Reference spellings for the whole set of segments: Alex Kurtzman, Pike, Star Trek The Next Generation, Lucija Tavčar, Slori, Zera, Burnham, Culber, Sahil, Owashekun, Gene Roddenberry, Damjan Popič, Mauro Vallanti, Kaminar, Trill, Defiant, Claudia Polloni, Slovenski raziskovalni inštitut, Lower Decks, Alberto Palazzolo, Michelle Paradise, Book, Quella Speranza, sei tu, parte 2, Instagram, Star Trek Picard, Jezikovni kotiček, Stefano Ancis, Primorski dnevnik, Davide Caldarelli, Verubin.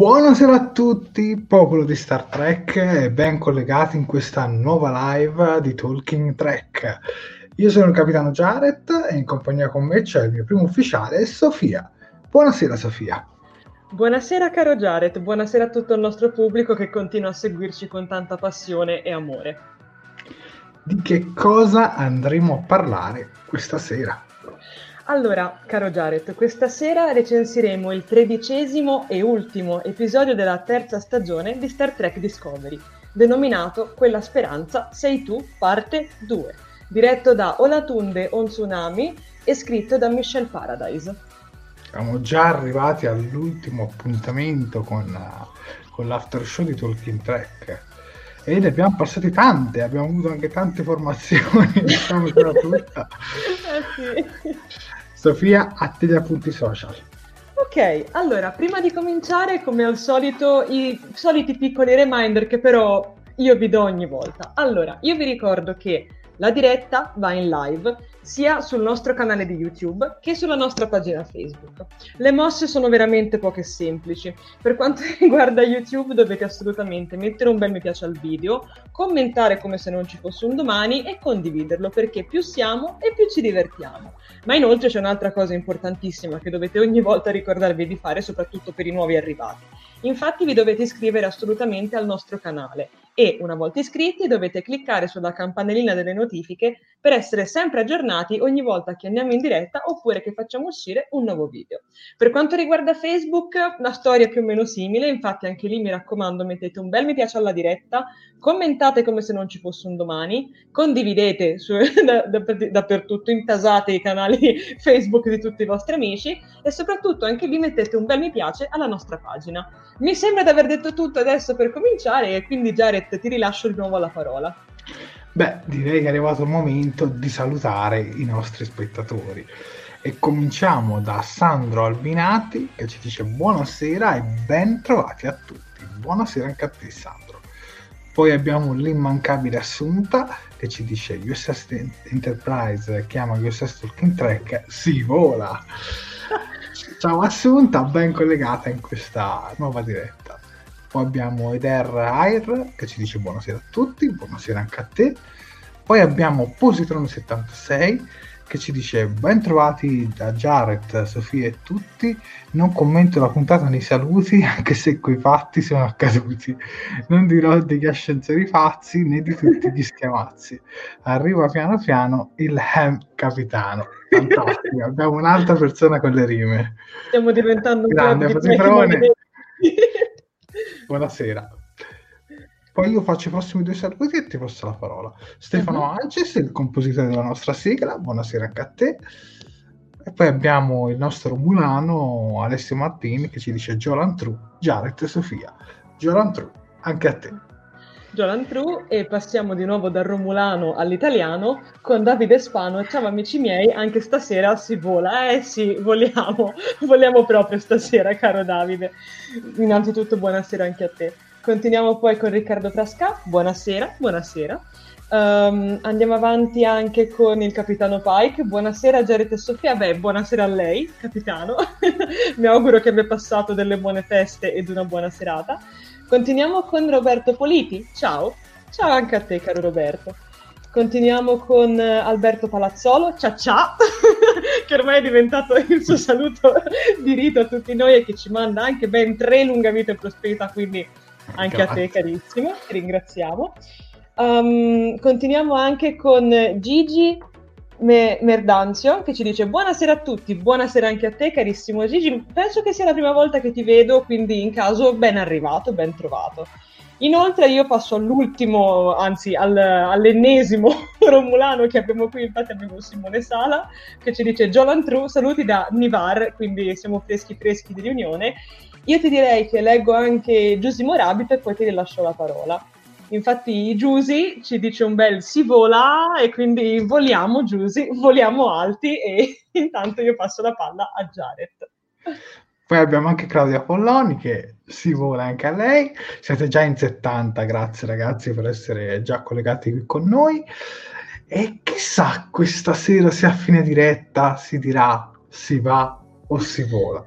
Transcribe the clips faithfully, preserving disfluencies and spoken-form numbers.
Buonasera a tutti, popolo di Star Trek, e ben collegati in questa nuova live di Talking Trek. Io sono il capitano Jared e in compagnia con me c'è il mio primo ufficiale, Sofia. Buonasera Sofia. Buonasera caro Jared, buonasera a tutto il nostro pubblico che continua a seguirci con tanta passione e amore. Di che cosa andremo a parlare questa sera? Allora, caro Jared, questa sera recensiremo il tredicesimo e ultimo episodio della terza stagione di Star Trek Discovery, denominato Quella Speranza Sei Tu, parte due, diretto da Olatunde Onsunami e scritto da Michelle Paradise. Siamo già arrivati all'ultimo appuntamento con, con l'after show di Talking Trek. E ne abbiamo passati tante, abbiamo avuto anche tante formazioni, diciamo che era tutta. Eh sì. Sofia, a te gli appunti social. Ok, allora, prima di cominciare, come al solito, i soliti piccoli reminder che però io vi do ogni volta. Allora, io vi ricordo che la diretta va in live sia sul nostro canale di YouTube che sulla nostra pagina Facebook. Le mosse sono veramente poche e semplici. Per quanto riguarda YouTube dovete assolutamente mettere un bel mi piace al video, commentare come se non ci fosse un domani e condividerlo, perché più siamo e più ci divertiamo. Ma inoltre c'è un'altra cosa importantissima che dovete ogni volta ricordarvi di fare, soprattutto per i nuovi arrivati. Infatti vi dovete iscrivere assolutamente al nostro canale e una volta iscritti dovete cliccare sulla campanellina delle notifiche per essere sempre aggiornati ogni volta che andiamo in diretta oppure che facciamo uscire un nuovo video. Per quanto riguarda Facebook, la storia è più o meno simile, infatti anche lì mi raccomando mettete un bel mi piace alla diretta, commentate come se non ci fosse un domani, condividete su, da, da, dappertutto, intasate i canali Facebook di tutti i vostri amici e soprattutto anche lì mettete un bel mi piace alla nostra pagina. Mi sembra di aver detto tutto adesso per cominciare e quindi Jared ti rilascio di nuovo la parola. Beh, direi che è arrivato il momento di salutare i nostri spettatori e cominciamo da Sandro Albinati che ci dice buonasera e ben trovati a tutti. Buonasera anche a te Sandro. Poi abbiamo l'immancabile Assunta che ci dice U S S Enterprise chiama U S S Talking Trek, si vola. Ciao Assunta, ben collegata in questa nuova diretta. Poi abbiamo Eder Air che ci dice buonasera a tutti, buonasera anche a te. Poi abbiamo Positron settantasei che ci dice ben trovati da Jared, Sofia e tutti, non commento la puntata nei saluti anche se quei fatti sono accaduti, non dirò degli ascensori pazzi né di tutti gli schiamazzi, arriva piano piano il Ham Capitano. Fantastico, abbiamo un'altra persona con le rime, stiamo diventando un grande Positrone. Buonasera. Poi io faccio i prossimi due saluti e ti passo la parola. Stefano uh-huh. Anges, il compositore della nostra sigla, buonasera anche a te. E poi abbiamo il nostro Mulano Alessio Martini che ci dice Jolan True, Jared e Sofia. Jolan True, anche a te. Jolan True, e passiamo di nuovo dal romulano all'italiano con Davide Spano. Ciao amici miei, anche stasera si vola. Eh sì, vogliamo, vogliamo proprio stasera, caro Davide. Innanzitutto buonasera anche a te. Continuiamo poi con Riccardo Frasca, buonasera, buonasera. Um, andiamo avanti anche con il capitano Pike, buonasera Jared e Sofia, beh buonasera a lei, capitano, mi auguro che abbia passato delle buone feste ed una buona serata. Continuiamo con Roberto Politi, ciao, ciao anche a te caro Roberto. Continuiamo con Alberto Palazzolo, ciao ciao, che ormai è diventato il suo saluto di rito a tutti noi e che ci manda anche ben tre lunga vita e prosperità, quindi... Anche Grazie. A te carissimo, ti ringraziamo. Um, continuiamo anche con Gigi Me- Merdanzio che ci dice buonasera a tutti, buonasera anche a te carissimo Gigi, penso che sia la prima volta che ti vedo, quindi in caso ben arrivato, ben trovato. Inoltre io passo all'ultimo, anzi al, all'ennesimo romulano che abbiamo qui, infatti abbiamo Simone Sala che ci dice Jolan True, saluti da Nivar, quindi siamo freschi freschi di riunione. Io ti direi che leggo anche Giusy Morabito e poi ti rilascio la parola. Infatti Giusy ci dice un bel si vola e quindi voliamo Giusy, voliamo alti e intanto io passo la palla a Jared. Poi abbiamo anche Claudia Polloni che si vola anche a lei, siete già in settanta, grazie ragazzi per essere già collegati qui con noi e chissà questa sera se a fine diretta si dirà si va o si vola.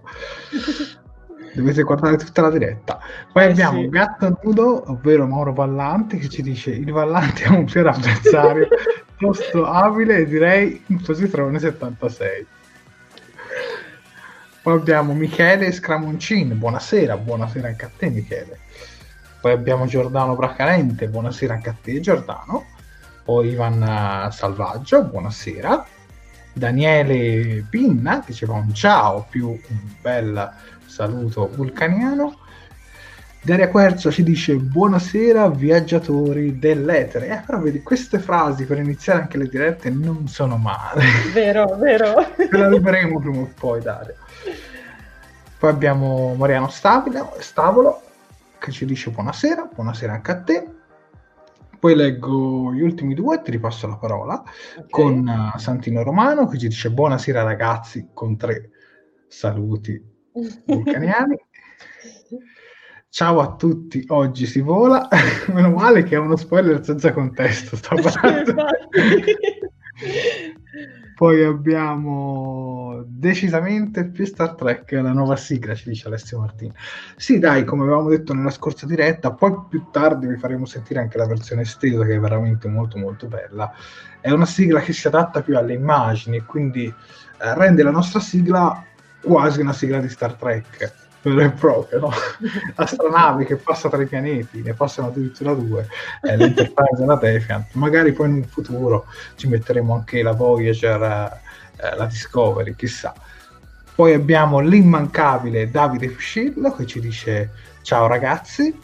Dovete guardare tutta la diretta. Poi eh abbiamo sì. Gatto Nudo, ovvero Mauro Vallanti, che ci dice il Vallanti è un fiero avversario, piuttosto abile e direi un Positrone settantasei. Poi abbiamo Michele Scramoncin, buonasera, buonasera anche a te Michele. Poi abbiamo Giordano Bracalente, buonasera anche a te Giordano. Poi Ivan Salvaggio, buonasera. Daniele Pinna, che ci fa un ciao più un bel... saluto vulcaniano. Daria Quercio ci dice buonasera viaggiatori dell'etere. Eh, però vedi, queste frasi per iniziare anche le dirette non sono male. Vero, vero. Te la ruberemo prima o poi, Daria. Poi abbiamo Mariano Stavilo, Stavolo che ci dice buonasera, buonasera anche a te. Poi leggo gli ultimi due e ti ripasso la parola. Okay. Con uh, Santino Romano che ci dice buonasera ragazzi con tre saluti. Vulcaniani. Ciao a tutti, oggi si vola. Meno male che è uno spoiler senza contesto. Sto Poi abbiamo decisamente più Star Trek, la nuova sigla, ci dice Alessio Martini. Sì, dai, come avevamo detto nella scorsa diretta, poi più tardi vi faremo sentire anche la versione estesa che è veramente molto molto bella. È una sigla che si adatta più alle immagini, quindi eh, rende la nostra sigla quasi una sigla di Star Trek, vero e proprio, no? Astronavi che passa tra i pianeti, ne passano addirittura due, eh, l'Enterprise e la Defiant. Magari poi in un futuro ci metteremo anche la Voyager, eh, la Discovery, chissà. Poi abbiamo l'immancabile Davide Fuscillo che ci dice ciao ragazzi,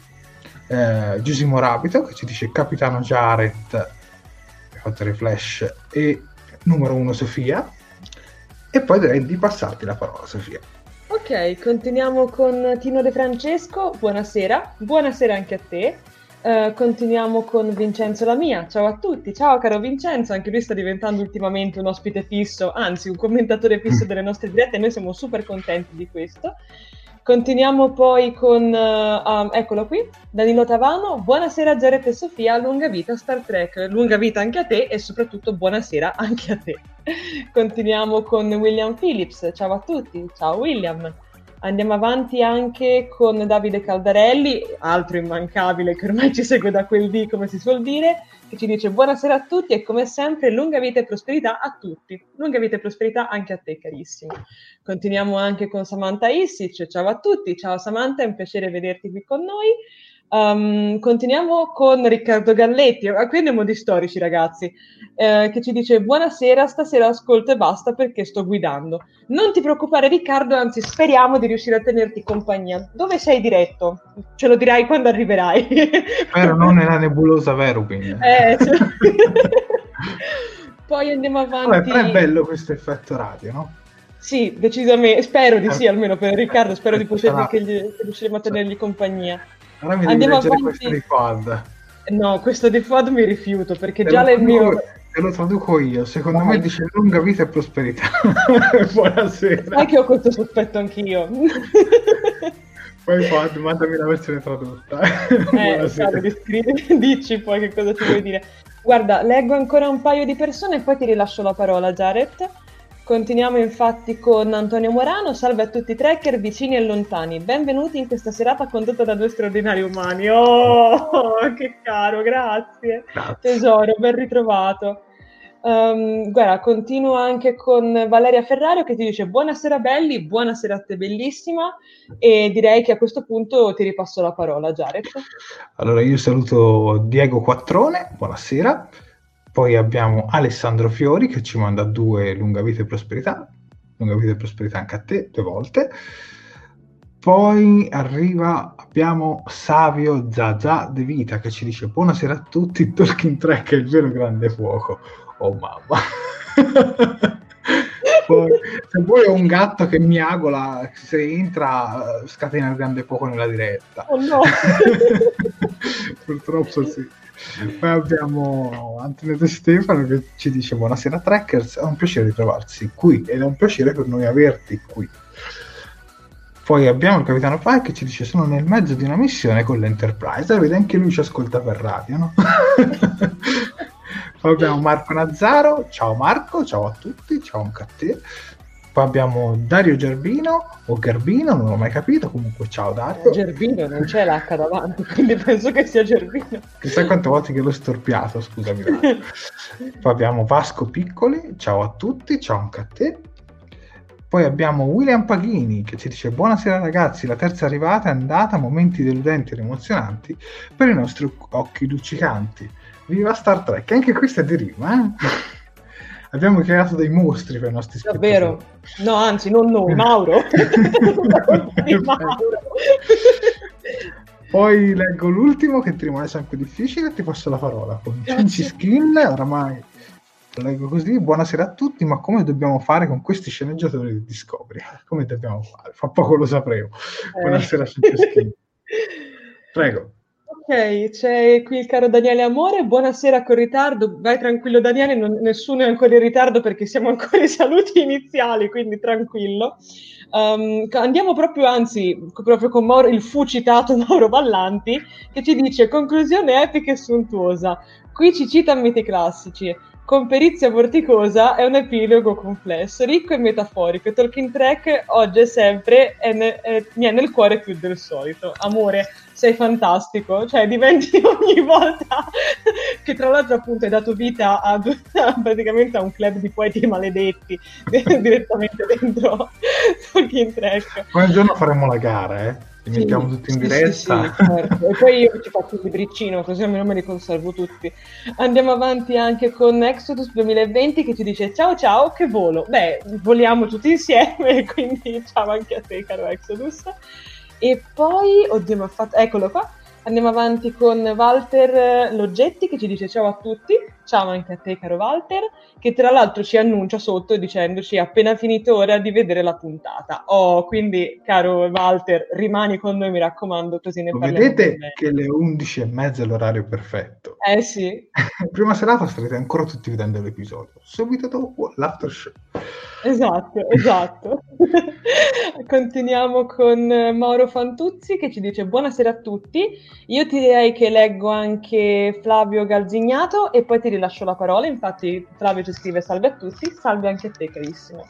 eh, Giusimo Rabito che ci dice Capitano Jaret, mi ha fatto le flash, e numero uno Sofia. E poi direi di passarti la parola, Sofia. Ok, continuiamo con Tino De Francesco, buonasera, buonasera anche a te. Uh, continuiamo con Vincenzo Lamia, ciao a tutti, ciao caro Vincenzo, anche lui sta diventando ultimamente un ospite fisso, anzi un commentatore fisso delle nostre dirette, e noi siamo super contenti di questo. Continuiamo poi con, uh, um, eccolo qui, Danilo Tavano, buonasera Jaret e Sofia, lunga vita Star Trek, lunga vita anche a te e soprattutto buonasera anche a te. Continuiamo con William Phillips, ciao a tutti, ciao William. Andiamo avanti anche con Davide Caldarelli, altro immancabile che ormai ci segue da quel dì, come si suol dire, che ci dice buonasera a tutti e come sempre lunga vita e prosperità a tutti. Lunga vita e prosperità anche a te, carissimo. Continuiamo anche con Samantha Issic, ciao a tutti, ciao Samantha, è un piacere vederti qui con noi. Um, continuiamo con Riccardo Galletti, qui andiamo di storici ragazzi, eh, che ci dice buonasera, stasera ascolto e basta perché sto guidando. Non ti preoccupare Riccardo, anzi speriamo di riuscire a tenerti compagnia. Dove sei diretto? Ce lo dirai quando arriverai. Però non nella nebulosa Verubin. Eh, cioè... Poi andiamo avanti. Vabbè, è bello questo effetto radio, no? Sì, decisamente, spero di sì, almeno per Riccardo, spero di potervi, che gli, che riusciremo a tenergli compagnia. Allora mi devi leggere questo di Quad. No, questo di Quad mi rifiuto perché te già le mio... Te lo traduco io, secondo Vai. me dice lunga vita e prosperità. Buonasera. Sai che ho questo sospetto anch'io. Poi Quad, mandami la versione tradotta. Eh, Sara, descrivi, dici poi che cosa ci vuoi dire. Guarda, leggo ancora un paio di persone e poi ti rilascio la parola, Jaret. Continuiamo infatti con Antonio Morano, salve a tutti i trekker vicini e lontani, benvenuti in questa serata condotta da due straordinari umani. Oh, che caro, grazie, grazie. Tesoro, ben ritrovato. Um, guarda, continuo anche con Valeria Ferrario che ti dice buonasera belli, buonasera a te bellissima, e direi che a questo punto ti ripasso la parola, Jaret. Allora io saluto Diego Quattrone, buonasera. Poi abbiamo Alessandro Fiori che ci manda due lunga vita e prosperità, lunga vita e prosperità anche a te, due volte. Poi arriva, abbiamo Savio Zazà De Vita che ci dice buonasera a tutti, Talking Trek è il vero grande fuoco. Oh mamma! Poi, se vuoi ho un gatto che miagola, se entra scatena il grande fuoco nella diretta. Oh no! Purtroppo sì. Poi abbiamo Antonio De Stefano che ci dice buonasera trekkers, è un piacere trovarsi qui ed è un piacere per noi averti qui. Poi abbiamo il capitano Pike che ci dice sono nel mezzo di una missione con l'Enterprise, vedi anche lui ci ascolta per radio, no? Poi abbiamo Marco Nazzaro, ciao Marco, ciao a tutti, ciao anche a te. Poi abbiamo Dario Gerbino o Gerbino, non l'ho mai capito, comunque ciao Dario. Gerbino, non c'è l'H davanti, quindi penso che sia Gerbino. Chissà quante volte che l'ho storpiato, scusami. Poi abbiamo Vasco Piccoli, ciao a tutti, ciao anche a te. Poi abbiamo William Paghini che ci dice buonasera ragazzi, la terza arrivata è andata, momenti deludenti ed emozionanti per i nostri occhi luccicanti. Viva Star Trek, anche questa è di rima, eh? Abbiamo creato dei mostri per i nostri spettatori. Davvero? No, anzi, non noi, Mauro. Mauro. Poi leggo l'ultimo, che ti rimane sempre difficile, ti passo la parola. Con Cinci Skin, oramai lo leggo così. Buonasera a tutti, ma come dobbiamo fare con questi sceneggiatori di Discovery? Come dobbiamo fare? Fra poco lo sapremo. Eh. Buonasera Cinci Skin. Prego. Ok, c'è qui il caro Daniele Amore, buonasera con ritardo, vai tranquillo Daniele, non, nessuno è ancora in ritardo perché siamo ancora ai saluti iniziali, quindi tranquillo. Um, andiamo proprio, anzi, proprio con Mauro, il fu citato Mauro Ballanti, che ci dice conclusione epica e suntuosa, qui ci cita miti classici, con perizia vorticosa è un epilogo complesso, ricco e metaforico, Talking Trek oggi e sempre è ne- è, mi è nel cuore più del solito, amore. Sei fantastico, cioè diventi ogni volta che tra l'altro appunto è dato vita ad, praticamente a un club di poeti maledetti direttamente dentro Talking Trek. Un giorno faremo la gara, eh? Li mettiamo sì, tutti in diretta. Sì, sì, certo. E poi io ci faccio il libriccino, così almeno me li conservo tutti. Andiamo avanti anche con Exodus duemilaventi che ci dice ciao ciao, che volo. Beh, voliamo tutti insieme, quindi ciao anche a te, caro Exodus. E poi, oddio, mi ha fatto... eccolo qua. Andiamo avanti con Walter Loggetti che ci dice ciao a tutti, ciao anche a te caro Walter, che tra l'altro ci annuncia sotto dicendoci appena finito ora di vedere la puntata. Oh, quindi caro Walter, rimani con noi mi raccomando, così ne lo parliamo. Vedete che le undici e mezza è l'orario perfetto. Eh sì. Prima serata starete ancora tutti vedendo l'episodio, subito dopo l'after show. Esatto, esatto. Continuiamo con Mauro Fantuzzi che ci dice buonasera a tutti, io ti direi che leggo anche Flavio Galzignato e poi ti rilascio la parola, infatti Flavio ci scrive salve a tutti, salve anche a te carissimo.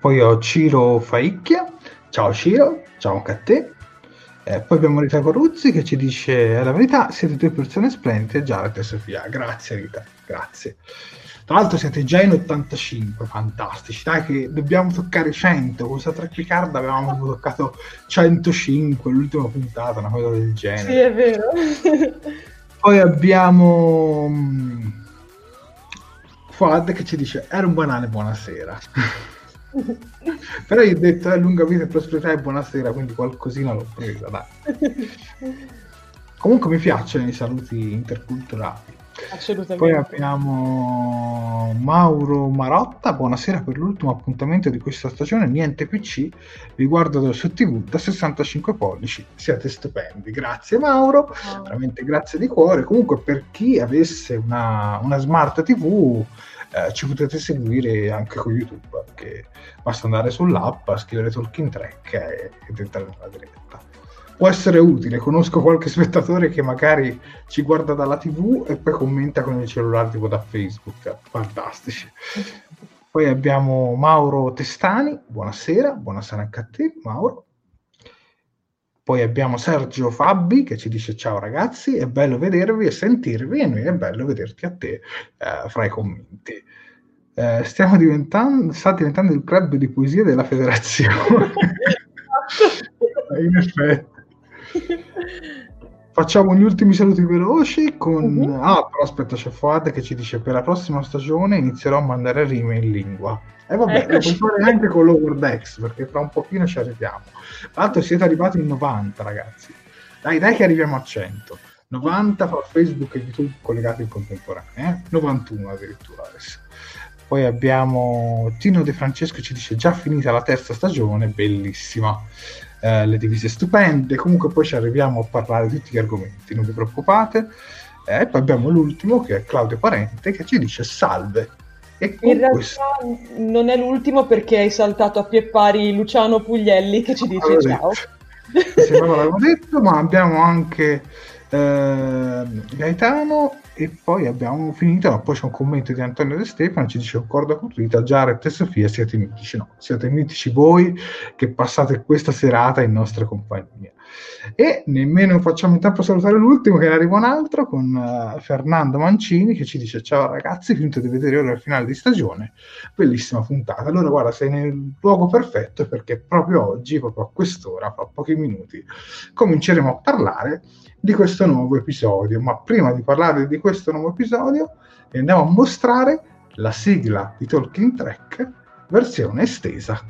Poi ho Ciro Faicchia, ciao Ciro, ciao anche a te. Eh, poi abbiamo Rita Corruzzi che ci dice la verità, siete due persone splendide, Giada e Sofia. Grazie Rita, grazie. Tra l'altro siete già in ottantacinque, fantastici, dai che dobbiamo toccare cento, con Star Trek Picard avevamo toccato centocinque, l'ultima puntata, una cosa del genere. Sì, è vero. Poi abbiamo Fuad che ci dice, era un banale, buonasera. Però io ho detto, è lunga vita e prosperità e buonasera, quindi qualcosina l'ho presa, dai. Comunque mi piacciono i saluti interculturali. Poi abbiamo Mauro Marotta, buonasera per l'ultimo appuntamento di questa stagione, niente P C, vi guardo su tivù da sessantacinque pollici, siate stupendi, grazie Mauro, oh. veramente grazie di cuore. Comunque per chi avesse una, una smart tivù eh, ci potete seguire anche con YouTube, perché basta andare sull'app, scrivere Talking Trek e, e entrare nella diretta. Può essere utile, conosco qualche spettatore che magari ci guarda dalla tivù e poi commenta con il cellulare tipo da Facebook, fantastici. Poi abbiamo Mauro Testani, buonasera, buonasera anche a te Mauro. Poi abbiamo Sergio Fabbi che ci dice ciao ragazzi, è bello vedervi e sentirvi e noi è bello vederti a te eh, fra i commenti. Eh, stiamo diventando, sta diventando il club di poesia della federazione. In effetti. Facciamo gli ultimi saluti veloci con uh-huh. ah però aspetta c'è Fuad che ci dice per la prossima stagione inizierò a mandare rime in lingua e eh, vabbè lo puoi fare anche con Lower Decks perché fra un pochino ci arriviamo, tra l'altro siete arrivati in novanta ragazzi, dai dai che arriviamo a cento, novanta fra Facebook e YouTube collegati in contemporanea, eh? novantuno addirittura adesso. Poi abbiamo Tino De Francesco ci dice già finita la terza stagione, bellissima. Eh, le divise stupende, comunque poi ci arriviamo a parlare di tutti gli argomenti, non vi preoccupate. E eh, poi abbiamo l'ultimo che è Claudio Parente che ci dice salve. E in realtà questo... non è l'ultimo perché hai saltato a pie pari Luciano Puglielli che ci dice allora, ciao. Sembrava l'avevo detto, ma abbiamo anche eh, Gaetano e poi abbiamo finito, no, poi c'è un commento di Antonio De Stefano, ci dice concordo con Rita, Jared e Sofia siete mitici, no, siete mitici voi che passate questa serata in nostra compagnia. E nemmeno facciamo in tempo a salutare l'ultimo che ne arriva un altro con uh, Fernando Mancini che ci dice ciao ragazzi, finito di vedere ora il finale di stagione, bellissima puntata, allora guarda sei nel luogo perfetto perché proprio oggi, proprio a quest'ora, fra pochi minuti cominceremo a parlare di questo nuovo episodio, ma prima di parlare di questo nuovo episodio vi andiamo a mostrare la sigla di Talking Trek versione estesa.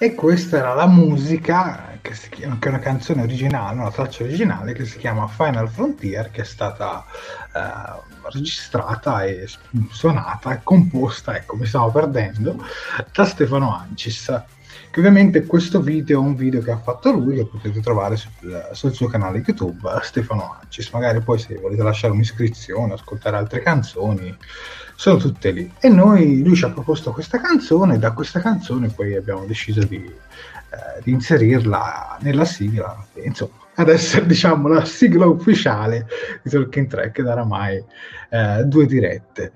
E questa era la musica, che, si chiama, che è una canzone originale, una traccia originale che si chiama Final Frontier, che è stata eh, registrata e suonata e composta, ecco mi stavo perdendo, da Stefano Ancis, che ovviamente questo video è un video che ha fatto lui, che potete trovare sul, sul suo canale YouTube, Stefano Ancis. Magari poi se volete lasciare un'iscrizione, ascoltare altre canzoni, sono tutte lì. E noi, lui ci ha proposto questa canzone, da questa canzone poi abbiamo deciso di, eh, di inserirla nella sigla, insomma, ad essere diciamo la sigla ufficiale di Talking Trek, che da oramai eh, due dirette.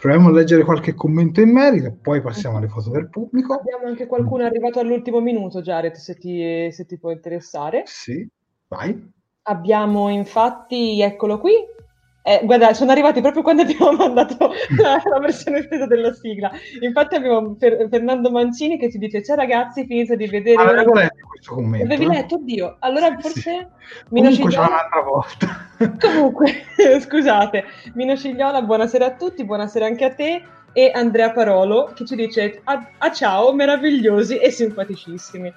Proviamo a leggere qualche commento in merito, poi passiamo alle foto del pubblico. Abbiamo anche qualcuno arrivato all'ultimo minuto, Jared, se ti, se ti può interessare. Sì, vai. Abbiamo infatti, eccolo qui, Eh, guarda, sono arrivati proprio quando abbiamo mandato la, la versione estesa della sigla. Infatti abbiamo Fer- Fernando Mancini che ci dice: ciao ragazzi, finito di vedere. Avevi allora, letto questo commento? Avevi letto, oddio. Allora forse sì. Mino Comunque Cigliola... c'è un'altra volta. Comunque, scusate. Mino Cigliola, buonasera a tutti, buonasera anche a te. E Andrea Parolo che ci dice: a, a ciao, meravigliosi e simpaticissimi.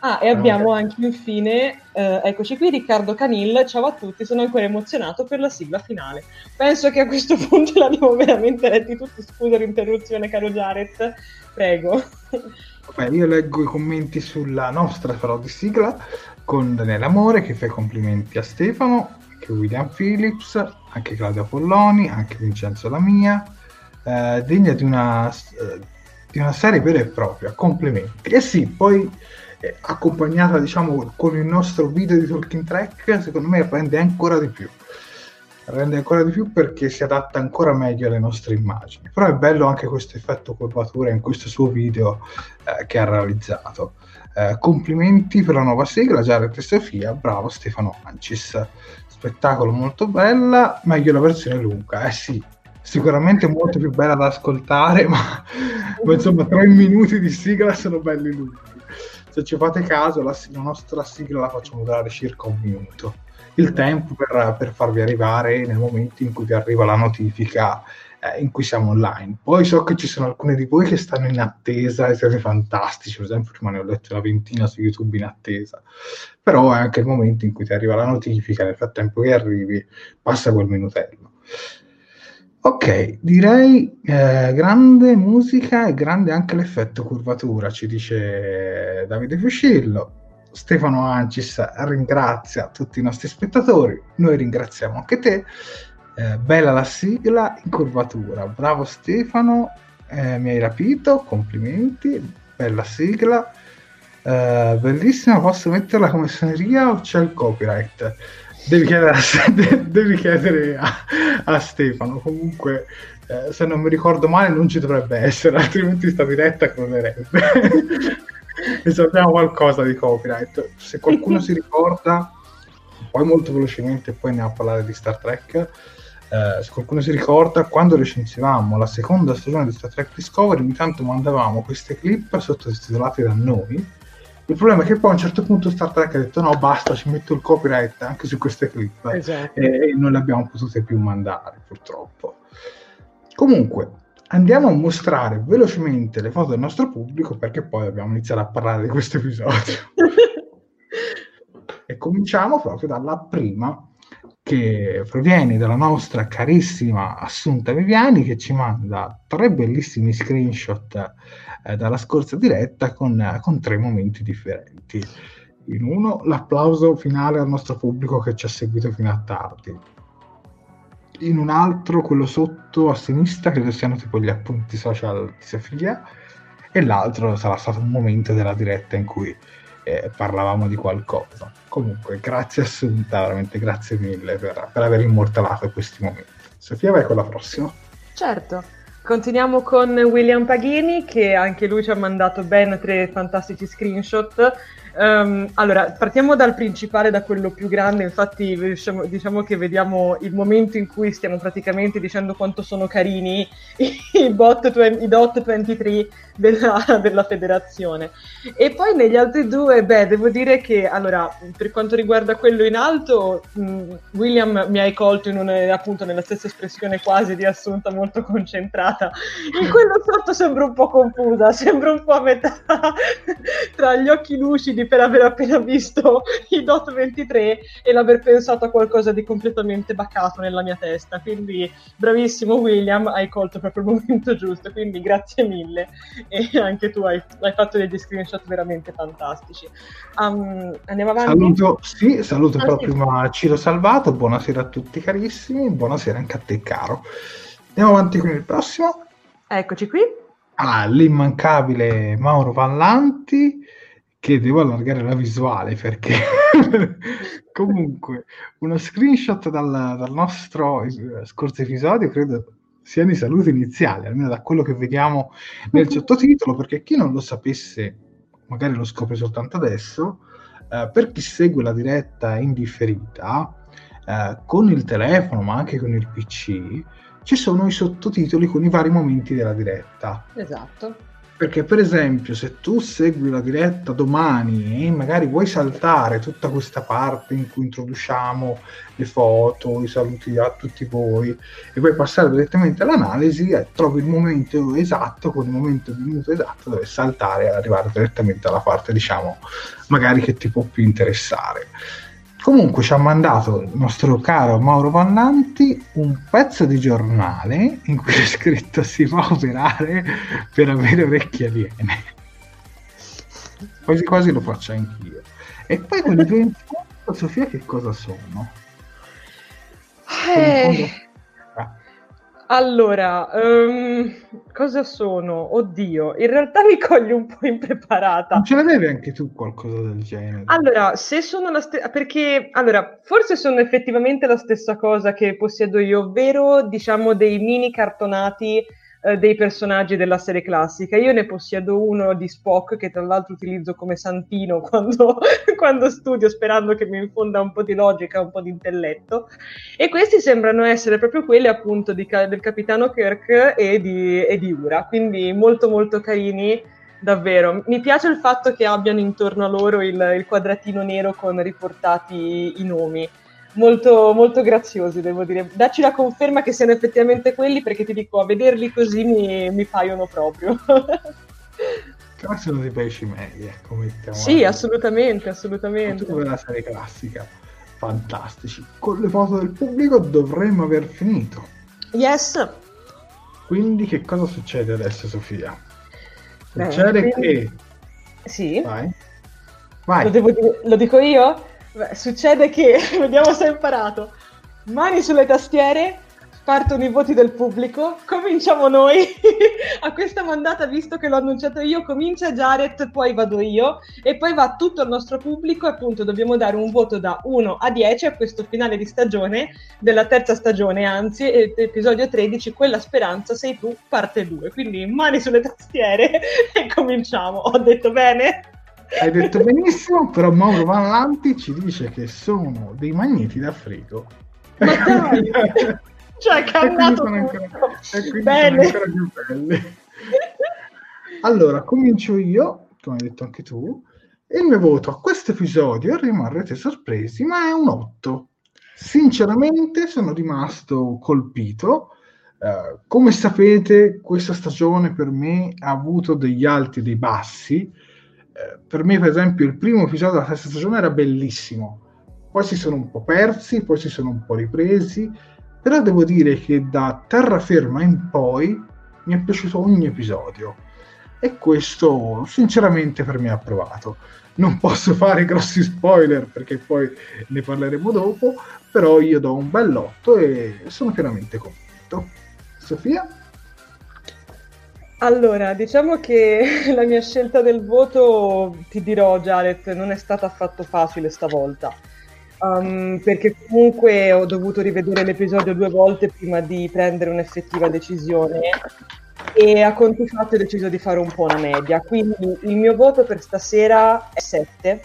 Ah, e abbiamo anche infine, eh, eccoci qui, Riccardo Canil, ciao a tutti, sono ancora emozionato per la sigla finale. Penso che a questo punto l'abbiamo veramente letti tutti, scusa l'interruzione caro Jared, prego. Vabbè, io leggo i commenti sulla nostra farò di sigla, con Daniele Amore che fa i complimenti a Stefano, anche William Phillips, anche Claudia Polloni, anche Vincenzo Lamia, eh, degna di una, eh, di una serie vera e propria, complimenti. E sì, poi... accompagnata diciamo con il nostro video di Talking Trek, secondo me rende ancora di più rende ancora di più perché si adatta ancora meglio alle nostre immagini. Però è bello anche questo effetto curvatura in questo suo video eh, che ha realizzato. Eh, complimenti per la nuova sigla Jared e Sofia, bravo Stefano Ancis, spettacolo molto bella, meglio la versione lunga, eh sì, sicuramente molto più bella da ascoltare, ma, ma insomma tre minuti di sigla sono belli lunghi. Se ci fate caso, la, la nostra sigla la facciamo durare circa un minuto. Il tempo per, per farvi arrivare nel momento in cui vi arriva la notifica eh, in cui siamo online. Poi so che ci sono alcuni di voi che stanno in attesa e siete fantastici. Per esempio, prima ne ho letto una ventina su YouTube in attesa. Però è anche il momento in cui ti arriva la notifica, nel frattempo che arrivi passa quel minutello. Ok, direi eh, grande musica e grande anche l'effetto curvatura, ci dice Davide Fuscillo. Stefano Ancis ringrazia tutti i nostri spettatori, noi ringraziamo anche te. Eh, bella la sigla in curvatura, bravo Stefano, eh, mi hai rapito, complimenti, bella sigla, eh, bellissima, posso metterla come suoneria o c'è il copyright? Devi chiedere a, de, devi chiedere a, a Stefano, comunque eh, se non mi ricordo male non ci dovrebbe essere, altrimenti sta diretta crollerebbe. E sappiamo qualcosa di copyright, se qualcuno si ricorda, poi molto velocemente poi andiamo a parlare di Star Trek, eh, se qualcuno si ricorda quando recensivamo la seconda stagione di Star Trek Discovery ogni tanto mandavamo queste clip sottotitolate da noi. Il problema è che poi a un certo punto Star Trek ha detto no, basta, ci metto il copyright anche su queste clip. Esatto. E non le abbiamo potute più mandare, purtroppo. Comunque, andiamo a mostrare velocemente le foto del nostro pubblico perché poi dobbiamo iniziare a parlare di questo episodio. E cominciamo proprio dalla prima, che proviene dalla nostra carissima Assunta Viviani, che ci manda tre bellissimi screenshot eh, dalla scorsa diretta con, con tre momenti differenti. In uno, l'applauso finale al nostro pubblico che ci ha seguito fino a tardi. In un altro, quello sotto a sinistra, credo siano tipo gli appunti social di Sofia. E l'altro sarà stato un momento della diretta in cui Eh, parlavamo di qualcosa. Comunque grazie Assunta, veramente grazie mille per, per aver immortalato questi momenti. Sofia, vai con la prossima. Certo, continuiamo con William Paghini che anche lui ci ha mandato ben tre fantastici screenshot Um, allora, partiamo dal principale, da quello più grande. Infatti diciamo, diciamo che vediamo il momento in cui stiamo praticamente dicendo quanto sono carini i bot, i dot ventitré della, della federazione. E poi negli altri due, beh, devo dire che, allora, per quanto riguarda quello in alto, mh, William, mi hai colto in un, appunto nella stessa espressione quasi di Assunta, molto concentrata. In quello sotto sembra un po' confusa, sembra un po' a metà tra gli occhi lucidi per aver appena visto i dot ventitré e l'aver pensato a qualcosa di completamente bacato nella mia testa, quindi bravissimo William, hai colto proprio il momento giusto, quindi grazie mille, e anche tu hai, hai fatto degli screenshot veramente fantastici. Um, andiamo avanti? Saluto, sì, saluto ah, proprio sì. Ma Ciro Salvato, buonasera a tutti carissimi, buonasera anche a te caro. Andiamo avanti con il prossimo. Eccoci qui. Ah, l'immancabile Mauro Vallanti, che devo allargare la visuale perché comunque uno screenshot dal, dal nostro scorso episodio credo sia di salute iniziale, almeno da quello che vediamo nel sottotitolo, perché chi non lo sapesse magari lo scopre soltanto adesso. Eh, per chi segue la diretta indifferita, eh, con il telefono ma anche con il P C ci sono i sottotitoli con i vari momenti della diretta. Esatto. Perché per esempio se tu segui la diretta domani e magari vuoi saltare tutta questa parte in cui introduciamo le foto, i saluti a tutti voi e vuoi passare direttamente all'analisi, eh, trovi il momento esatto con il momento il minuto esatto dove saltare e arrivare direttamente alla parte diciamo magari che ti può più interessare. Comunque ci ha mandato il nostro caro Mauro Vallanti un pezzo di giornale in cui è scritto si fa operare per avere orecchie aliene. Quasi quasi lo faccio anch'io. E poi quelli ventiquattro, Sofia, che cosa sono? Eh, allora, um, cosa sono? Oddio, in realtà mi cogli un po' impreparata. Non ce l'avevi anche tu qualcosa del genere? Allora, se sono la stessa, perché, allora, forse sono effettivamente la stessa cosa che possiedo io, ovvero, diciamo, dei mini cartonati eh, dei personaggi della serie classica. Io ne possiedo uno di Spock, che tra l'altro utilizzo come santino quando, quando studio, sperando che mi infonda un po' di logica, un po' di intelletto. E questi sembrano essere proprio quelli appunto di, del capitano Kirk e di, e di Ura, quindi molto molto carini davvero. Mi piace il fatto che abbiano intorno a loro il, il quadratino nero con riportati i nomi, molto molto graziosi devo dire. Dacci la conferma che siano effettivamente quelli, perché ti dico, a vederli così mi, mi paiono proprio. Però sono dei pesci media, come stiamo sì a... assolutamente assolutamente come la serie classica, fantastici. Con le foto del pubblico dovremmo aver finito. Yes. Quindi che cosa succede adesso, Sofia? Succede Beh, quindi... che sì vai, vai. Lo, devo dire... lo dico io? Beh, succede che vediamo se ho imparato. Mani sulle tastiere, partono i voti del pubblico, cominciamo noi. A questa mandata, visto che l'ho annunciato io, comincia Jared, poi vado io e poi va tutto il nostro pubblico. Appunto dobbiamo dare un voto da uno a dieci a questo finale di stagione, della terza stagione anzi, episodio tredici, Quella speranza sei tu, parte due. Quindi mani sulle tastiere e cominciamo. Ho detto bene? Hai detto benissimo, però Mauro Vallanti ci dice che sono dei magneti da frigo. Ma dai! Cioè, cannato tutto! Bene! Allora, comincio io, come hai detto anche tu, e il mio voto a questo episodio, rimarrete sorpresi, ma è un otto. Sinceramente sono rimasto colpito. Uh, come sapete, questa stagione per me ha avuto degli alti e dei bassi. Per me, per esempio, il primo episodio della sesta stagione era bellissimo, poi si sono un po' persi, poi si sono un po' ripresi, però devo dire che da terraferma in poi mi è piaciuto ogni episodio e questo sinceramente per me ha provato. Non posso fare grossi spoiler perché poi ne parleremo dopo, però io do un bell'otto e sono pienamente convinto. Sofia? Allora, diciamo che la mia scelta del voto, ti dirò Jared, non è stata affatto facile stavolta, um, perché comunque ho dovuto rivedere l'episodio due volte prima di prendere un'effettiva decisione e a conti fatti ho deciso di fare un po' una media, quindi il mio voto per stasera è sette,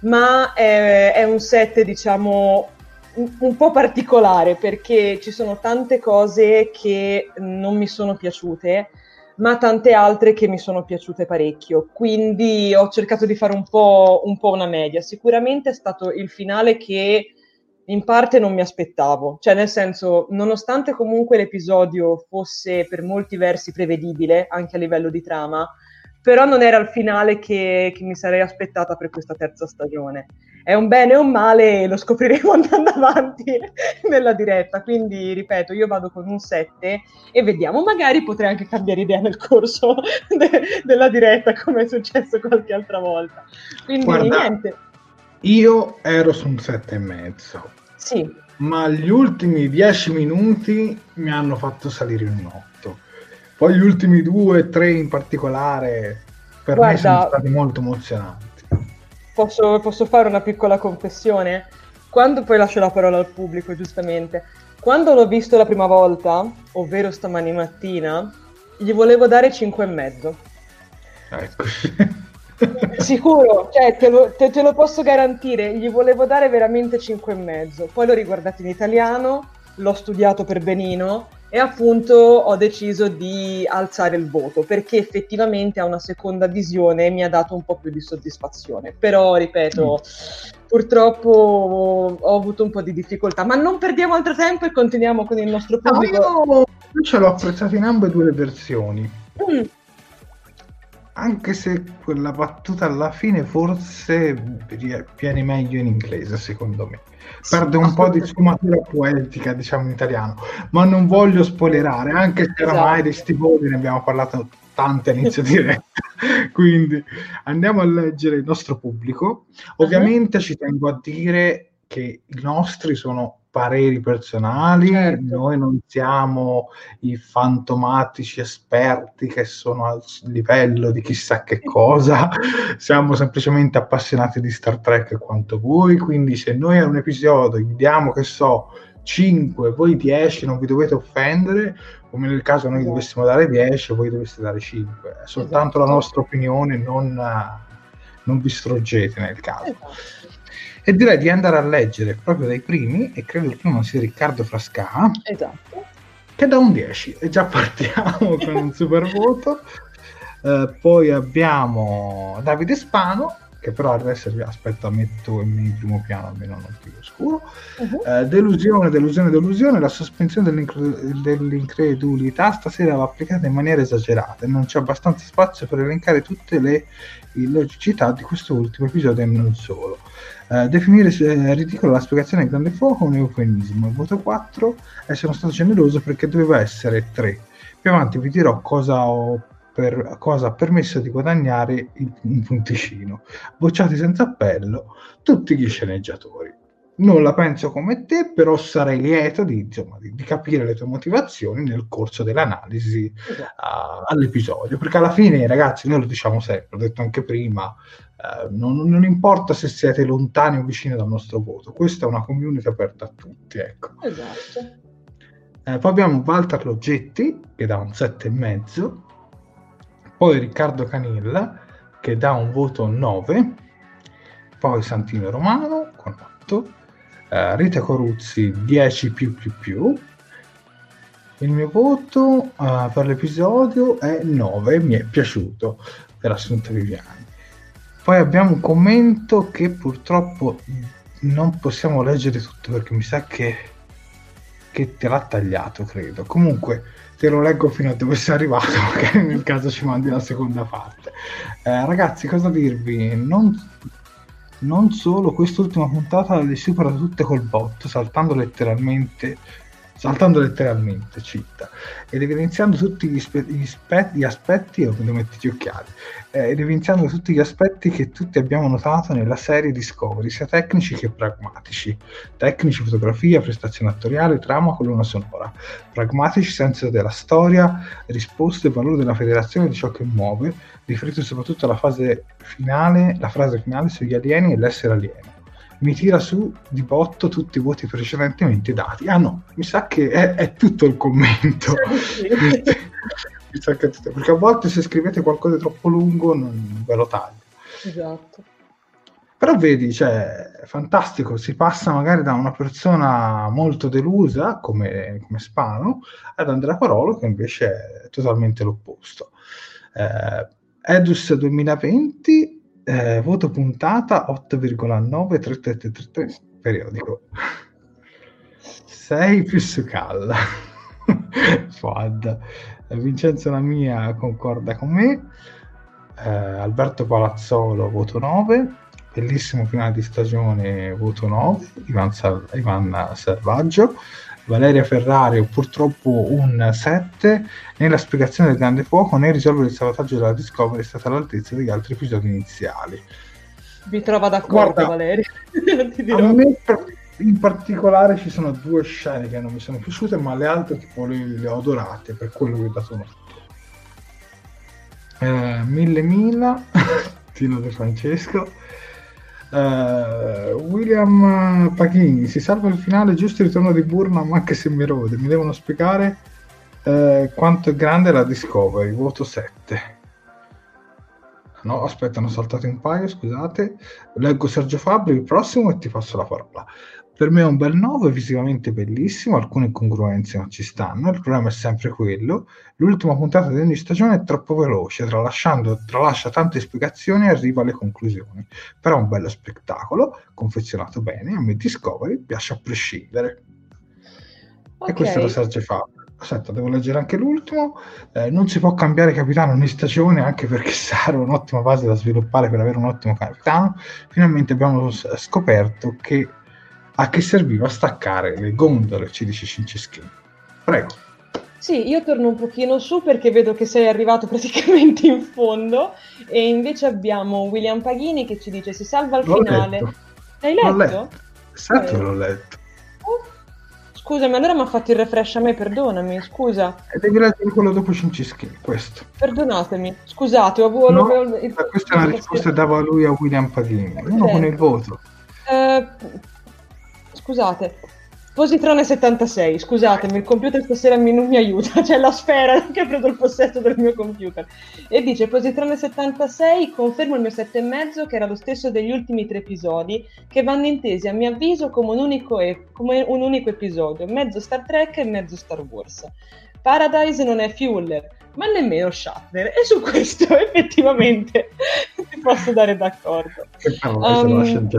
ma è, è un sette diciamo un, un po' particolare, perché ci sono tante cose che non mi sono piaciute, ma tante altre che mi sono piaciute parecchio, quindi ho cercato di fare un po', un po' una media. Sicuramente è stato il finale che in parte non mi aspettavo, cioè nel senso, nonostante comunque l'episodio fosse per molti versi prevedibile, anche a livello di trama, però non era il finale che, che mi sarei aspettata per questa terza stagione. È un bene o un male, lo scopriremo andando avanti nella diretta, quindi ripeto, io vado con un sette e vediamo, magari potrei anche cambiare idea nel corso de- della diretta, come è successo qualche altra volta. Quindi guarda, niente. Io ero su un sette e mezzo, sì, ma gli ultimi dieci minuti mi hanno fatto salire un otto. Poi gli ultimi due, tre in particolare, per guarda, me sono stati molto emozionanti. Posso, posso fare una piccola confessione? Quando poi lascio la parola al pubblico, giustamente. Quando l'ho visto la prima volta, ovvero stamani mattina, gli volevo dare cinque e mezzo. Ecco. Sicuro, cioè te lo, te, te lo posso garantire, gli volevo dare veramente cinque e mezzo. Poi l'ho riguardato in italiano, l'ho studiato per benino e appunto ho deciso di alzare il voto, perché effettivamente a una seconda visione mi ha dato un po' più di soddisfazione, però ripeto mm. purtroppo ho avuto un po' di difficoltà, ma non perdiamo altro tempo e continuiamo con il nostro pubblico. No, io ce l'ho apprezzato in ambe due le versioni, mm. anche se quella battuta alla fine forse viene meglio in inglese, secondo me perde un po' di sfumatura poetica, diciamo, in italiano, ma non voglio spoilerare, anche se esatto. Oramai di sti voti ne abbiamo parlato tante all'inizio diretta. Quindi andiamo a leggere il nostro pubblico. Ovviamente uh-huh. ci tengo a dire che i nostri sono pareri personali, certo. Noi non siamo i fantomatici esperti che sono al livello di chissà che cosa, siamo semplicemente appassionati di Star Trek quanto voi, quindi se noi a un episodio vi diamo, che so, cinque, voi dieci, non vi dovete offendere, come nel caso noi dovessimo dare dieci, voi doveste dare cinque, è soltanto esatto. la nostra opinione, non, non vi struggete nel caso. Esatto. E direi di andare a leggere proprio dai primi, e credo il primo sia Riccardo Frasca, esatto. che dà un dieci, e già partiamo con un super voto. Uh, poi abbiamo Davide Spano, che però adesso aspetta, metto in primo piano, almeno non più oscuro. Uh-huh. Uh, delusione, delusione, delusione, la sospensione dell'incred- dell'incredulità stasera va applicata in maniera esagerata, e non c'è abbastanza spazio per elencare tutte le illogicità di questo ultimo episodio e non solo. Uh, definire eh, ridicolo la spiegazione del grande fuoco è un eufemismo. Il voto quattro, e sono stato generoso perché doveva essere tre. Più avanti vi dirò cosa ho per, cosa ha permesso di guadagnare il, un punticino. Bocciati senza appello tutti gli sceneggiatori. Non la penso come te, però sarei lieto di, insomma, di, di capire le tue motivazioni nel corso dell'analisi uh, all'episodio, perché alla fine, ragazzi, noi lo diciamo sempre, l'ho detto anche prima, uh, non, non importa se siete lontani o vicini dal nostro voto, questa è una community aperta a tutti, ecco. Esatto. Uh, poi abbiamo Walter Loggetti, che dà un sette e mezzo, poi Riccardo Canilla, che dà un voto nove, poi Santino Romano con otto, Uh, Rita Coruzzi dieci più più più. Il mio voto uh, per l'episodio è nove, mi è piaciuto, per Assunta Viviani. Poi abbiamo un commento che purtroppo non possiamo leggere tutto, perché mi sa che, che te l'ha tagliato, credo. Comunque te lo leggo fino a dove sei arrivato, magari nel caso ci mandi la seconda parte. Uh, ragazzi, cosa dirvi? Non... Non solo, quest'ultima puntata le supera tutte col botto, saltando letteralmente, saltando letteralmente Citta, ed evidenziando tutti gli, spe- gli, spe- gli aspetti, o quando metti gli occhiali, eh, ed evidenziando tutti gli aspetti che tutti abbiamo notato nella serie Discovery, sia tecnici che pragmatici. Tecnici, fotografia, prestazione attoriale, trama, colonna sonora. Pragmatici, senso della storia, risposte, valore della federazione, di ciò che muove, riferito soprattutto alla fase finale, la frase finale sugli alieni e l'essere alieno. Mi tira su di botto tutti i voti precedentemente dati. Ah no, mi sa che è, è tutto il commento. perché a volte se scrivete qualcosa di troppo lungo non ve lo taglio. Esatto. Però vedi, cioè, fantastico, si passa magari da una persona molto delusa, come, come Spano, ad Andrea Parolo, che invece è totalmente l'opposto. Eh, Edus duemilaventi, eh, voto puntata otto virgola nove tre tre tre tre, periodico. sei più Su'Kal. F O A D. Vincenzo Lamia concorda con me. Eh, Alberto Palazzolo, voto nove. Bellissimo finale di stagione, voto nove, Ivan, Sar- Ivan Servaggio. Valeria Ferrario, purtroppo un sette, né la spiegazione del grande fuoco né risolvere il salvataggio della Discovery è stata all'altezza degli altri episodi iniziali. Vi trova d'accordo? Guarda, Valeria? A me in particolare ci sono due scene che non mi sono piaciute, ma le altre tipo le, le ho adorate, per quello che ho dato un otto. Eh, mille mila Tino De Francesco. Uh, William Pachini, si salva il finale, giusto il ritorno di Burnham anche se mi rode, mi devono spiegare uh, quanto è grande la Discovery, voto sette. No, aspetta, hanno saltato un paio, scusate, leggo Sergio Fabbri il prossimo e ti passo la parola. Per me è un bel nove, visivamente bellissimo, alcune incongruenze non ci stanno, il problema è sempre quello, l'ultima puntata di ogni stagione è troppo veloce, tralasciando, tralascia tante spiegazioni e arriva alle conclusioni, però è un bello spettacolo, confezionato bene, a me Discovery piace a prescindere. Okay. E questo lo Sergio Fabbri. Aspetta, devo leggere anche l'ultimo. Eh, non si può cambiare capitano ogni stagione, anche perché Saru è un'ottima base da sviluppare per avere un ottimo capitano. Finalmente abbiamo scoperto che a che serviva staccare le gondole, ci dice Cinceschini. Prego. Sì, io torno un pochino su perché vedo che sei arrivato praticamente in fondo e invece abbiamo William Paghini che ci dice si salva al l'ho finale. Letto. L'hai letto? L'ho letto. Esatto, eh. l'ho letto. Scusami, allora mi ha fatto il refresh a me, perdonami, scusa. E devi leggere quello dopo Cinceschini, questo. Perdonatemi, scusate, ho voluto... No, avevo il... questa è una risposta che dava lui a William Paghini, uno con il voto. Eh, scusate, Positrone settantasei, scusatemi, il computer stasera mi, non mi aiuta, c'è la sfera che ha preso il possesso del mio computer. E dice, Positrone settantasei, confermo il mio sette e mezzo che era lo stesso degli ultimi tre episodi, che vanno intesi a mio avviso come un unico, e- come un unico episodio, mezzo Star Trek e mezzo Star Wars. Paradise non è Fuller, ma nemmeno Shatner, e su questo effettivamente ti posso dare d'accordo. No, um,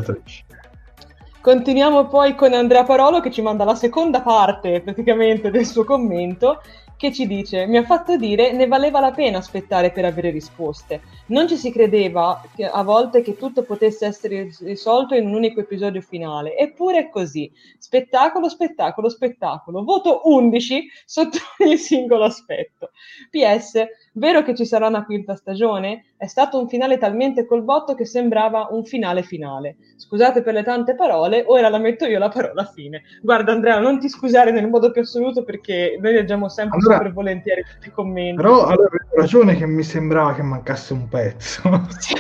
Continuiamo poi con Andrea Parolo che ci manda la seconda parte praticamente del suo commento che ci dice mi ha fatto dire ne valeva la pena aspettare per avere risposte, non ci si credeva a volte che tutto potesse essere risolto in un unico episodio finale, eppure è così, spettacolo, spettacolo, spettacolo, voto undici sotto ogni singolo aspetto. P S, vero che ci sarà una quinta stagione? È stato un finale talmente col botto che sembrava un finale finale. Scusate per le tante parole, ora la metto io la parola fine. Guarda Andrea, non ti scusare nel modo più assoluto perché noi leggiamo sempre allora, super volentieri tutti i commenti. Però allora hai ragione che mi sembrava che mancasse un pezzo. Sì.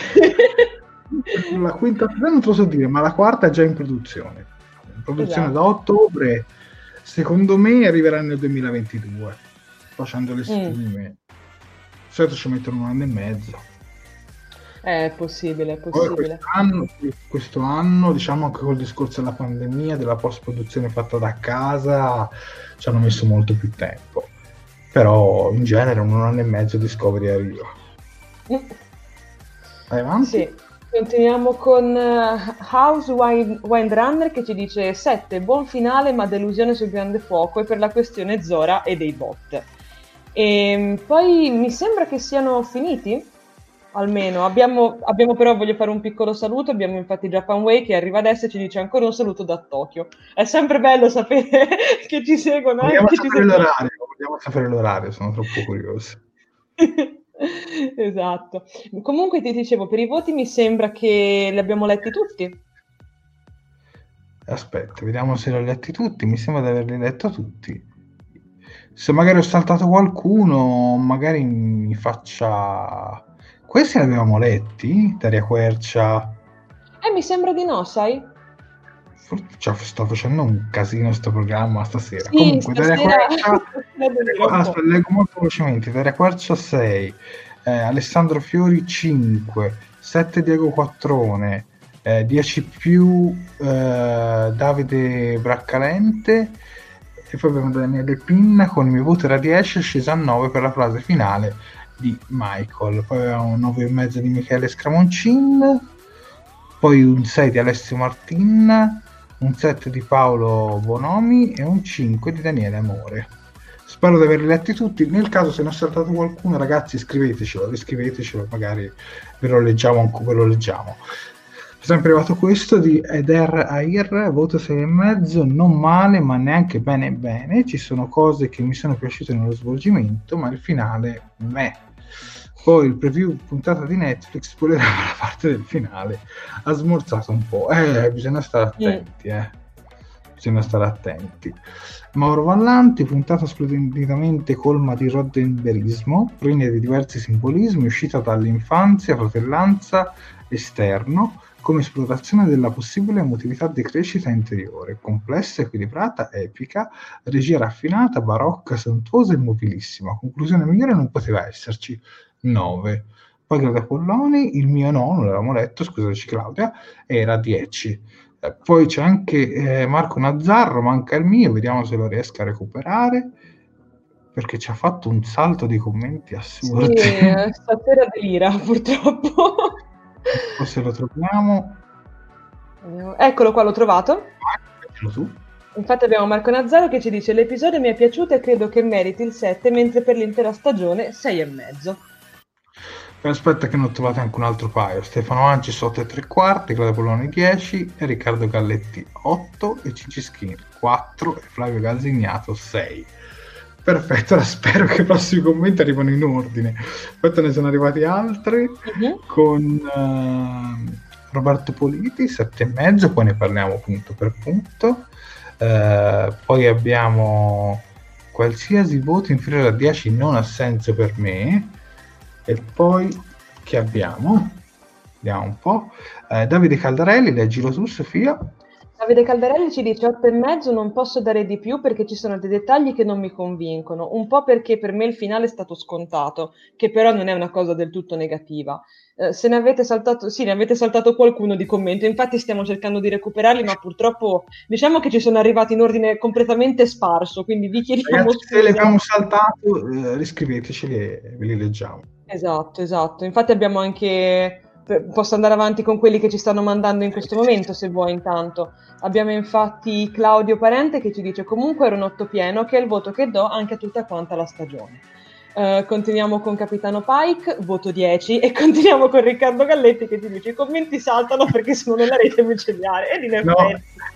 La quinta non te lo so dire, ma la quarta è già in produzione. In produzione esatto. Da ottobre, secondo me arriverà nel duemilaventidue, facendo le stime. Mm. Certo ci mettono un anno e mezzo. È possibile, è possibile. Quest'anno, questo anno, diciamo anche col discorso della pandemia, della post-produzione fatta da casa, ci hanno messo molto più tempo. Però in genere un anno e mezzo Discovery arriva. Vai avanti? Sì. Continuiamo con House Windrunner che ci dice sette, buon finale ma delusione sul grande fuoco e per la questione Zora e dei bot. E poi mi sembra che siano finiti, almeno abbiamo, abbiamo però voglio fare un piccolo saluto, abbiamo infatti Japan Way che arriva adesso e ci dice ancora un saluto da Tokyo, è sempre bello sapere che ci seguono, vogliamo, che sapere, ci l'orario, vogliamo sapere l'orario, sono troppo curiosi. Esatto, comunque ti dicevo per i voti mi sembra che li abbiamo letti tutti. Aspetta, vediamo se li ho letti tutti, mi sembra di averli letto tutti. Se magari ho saltato qualcuno, magari mi faccia... Questi li avevamo letti? Daria Quercia? Eh, mi sembra di no, sai? Cioè, sto facendo un casino sto programma stasera. Sì, comunque stasera. Daria Quercia aspetta, leggo molto velocemente. Daria Quercia sei, eh, Alessandro Fiori cinque, sette Diego Quattrone, eh, dieci più eh, Davide Braccalente, e poi abbiamo Daniele Pinna con il mio voto era dieci, scesa a nove per la frase finale di Michael. Poi abbiamo nove e mezzo di Michele Scramoncin, poi un sei di Alessio Martin, un sette di Paolo Bonomi e un cinque di Daniele Amore. Spero di averli letti tutti. Nel caso se ne ho saltato qualcuno, ragazzi, scrivetecelo, riscrivetecelo, magari ve lo leggiamo anche ve lo leggiamo. È sempre arrivato questo di Eder Air, voto sei e mezzo, non male ma neanche bene bene, ci sono cose che mi sono piaciute nello svolgimento ma il finale meh. Poi il preview puntata di Netflix spoilerava la parte del finale, ha smorzato un po', eh, bisogna stare attenti, eh. bisogna stare attenti. Mauro Vallanti, puntata splendidamente colma di roddenberismo, regna di diversi simbolismi, uscita dall'infanzia, fratellanza, esterno, come esplorazione della possibile emotività di crescita interiore, complessa, equilibrata, epica, regia raffinata, barocca, sontuosa e mobilissima. Conclusione migliore non poteva esserci. nove. Poi da Polloni, il mio no, non l'avevamo letto, scusaci Claudia, era dieci. Eh, poi c'è anche eh, Marco Nazzarro, manca il mio, vediamo se lo riesco a recuperare, perché ci ha fatto un salto di commenti assurdi. Sì, stasera delira, purtroppo. Forse lo troviamo. Eccolo qua, l'ho trovato. Eccolo tu. Infatti abbiamo Marco Nazzaro che ci dice: l'episodio mi è piaciuto e credo che meriti il sette, mentre per l'intera stagione sei e mezzo. Aspetta che ne ho trovato anche un altro paio. Stefano Ancis otto e tre quarti, Claudio Poloni dieci, e Riccardo Galletti otto, e Cici Skinner quattro, e Flavio Galzignato sei. Perfetto, la spero che i prossimi commenti arrivano in ordine. Aspetta, ne sono arrivati altri uh-huh. con uh, Roberto Politi sette e mezzo, poi ne parliamo punto per punto. Uh, poi abbiamo qualsiasi voto inferiore a dieci non ha senso per me, e poi che abbiamo? Vediamo un po'. Uh, Davide Caldarelli, leggilo tu Sofia. Davide Caldarelli ci dice otto e mezzo, non posso dare di più perché ci sono dei dettagli che non mi convincono, un po' perché per me il finale è stato scontato, che però non è una cosa del tutto negativa. Eh, se ne avete saltato, sì, ne avete saltato qualcuno di commento, infatti stiamo cercando di recuperarli, ma purtroppo diciamo che ci sono arrivati in ordine completamente sparso, quindi vi chiediamo scusa. Se li abbiamo saltato, eh, riscriveteci e ve li leggiamo. Esatto, esatto, infatti abbiamo anche... Posso andare avanti con quelli che ci stanno mandando in questo momento, se vuoi intanto. Abbiamo infatti Claudio Parente che ci dice: comunque era un otto pieno, che è il voto che do anche a tutta quanta la stagione. Uh, continuiamo con Capitano Pike, voto dieci, e continuiamo con Riccardo Galletti che ti dice: i commenti saltano perché sono nella rete micidiale. E di no,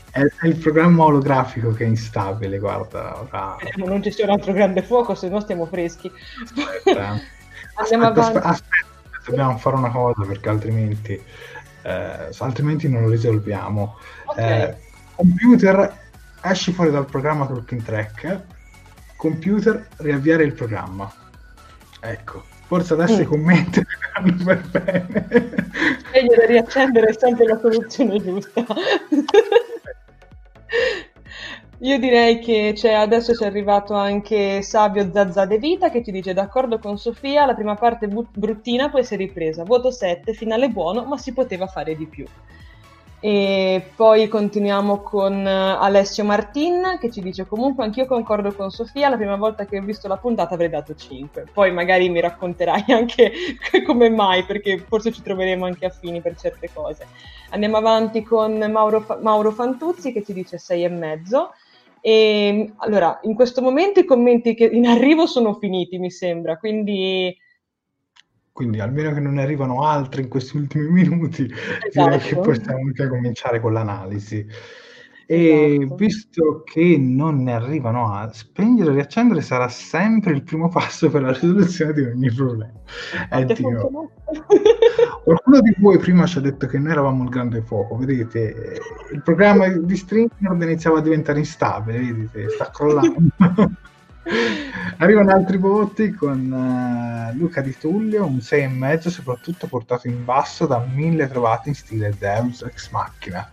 è, è il programma olografico che è instabile, guarda. Ora... Non ci sia un altro grande fuoco, se no stiamo freschi. Aspetta, Andiamo aspetta, avanti. aspetta. Dobbiamo fare una cosa perché altrimenti eh, altrimenti non lo risolviamo. Okay. Eh, computer, esci fuori dal programma Talking Trek. Computer, riavviare il programma. Ecco, forse adesso mm. i commenti vanno per bene. Meglio da riaccendere, è sempre la soluzione giusta. Io direi che c'è, adesso ci è arrivato anche Savio Zazza De Vita che ci dice: d'accordo con Sofia, la prima parte but- bruttina può essere ripresa, voto sette, finale buono ma si poteva fare di più. E poi continuiamo con Alessio Martin che ci dice: comunque anch'io concordo con Sofia, la prima volta che ho visto la puntata avrei dato cinque, poi magari mi racconterai anche come mai, perché forse ci troveremo anche affini per certe cose. Andiamo avanti con Mauro, Mauro Fantuzzi che ci dice sei e mezzo. E allora, in questo momento i commenti che in arrivo sono finiti, mi sembra, quindi... Quindi almeno che non ne arrivano altri in questi ultimi minuti, esatto. Direi che possiamo anche cominciare con l'analisi. E esatto. Visto che non ne arrivano altri, spegnere e riaccendere sarà sempre il primo passo per la risoluzione di ogni problema. Eh, Dio. Qualcuno di voi prima ci ha detto che noi eravamo il grande fuoco, vedete? Il programma di streaming iniziava a diventare instabile, vedete? Sta crollando. Arrivano altri voti con uh, Luca Di Tullio un sei e mezzo, soprattutto portato in basso da mille trovate in stile Deus Ex Machina.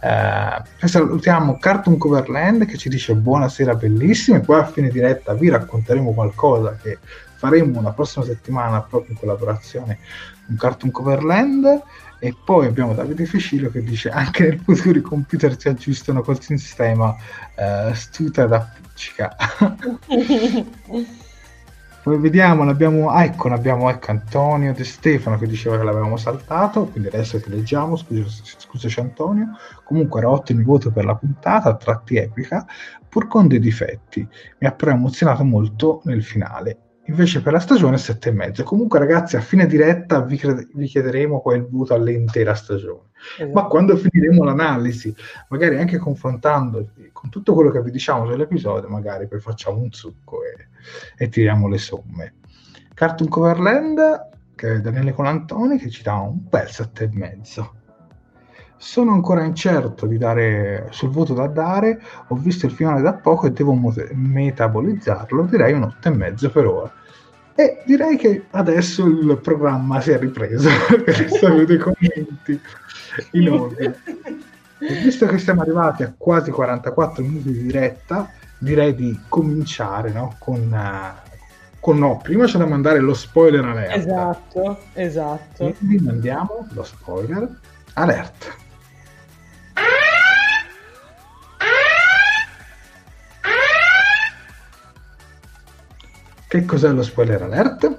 Uh, salutiamo Cartoon Coverland che ci dice buonasera bellissimi, poi a fine diretta vi racconteremo qualcosa che faremo la prossima settimana proprio in collaborazione con Cartoon Coverland. E poi abbiamo Davide Fecilio che dice anche nel futuro i computer si aggiustano col sistema uh, stuta da appiccica. Poi vediamo, l'abbiamo, ah, ecco, abbiamo ecco, Antonio De Stefano che diceva che l'avevamo saltato, quindi adesso ti leggiamo, scusaci Antonio. Comunque era ottimo il voto per la puntata, a tratti epica, pur con dei difetti. Mi ha però emozionato molto nel finale. Invece per la stagione sette e mezzo. Comunque ragazzi, a fine diretta vi, cre- vi chiederemo poi il voto all'intera stagione. Esatto. Ma quando finiremo l'analisi, magari anche confrontando con tutto quello che vi diciamo sull'episodio, magari poi facciamo un succo e, e tiriamo le somme. Cartoon Coverland, che è Daniele Colantoni, che ci dà un bel sette e mezzo. Sono ancora incerto di dare sul voto da dare, ho visto il finale da poco e devo mot- metabolizzarlo, direi un otto e mezzo per ora. E direi che adesso il programma si è ripreso, perché vedo i commenti in ordine. E visto che siamo arrivati a quasi quarantaquattro minuti di diretta, direi di cominciare, no? Con... Uh, no, prima c'è da mandare lo spoiler alert. Esatto, esatto. Quindi mandiamo lo spoiler alert. Che cos'è lo spoiler alert?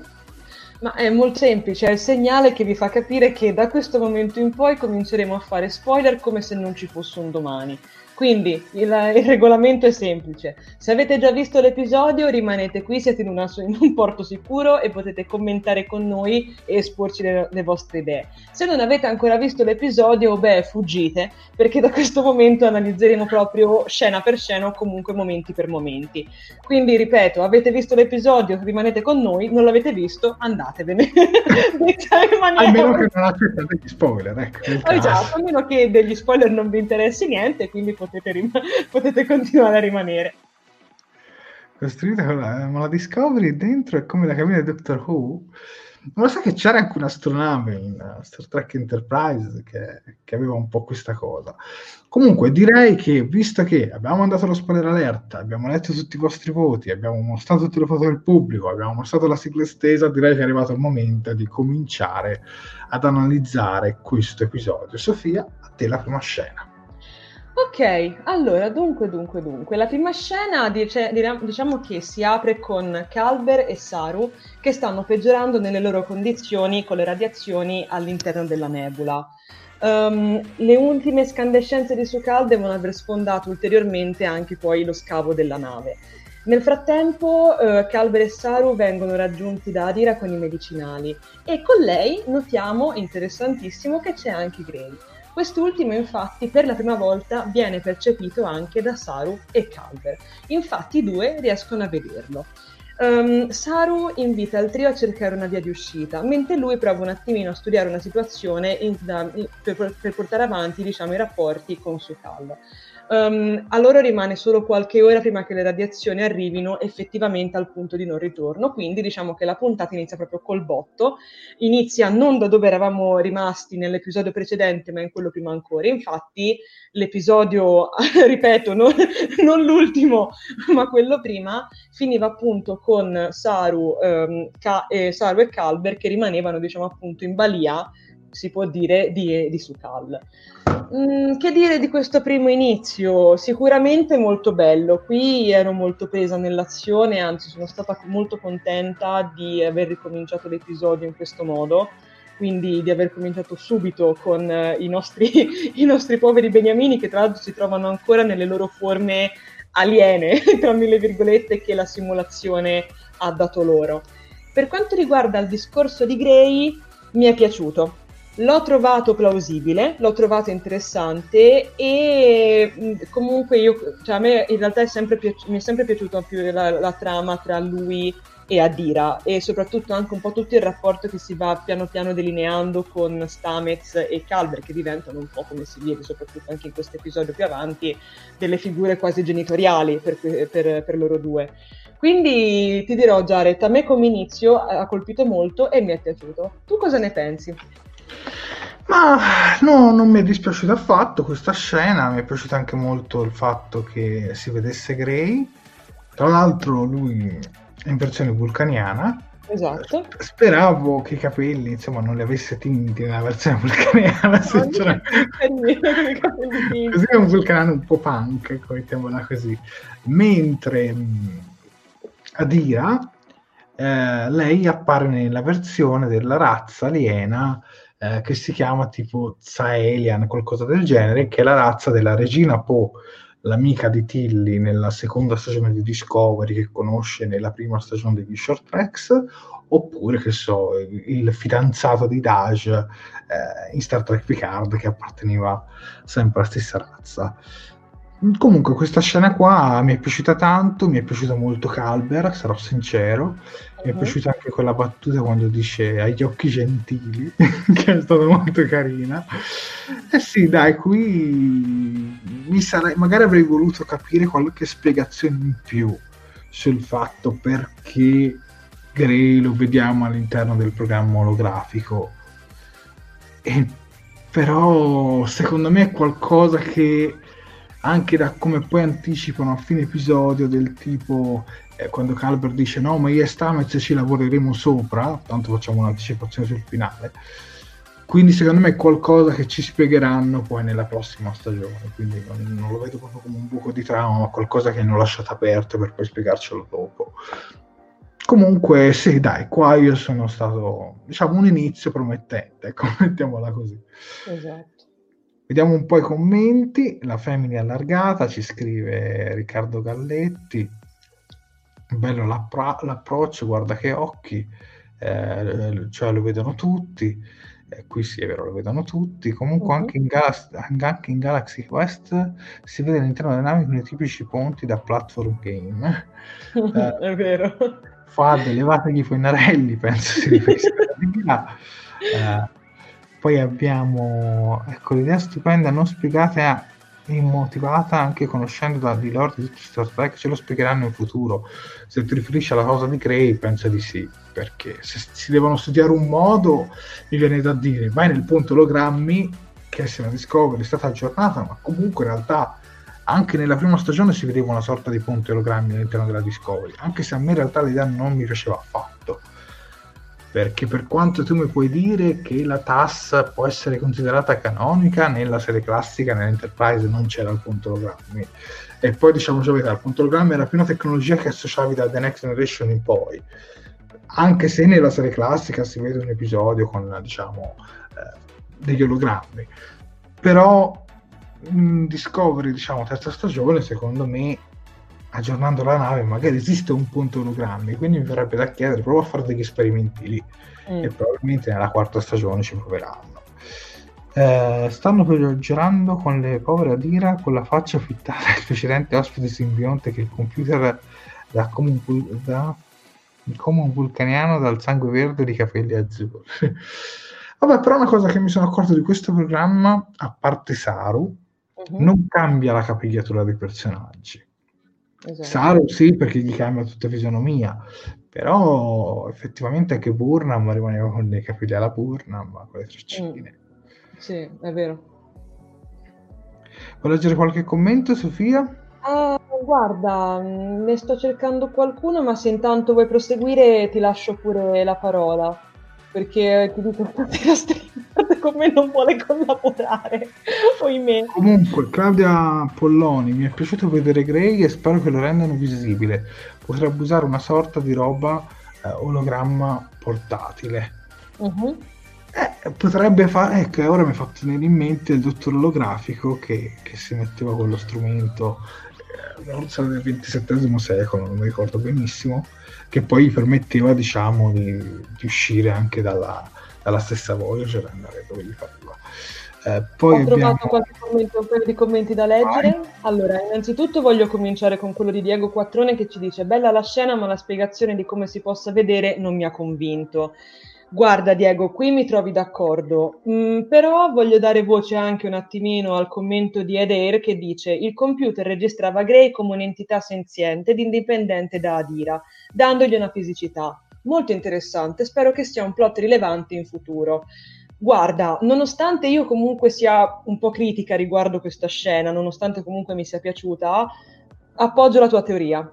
Ma è molto semplice, è il segnale che vi fa capire che da questo momento in poi cominceremo a fare spoiler come se non ci fosse un domani. Quindi il, il regolamento è semplice, se avete già visto l'episodio rimanete qui, siete in, una, in un porto sicuro e potete commentare con noi e esporci le, le vostre idee. Se non avete ancora visto l'episodio, beh, fuggite, perché da questo momento analizzeremo proprio scena per scena o comunque momenti per momenti. Quindi ripeto, avete visto l'episodio, rimanete con noi, non l'avete visto, andatevene. A meno che non accettate gli spoiler, ecco. Oh, esatto, a meno che degli spoiler non vi interessi niente, quindi Potete, rim- potete continuare a rimanere. Costruita con la, la Discovery dentro è come la cabina di Doctor Who. Ma sai che c'era anche un'astronave in Star Trek Enterprise che, che aveva un po' questa cosa. Comunque direi che, visto che abbiamo mandato lo spoiler alert, abbiamo letto tutti i vostri voti, abbiamo mostrato tutte le foto del pubblico, abbiamo mostrato la sigla estesa, direi che è arrivato il momento di cominciare ad analizzare questo episodio. Sofia, a te la prima scena. Ok, allora, dunque, dunque, dunque, la prima scena dice, diciamo che si apre con Culber e Saru che stanno peggiorando nelle loro condizioni con le radiazioni all'interno della nebula. Um, le ultime scandescenze di Su'Kal devono aver sfondato ulteriormente anche poi lo scavo della nave. Nel frattempo eh, Culber e Saru vengono raggiunti da Adira con i medicinali e con lei notiamo, interessantissimo, che c'è anche Grey. Quest'ultimo, infatti, per la prima volta viene percepito anche da Saru e Culber. Infatti i due riescono a vederlo. Um, Saru invita il trio a cercare una via di uscita, mentre lui prova un attimino a studiare una situazione in, da, in, per, per portare avanti, diciamo, i rapporti con Su'Kal. Um, a loro rimane solo qualche ora prima che le radiazioni arrivino effettivamente al punto di non ritorno, quindi diciamo che la puntata inizia proprio col botto, inizia non da dove eravamo rimasti nell'episodio precedente ma in quello prima ancora. Infatti l'episodio, ripeto, non, non l'ultimo ma quello prima, finiva appunto con Saru, um, Ka- eh, Saru e Culber che rimanevano, diciamo, appunto in balia, si può dire, di, di Su'Kal. Mm, che dire di questo primo inizio? Sicuramente molto bello, qui ero molto presa nell'azione, anzi sono stata molto contenta di aver ricominciato l'episodio in questo modo, quindi di aver cominciato subito con eh, i, nostri, i nostri poveri beniamini che tra l'altro si trovano ancora nelle loro forme aliene, tra mille virgolette, che la simulazione ha dato loro. Per quanto riguarda il discorso di Grey, mi è piaciuto. L'ho trovato plausibile, l'ho trovato interessante e comunque io, cioè a me in realtà è sempre piaci- mi è sempre piaciuta più la, la trama tra lui e Adira e soprattutto anche un po' tutto il rapporto che si va piano piano delineando con Stamets e Culber, che diventano un po', come si vede soprattutto anche in questo episodio più avanti, delle figure quasi genitoriali per, per, per loro due. Quindi ti dirò, Jared, a me come inizio ha colpito molto e mi è piaciuto. Tu cosa ne pensi? Ma no, non mi è dispiaciuta affatto questa scena, mi è piaciuto anche molto il fatto che si vedesse Grey. Tra l'altro lui è in versione vulcaniana. Esatto. Speravo che i capelli, insomma, non li avesse tinti nella versione vulcaniana, no, sinceramente. Così è un vulcano un po' punk, mettiamola così. Mentre Adira, eh, lei appare nella versione della razza aliena eh, che si chiama tipo Zaelian, qualcosa del genere, che è la razza della regina Po, l'amica di Tilly nella seconda stagione di Discovery, che conosce nella prima stagione degli Short Tracks, oppure, che so, il fidanzato di Daj eh, in Star Trek Picard, che apparteneva sempre alla stessa razza. Comunque questa scena qua mi è piaciuta tanto, mi è piaciuto molto Culber, sarò sincero, uh-huh. Mi è piaciuta anche quella battuta quando dice agli occhi gentili, che è stata molto carina. Eh sì, dai, qui mi sarei, magari avrei voluto capire qualche spiegazione in più sul fatto perché Grey lo vediamo all'interno del programma olografico, e però secondo me è qualcosa che... anche da come poi anticipano a fine episodio, del tipo eh, quando Culber dice no, ma io e Stamets ci lavoreremo sopra, tanto facciamo un'anticipazione sul finale, quindi secondo me è qualcosa che ci spiegheranno poi nella prossima stagione, quindi non, non lo vedo proprio come un buco di trama, ma qualcosa che hanno lasciato aperto per poi spiegarcelo dopo. Comunque sì, dai, qua io sono stato, diciamo, un inizio promettente, ecco, mettiamola così. Esatto. Vediamo un po' i commenti. La famiglia allargata, ci scrive Riccardo Galletti, bello l'appro- l'approccio, guarda che occhi, eh, cioè lo vedono tutti, eh, qui sì è vero, lo vedono tutti, comunque uh-huh. anche, in Gal- anche in Galaxy Quest si vede all'interno delle navi con i tipici ponti da platform game. Eh, è vero. Fa delle vate di Foinarelli, penso si riferisca di là. Eh, Poi abbiamo, ecco, l'idea stupenda, non spiegata e immotivata, anche conoscendo da di lore di Star Trek, ce lo spiegheranno in futuro. Se ti riferisci alla cosa di Grey, penso di sì, perché se si devono studiare un modo, mi viene da dire, vai nel punto ologrammi, che se la Discovery è stata aggiornata, ma comunque in realtà anche nella prima stagione si vedeva una sorta di punto ologrammi all'interno della Discovery, anche se a me in realtà l'idea non mi piaceva affatto. Perché per quanto tu mi puoi dire che la T A S può essere considerata canonica, nella serie classica, nell'Enterprise, non c'era il punto ologrammi. E poi, diciamo, già il punto ologrammi era più una tecnologia che associavi da The Next Generation in poi. Anche se nella serie classica si vede un episodio con, diciamo, eh, degli ologrammi. Però in Discovery, diciamo, terza stagione, secondo me, aggiornando la nave magari esiste un punto ologrammi, quindi mi verrebbe da chiedere, prova a fare degli esperimenti lì, mm. e probabilmente nella quarta stagione ci proveranno. Eh, stanno peggiorando con le povere Adira, con la faccia fittata al precedente ospite simbionte che il computer dà come un, vul- da, come un vulcaniano dal sangue verde di capelli azzurri. Vabbè, però una cosa che mi sono accorto di questo programma, a parte Saru, mm-hmm. non cambia la capigliatura dei personaggi. Esatto. Saru sì, perché gli cambia tutta fisionomia, però effettivamente anche Burnham rimaneva con dei capelli alla Burnham, con le treccine. mm. Sì, è vero. Vuoi leggere qualche commento, Sofia? Eh, guarda, ne sto cercando qualcuno, ma se intanto vuoi proseguire ti lascio pure la parola, perché ti dico che con me non vuole collaborare, oimè. Comunque, Claudia Polloni, mi è piaciuto vedere Grey e spero che lo rendano visibile. Potrebbe usare una sorta di roba eh, ologramma portatile. Uh-huh. Eh, potrebbe fare, ecco, e ora mi è fatto venire in mente il dottor olografico che, che si metteva con lo strumento, forse eh, del ventisettesimo secolo, non mi ricordo benissimo, che poi gli permetteva, diciamo, di, di uscire anche dalla, dalla stessa Voyager e andare dove gli pareva. Eh, poi Ho abbiamo... trovato qualche commento, un paio di commenti da leggere. Vai. Allora, innanzitutto voglio cominciare con quello di Diego Quattrone, che ci dice: bella la scena, ma la spiegazione di come si possa vedere non mi ha convinto. Guarda Diego, qui mi trovi d'accordo, mm, però voglio dare voce anche un attimino al commento di Adair che dice: il computer registrava Grey come un'entità senziente ed indipendente da Adira, dandogli una fisicità. Molto interessante, spero che sia un plot rilevante in futuro. Guarda, nonostante io comunque sia un po' critica riguardo questa scena, nonostante comunque mi sia piaciuta, appoggio la tua teoria.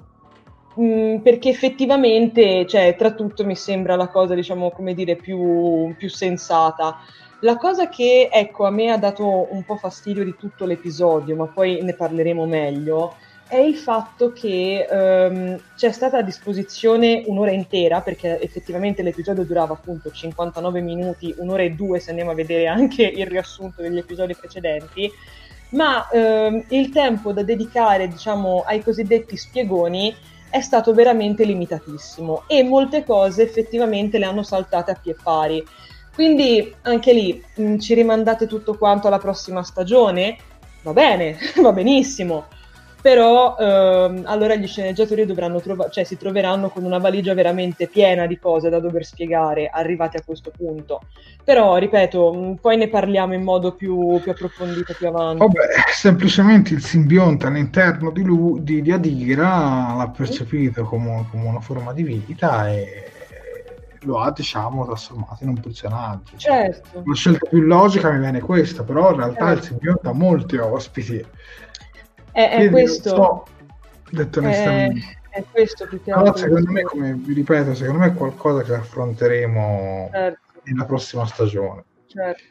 Mm, perché effettivamente, cioè, tra tutto mi sembra la cosa, diciamo, come dire, più, più sensata. La cosa che, ecco, a me ha dato un po' fastidio di tutto l'episodio, ma poi ne parleremo meglio, è il fatto che um, c'è stata a disposizione un'ora intera, perché effettivamente l'episodio durava appunto cinquantanove minuti, un'ora e due se andiamo a vedere anche il riassunto degli episodi precedenti, ma um, il tempo da dedicare, diciamo, ai cosiddetti spiegoni è stato veramente limitatissimo e molte cose effettivamente le hanno saltate a pie pari. Quindi anche lì mh, ci rimandate tutto quanto alla prossima stagione? Va bene, va benissimo. Però ehm, allora gli sceneggiatori dovranno trovare, cioè si troveranno con una valigia veramente piena di cose da dover spiegare arrivati a questo punto. Però, ripeto, mh, poi ne parliamo in modo più, più approfondito più avanti. Vabbè, semplicemente il simbionte all'interno di, lui, di, di Adira l'ha percepito come, come una forma di vita e lo ha, diciamo, trasformato in un personaggio. Certo. Cioè, la scelta più logica mi viene questa, però in realtà certo. Il simbionte ha molti ospiti. È, è questo, so, detto è, è questo più che altro. Allora, secondo me, come vi ripeto, secondo me è qualcosa che affronteremo certo. nella prossima stagione. Certo.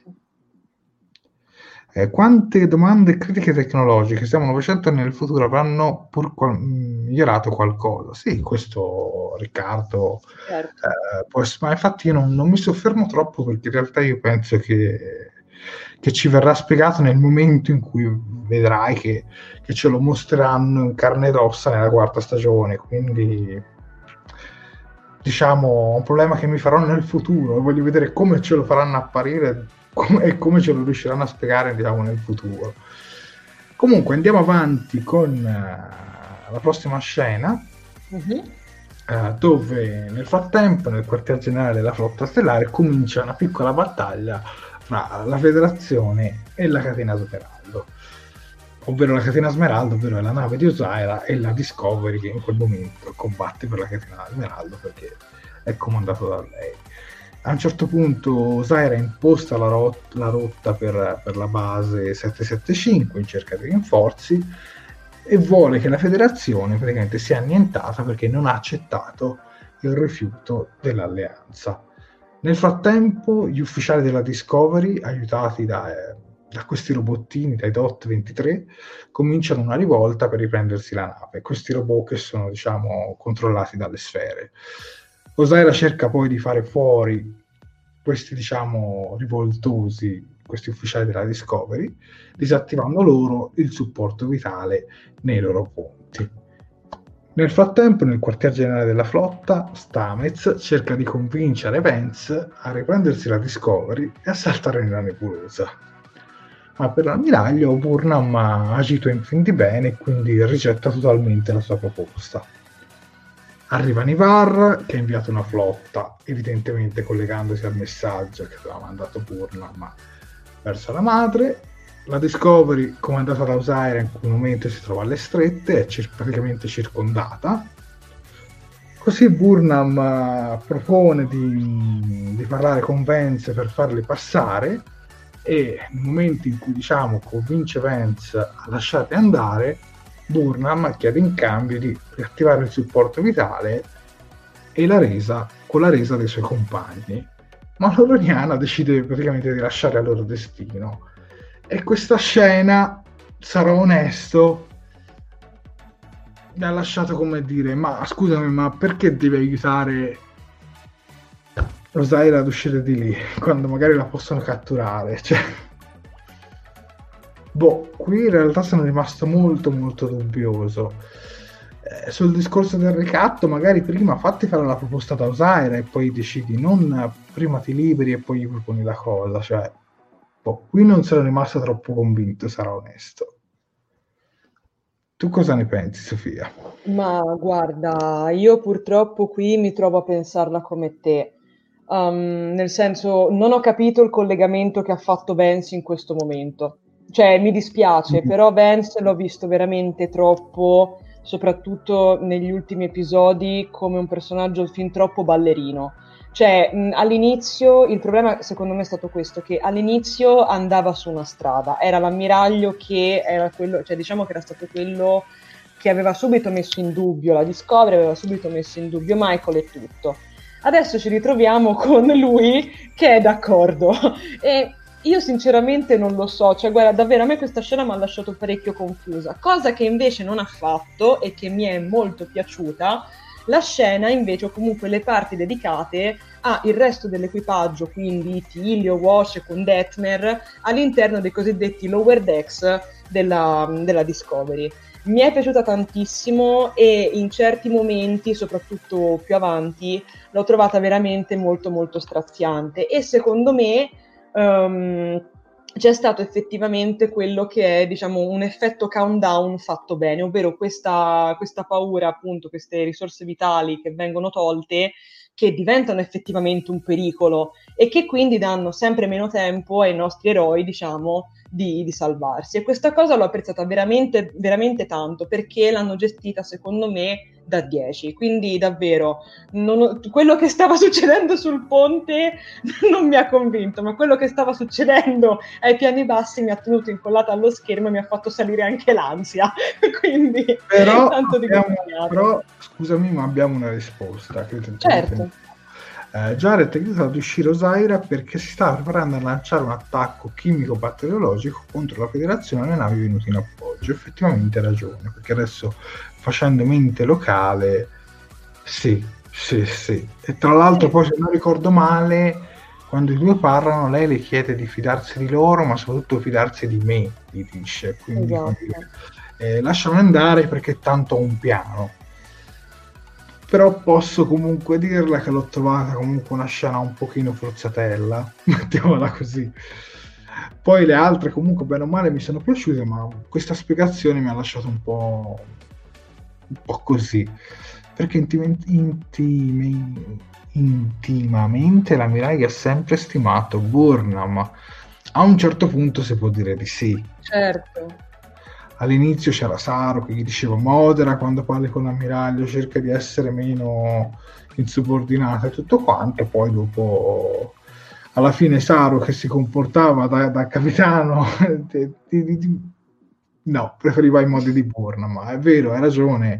Eh, quante domande e critiche tecnologiche stiamo novecento nel futuro avranno pur qual- migliorato qualcosa? Sì, questo Riccardo. Certo. Eh, poi, ma infatti io non, non mi soffermo troppo perché in realtà io penso che che ci verrà spiegato nel momento in cui vedrai che, che ce lo mostreranno in carne ed ossa nella quarta stagione, quindi diciamo un problema che mi farò nel futuro, voglio vedere come ce lo faranno apparire com- e come ce lo riusciranno a spiegare, diciamo, nel futuro. Comunque andiamo avanti con uh, la prossima scena, mm-hmm. uh, dove nel frattempo nel quartier generale della flotta stellare comincia una piccola battaglia tra la Federazione e la catena Smeraldo, ovvero la catena Smeraldo, ovvero la nave di Osyraa e la Discovery che in quel momento combatte per la catena Smeraldo perché è comandato da lei. A un certo punto Osyraa imposta la, rot- la rotta per, per la base sette settantacinque in cerca di rinforzi e vuole che la Federazione praticamente sia annientata perché non ha accettato il rifiuto dell'alleanza. Nel frattempo gli ufficiali della Discovery, aiutati da, eh, da questi robottini, dai D O T ventitré, cominciano una rivolta per riprendersi la nave. Questi robot che sono, diciamo, controllati dalle sfere. Osyraa cerca poi di fare fuori questi, diciamo, rivoltosi, questi ufficiali della Discovery, disattivando loro il supporto vitale nei loro ponti. Nel frattempo, nel quartier generale della flotta, Stamets cerca di convincere Vance a riprendersi la Discovery e a saltare nella nebulosa. Ma per l'ammiraglio, Burnham ha agito in fin di bene e quindi rigetta totalmente la sua proposta. Arriva Nivar, che ha inviato una flotta, evidentemente collegandosi al messaggio che aveva mandato Burnham verso la madre. La Discovery, comandata da Osyraa, in quel momento si trova alle strette, è cir- praticamente circondata. Così Burnham uh, propone di, di parlare con Vance per farli passare e nel momento in cui, diciamo, convince Vance a lasciarli andare, Burnham chiede in cambio di riattivare il supporto vitale e la resa con la resa dei suoi compagni. Ma l'Oroniana decide praticamente di lasciare al loro destino. E questa scena, sarò onesto, mi ha lasciato come dire: ma scusami, ma perché devi aiutare Osyraa ad uscire di lì quando magari la possono catturare? Cioè, boh, qui in realtà sono rimasto molto molto dubbioso. Eh, sul discorso del ricatto, magari prima fatti fare la proposta da Osyraa e poi decidi, non prima ti liberi e poi gli proponi la cosa, cioè. Boh, qui non sono rimasto troppo convinto, sarò onesto. Tu cosa ne pensi, Sofia? Ma guarda, io purtroppo qui mi trovo a pensarla come te. Um, nel senso, non ho capito il collegamento che ha fatto Vance in questo momento. Cioè, mi dispiace, mm-hmm. però Vance l'ho visto veramente troppo, soprattutto negli ultimi episodi, come un personaggio fin troppo ballerino. Cioè, mh, all'inizio, il problema secondo me è stato questo, che all'inizio andava su una strada, era l'ammiraglio che era quello, cioè diciamo che era stato quello che aveva subito messo in dubbio la Discovery, aveva subito messo in dubbio Michael e tutto. Adesso ci ritroviamo con lui che è d'accordo e io sinceramente non lo so, cioè guarda, davvero a me questa scena mi ha lasciato parecchio confusa, cosa che invece non ha fatto e che mi è molto piaciuta la scena invece, o comunque le parti dedicate al resto dell'equipaggio, quindi Tilly, Wash con Detmer, all'interno dei cosiddetti Lower Decks della, della Discovery. Mi è piaciuta tantissimo e in certi momenti, soprattutto più avanti, l'ho trovata veramente molto molto straziante e secondo me um, c'è stato effettivamente quello che è, diciamo, un effetto countdown fatto bene, ovvero questa, questa paura, appunto, queste risorse vitali che vengono tolte, che diventano effettivamente un pericolo e che quindi danno sempre meno tempo ai nostri eroi, diciamo, Di, di salvarsi. E questa cosa l'ho apprezzata veramente veramente tanto, perché l'hanno gestita secondo me da dieci, quindi davvero non ho, quello che stava succedendo sul ponte non mi ha convinto, ma quello che stava succedendo ai piani bassi mi ha tenuto incollata allo schermo e mi ha fatto salire anche l'ansia, quindi però, tanto abbiamo, di però scusami, ma abbiamo una risposta che certo. Eh, Jared è accusato di uscire Osyraa perché si stava preparando a lanciare un attacco chimico-batteriologico contro la federazione e le navi venute in appoggio. Effettivamente ha ragione, perché adesso facendo mente locale, sì, sì, sì. E tra l'altro poi, se non ricordo male, quando i due parlano, lei le chiede di fidarsi di loro, ma soprattutto fidarsi di me, gli dice. Quindi esatto. eh, lasciano andare perché tanto ho un piano. Però posso comunque dirla che l'ho trovata comunque una scena un pochino forzatella, mettiamola così. Poi le altre comunque bene o male mi sono piaciute, ma questa spiegazione mi ha lasciato un po', un po' così, perché intim- intim- intimamente l'ammiraglio ha sempre stimato Burnham. A un certo punto si può dire di sì. Certo. All'inizio c'era Saru che gli diceva: modera quando parli con l'ammiraglio, cerca di essere meno insubordinata e tutto quanto. Poi dopo, alla fine, Saru che si comportava da, da capitano, di, di, di, no, preferiva i modi di Burnham, ma è vero, hai ragione.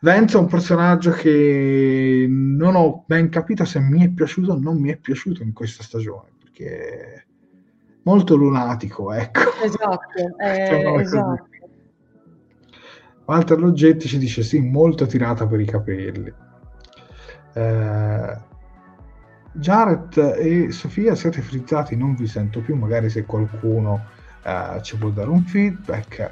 Vance è un personaggio che non ho ben capito se mi è piaciuto o non mi è piaciuto in questa stagione, perché... molto lunatico, ecco. Esatto, eh, esatto. Walter Loggetti ci dice sì, molto tirata per i capelli. Eh, Jared e Sofia siete frizzati, non vi sento più, magari se qualcuno eh, ci può dare un feedback.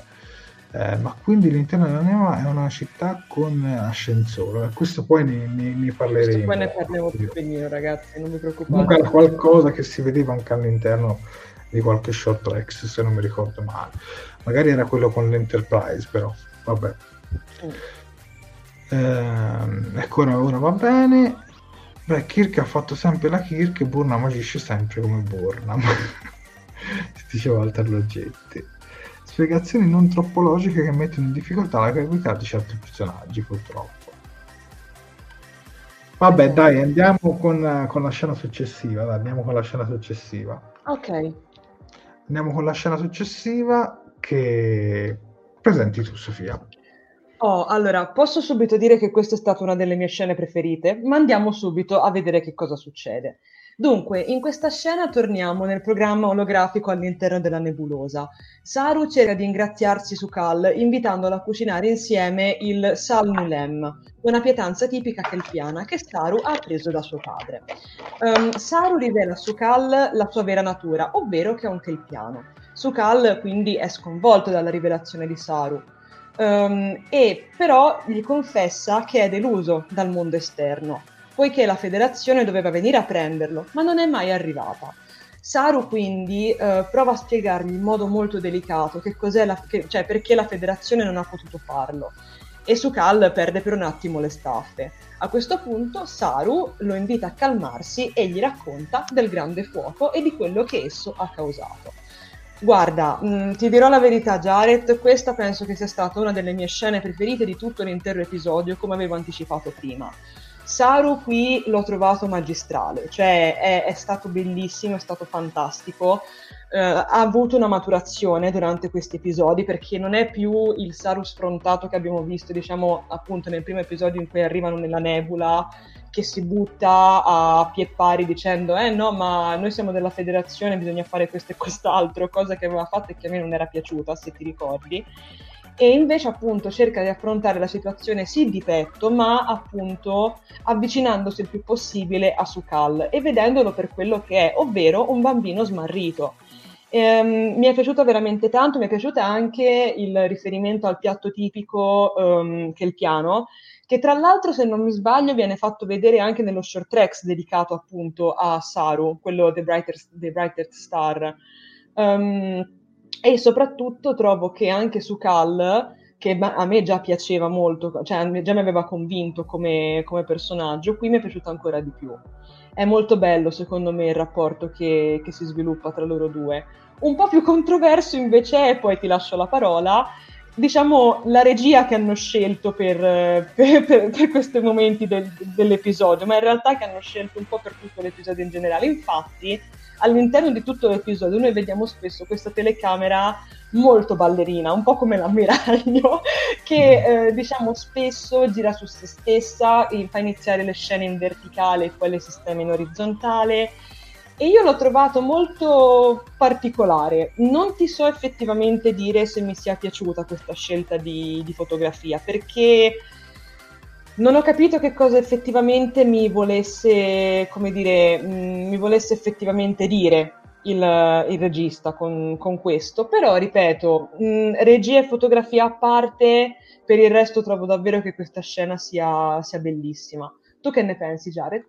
Eh, ma quindi l'interno della Neva è una città con ascensore, questo poi ne, ne, ne parleremo. Questo poi ne parliamo più benino, ragazzi, non vi preoccupate. Comunque era qualcosa che si vedeva anche all'interno di qualche short track, se non mi ricordo male, magari era quello con l'Enterprise, però vabbè. mm. eh, ecco ora, ora va bene. Beh, Kirk ha fatto sempre la Kirk e Burnham agisce sempre come Burnham. Si diceva Walter Loggetti. Spiegazioni non troppo logiche che mettono in difficoltà la creatività di certi personaggi, purtroppo. Vabbè, dai, andiamo con, con la scena successiva, dai, andiamo con la scena successiva. Ok. Andiamo con la scena successiva che presenti tu, Sofia. Oh, allora, posso subito dire che questa è stata una delle mie scene preferite, ma andiamo subito a vedere che cosa succede. Dunque, in questa scena torniamo nel programma olografico all'interno della nebulosa. Saru cerca di ingraziarsi Su'Kal, invitandola a cucinare insieme il salmulem, una pietanza tipica kelpiana che Saru ha preso da suo padre. Um, Saru rivela a Su'Kal la sua vera natura, ovvero che è un kelpiano. Su'Kal quindi è sconvolto dalla rivelazione di Saru. Um, e però gli confessa che è deluso dal mondo esterno, poiché la federazione doveva venire a prenderlo, ma non è mai arrivata. Saru quindi eh, prova a spiegargli in modo molto delicato che cos'è la, che, cioè perché la federazione non ha potuto farlo. e Su'Kal perde per un attimo le staffe. A questo punto Saru lo invita a calmarsi e gli racconta del grande fuoco e di quello che esso ha causato. Guarda, mh, ti dirò la verità, Jared, questa penso che sia stata una delle mie scene preferite di tutto l'intero episodio, come avevo anticipato prima. Saru qui l'ho trovato magistrale, cioè è, è stato bellissimo, è stato fantastico, eh, ha avuto una maturazione durante questi episodi, perché non è più il Saru sfrontato che abbiamo visto, diciamo, appunto nel primo episodio in cui arrivano nella nebula, che si butta a pie pari dicendo eh no, ma noi siamo della federazione, bisogna fare questo e quest'altro, cosa che aveva fatto e che a me non era piaciuta, se ti ricordi. E invece appunto cerca di affrontare la situazione sì di petto, ma appunto avvicinandosi il più possibile a Su'Kal e vedendolo per quello che è, ovvero un bambino smarrito. Ehm, mi è piaciuto veramente tanto, mi è piaciuto anche il riferimento al piatto tipico um, kelpiano, che tra l'altro, se non mi sbaglio, viene fatto vedere anche nello short tracks dedicato appunto a Saru, quello The Brighter, The Brighter Star. Um, E soprattutto trovo che anche Su'Kal, che a me già piaceva molto, cioè già mi aveva convinto come, come personaggio, qui mi è piaciuto ancora di più. È molto bello, secondo me, il rapporto che, che si sviluppa tra loro due. Un po' più controverso invece è, poi ti lascio la parola, diciamo la regia che hanno scelto per, per, per, per questi momenti del, dell'episodio, ma in realtà che hanno scelto un po' per tutto l'episodio in generale. Infatti, all'interno di tutto l'episodio noi vediamo spesso questa telecamera molto ballerina, un po' come l'ammiraglio, che eh, diciamo spesso gira su se stessa, fa iniziare le scene in verticale e poi le sistema in orizzontale, e io l'ho trovato molto particolare. Non ti so effettivamente dire se mi sia piaciuta questa scelta di, di fotografia, perché non ho capito che cosa effettivamente mi volesse, come dire, mh, mi volesse effettivamente dire il, il regista con, con questo, però ripeto, mh, regia e fotografia a parte, per il resto trovo davvero che questa scena sia, sia bellissima. Tu che ne pensi, Jared?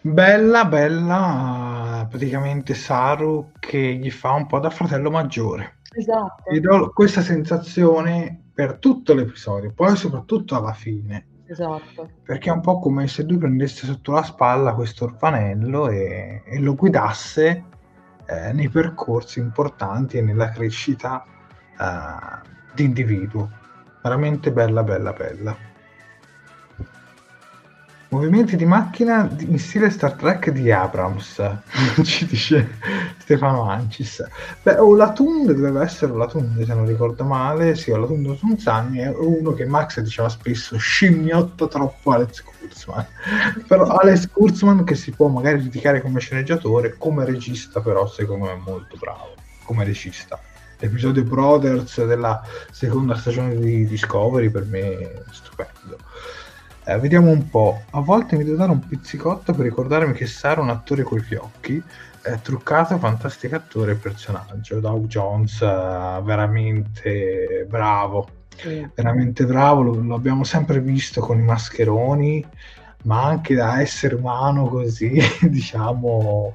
Bella, bella, praticamente Saru che gli fa un po' da fratello maggiore. Esatto. E do questa sensazione per tutto l'episodio, poi soprattutto alla fine. Esatto. Perché è un po' come se lui prendesse sotto la spalla questo orfanello e, e lo guidasse eh, nei percorsi importanti e nella crescita eh, di individuo. Veramente bella, bella, bella. Movimenti di macchina in stile Star Trek di Abrams, ci dice Stefano Ancis. Beh, Olatunde doveva essere Olatunde, se non ricordo male. Sì, Olatunde Tunzani è uno che Max diceva spesso scimmiotta troppo Alex Kurtzman. Però Alex Kurtzman, che si può magari criticare come sceneggiatore, come regista però secondo me è molto bravo, come regista. L'episodio Brothers della seconda stagione di Discovery per me è stupendo. Eh, vediamo un po', a volte mi devo dare un pizzicotto per ricordarmi che Sara è un attore coi fiocchi, eh, truccato, fantastico attore e personaggio. Dow Jones, eh, veramente bravo, sì. veramente bravo, lo, lo abbiamo sempre visto con i mascheroni, ma anche da essere umano così, diciamo,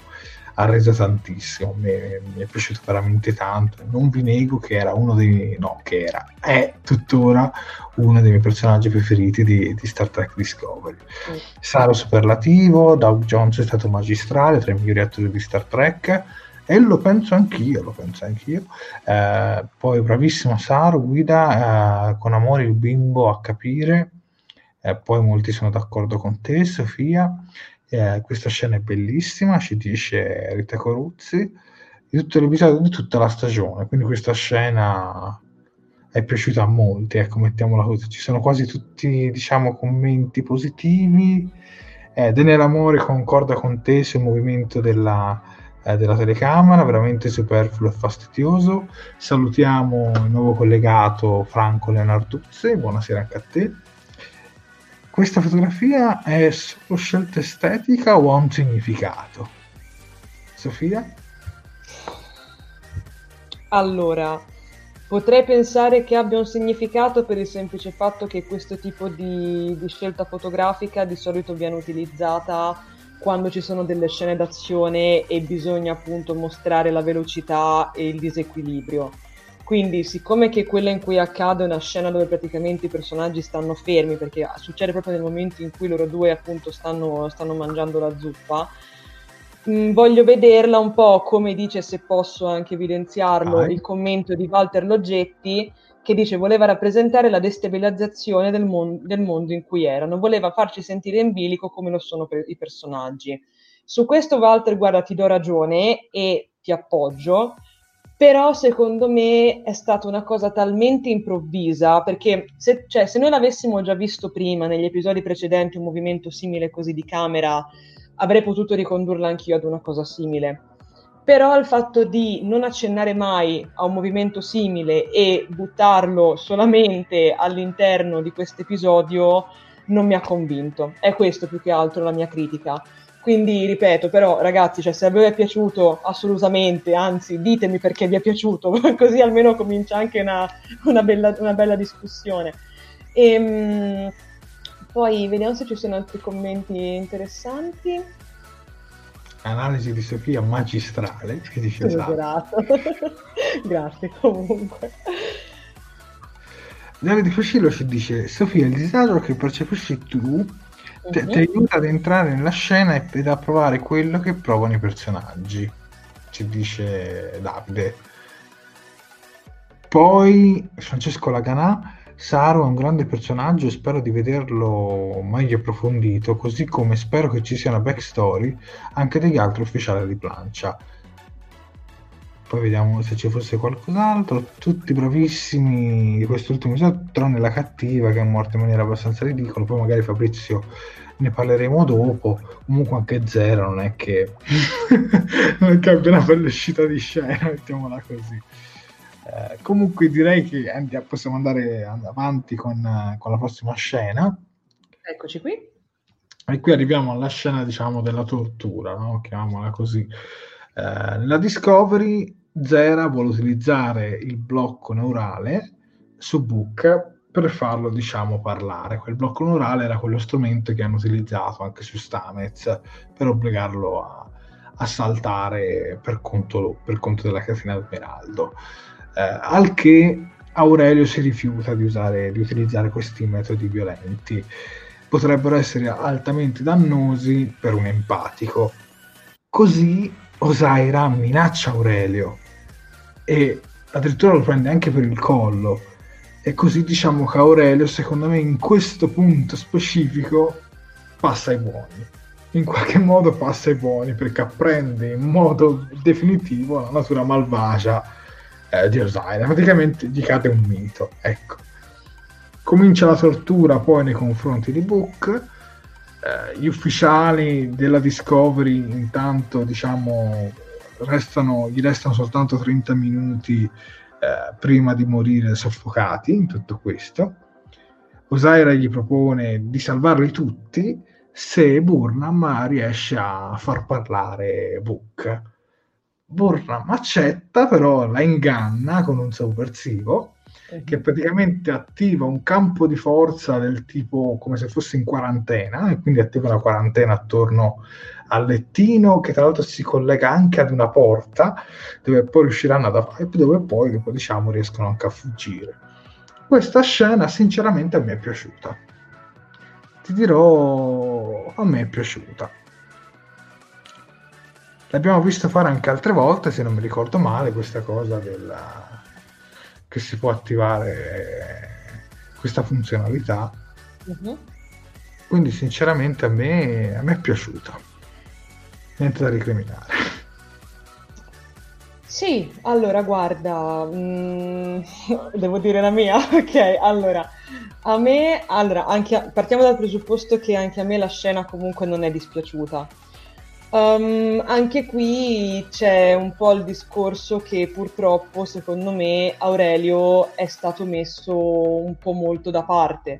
ha reso tantissimo, mi, mi è piaciuto veramente tanto. Non vi nego che era uno dei no che era è tuttora uno dei miei personaggi preferiti di, di Star Trek Discovery. Mm. Saru superlativo, Dow Jones è stato magistrale, tra i migliori attori di Star Trek, e lo penso anch'io, lo penso anch'io. Eh, poi bravissimo Saru, guida eh, con amore il bimbo a capire, eh, poi molti sono d'accordo con te, Sofia. Eh, questa scena è bellissima, ci dice Rita Coruzzi, di tutto l'episodio, di tutta la stagione, quindi questa scena è piaciuta a molti, ecco, mettiamola così. Ci sono quasi tutti, diciamo, commenti positivi. eh, Daniela Amore concorda con te sul movimento della, eh, della telecamera, veramente superfluo e fastidioso. Salutiamo il nuovo collegato Franco Leonarduzzi, buonasera anche a te. Questa fotografia è solo scelta estetica o ha un significato? Sofia? Allora, potrei pensare che abbia un significato per il semplice fatto che questo tipo di, di scelta fotografica di solito viene utilizzata quando ci sono delle scene d'azione e bisogna appunto mostrare la velocità e il disequilibrio. Quindi, siccome che quella in cui accade è una scena dove praticamente i personaggi stanno fermi, perché succede proprio nel momento in cui loro due appunto stanno, stanno mangiando la zuppa, mh, voglio vederla un po', come dice, se posso anche evidenziarlo, ah, il commento di Walter Loggetti, che dice voleva rappresentare la destabilizzazione del, mon- del mondo in cui erano, voleva farci sentire in bilico come lo sono per- i personaggi. Su questo Walter, guarda, ti do ragione e ti appoggio, però secondo me è stata una cosa talmente improvvisa, perché se, cioè, se noi l'avessimo già visto prima, negli episodi precedenti, un movimento simile così di camera, avrei potuto ricondurla anch'io ad una cosa simile. Però il fatto di non accennare mai a un movimento simile e buttarlo solamente all'interno di questo episodio non mi ha convinto. È questo più che altro la mia critica. Quindi ripeto, però ragazzi, cioè, se a voi è piaciuto assolutamente, anzi ditemi perché vi è piaciuto, così almeno comincia anche una, una, bella, una bella discussione. E, poi vediamo se ci sono altri commenti interessanti. Analisi di Sofia magistrale, che dice esatto. Grazie comunque. Davide Fascillo ci dice: Sofia, il disagio che percepisci tu Te, ti aiuta ad entrare nella scena e, ed a provare quello che provano i personaggi, ci dice Davide. Poi Francesco Laganà: Saru è un grande personaggio e spero di vederlo meglio approfondito, così come spero che ci sia una backstory anche degli altri ufficiali di plancia. Poi vediamo se ci fosse qualcos'altro. Tutti bravissimi di quest'ultimo episodio, tranne la cattiva che è morta in maniera abbastanza ridicola. Poi magari, Fabrizio, ne parleremo dopo. Comunque anche Zera non è che non è che abbia una bella uscita di scena, mettiamola così. Eh, comunque direi che andiamo, possiamo andare avanti con, con la prossima scena. Eccoci qui. E qui arriviamo alla scena, diciamo, della tortura, no? Chiamiamola così. Eh, nella Discovery Zera vuole utilizzare il blocco neurale su Book per farlo, diciamo, parlare. Quel blocco neurale era quello strumento che hanno utilizzato anche su Stamets per obbligarlo a, a saltare per conto, per conto della catena d'Emeraldo, eh, al che Aurelio si rifiuta di, usare, di utilizzare questi metodi violenti, potrebbero essere altamente dannosi per un empatico. Così Osyraa minaccia Aurelio e addirittura lo prende anche per il collo, e così diciamo che Aurelio, secondo me, in questo punto specifico passa ai buoni, in qualche modo passa ai buoni, perché apprende in modo definitivo la natura malvagia eh, di Osyraa, praticamente gli cade un mito, ecco. Comincia la tortura poi nei confronti di Book. Uh, gli ufficiali della Discovery intanto, diciamo, restano, gli restano soltanto trenta minuti uh, prima di morire soffocati in tutto questo. Osyraa gli propone di salvarli tutti se Burnham riesce a far parlare Book. Burnham accetta, però la inganna con un sovversivo che praticamente attiva un campo di forza del tipo come se fosse in quarantena, e quindi attiva la quarantena attorno al lettino, che tra l'altro si collega anche ad una porta dove poi riusciranno ad aprire, dove poi dopo, diciamo, riescono anche a fuggire. Questa scena sinceramente mi è piaciuta, ti dirò, a me è piaciuta. L'abbiamo visto fare anche altre volte, se non mi ricordo male, questa cosa della che si può attivare questa funzionalità. Uh-huh. Quindi sinceramente a me, a me è piaciuta, niente da recriminare. Sì, allora guarda, mh, devo dire la mia, ok, allora a me, allora anche a, partiamo dal presupposto che anche a me la scena comunque non è dispiaciuta. Um, anche qui c'è un po' il discorso che purtroppo, secondo me, Aurelio è stato messo un po' molto da parte,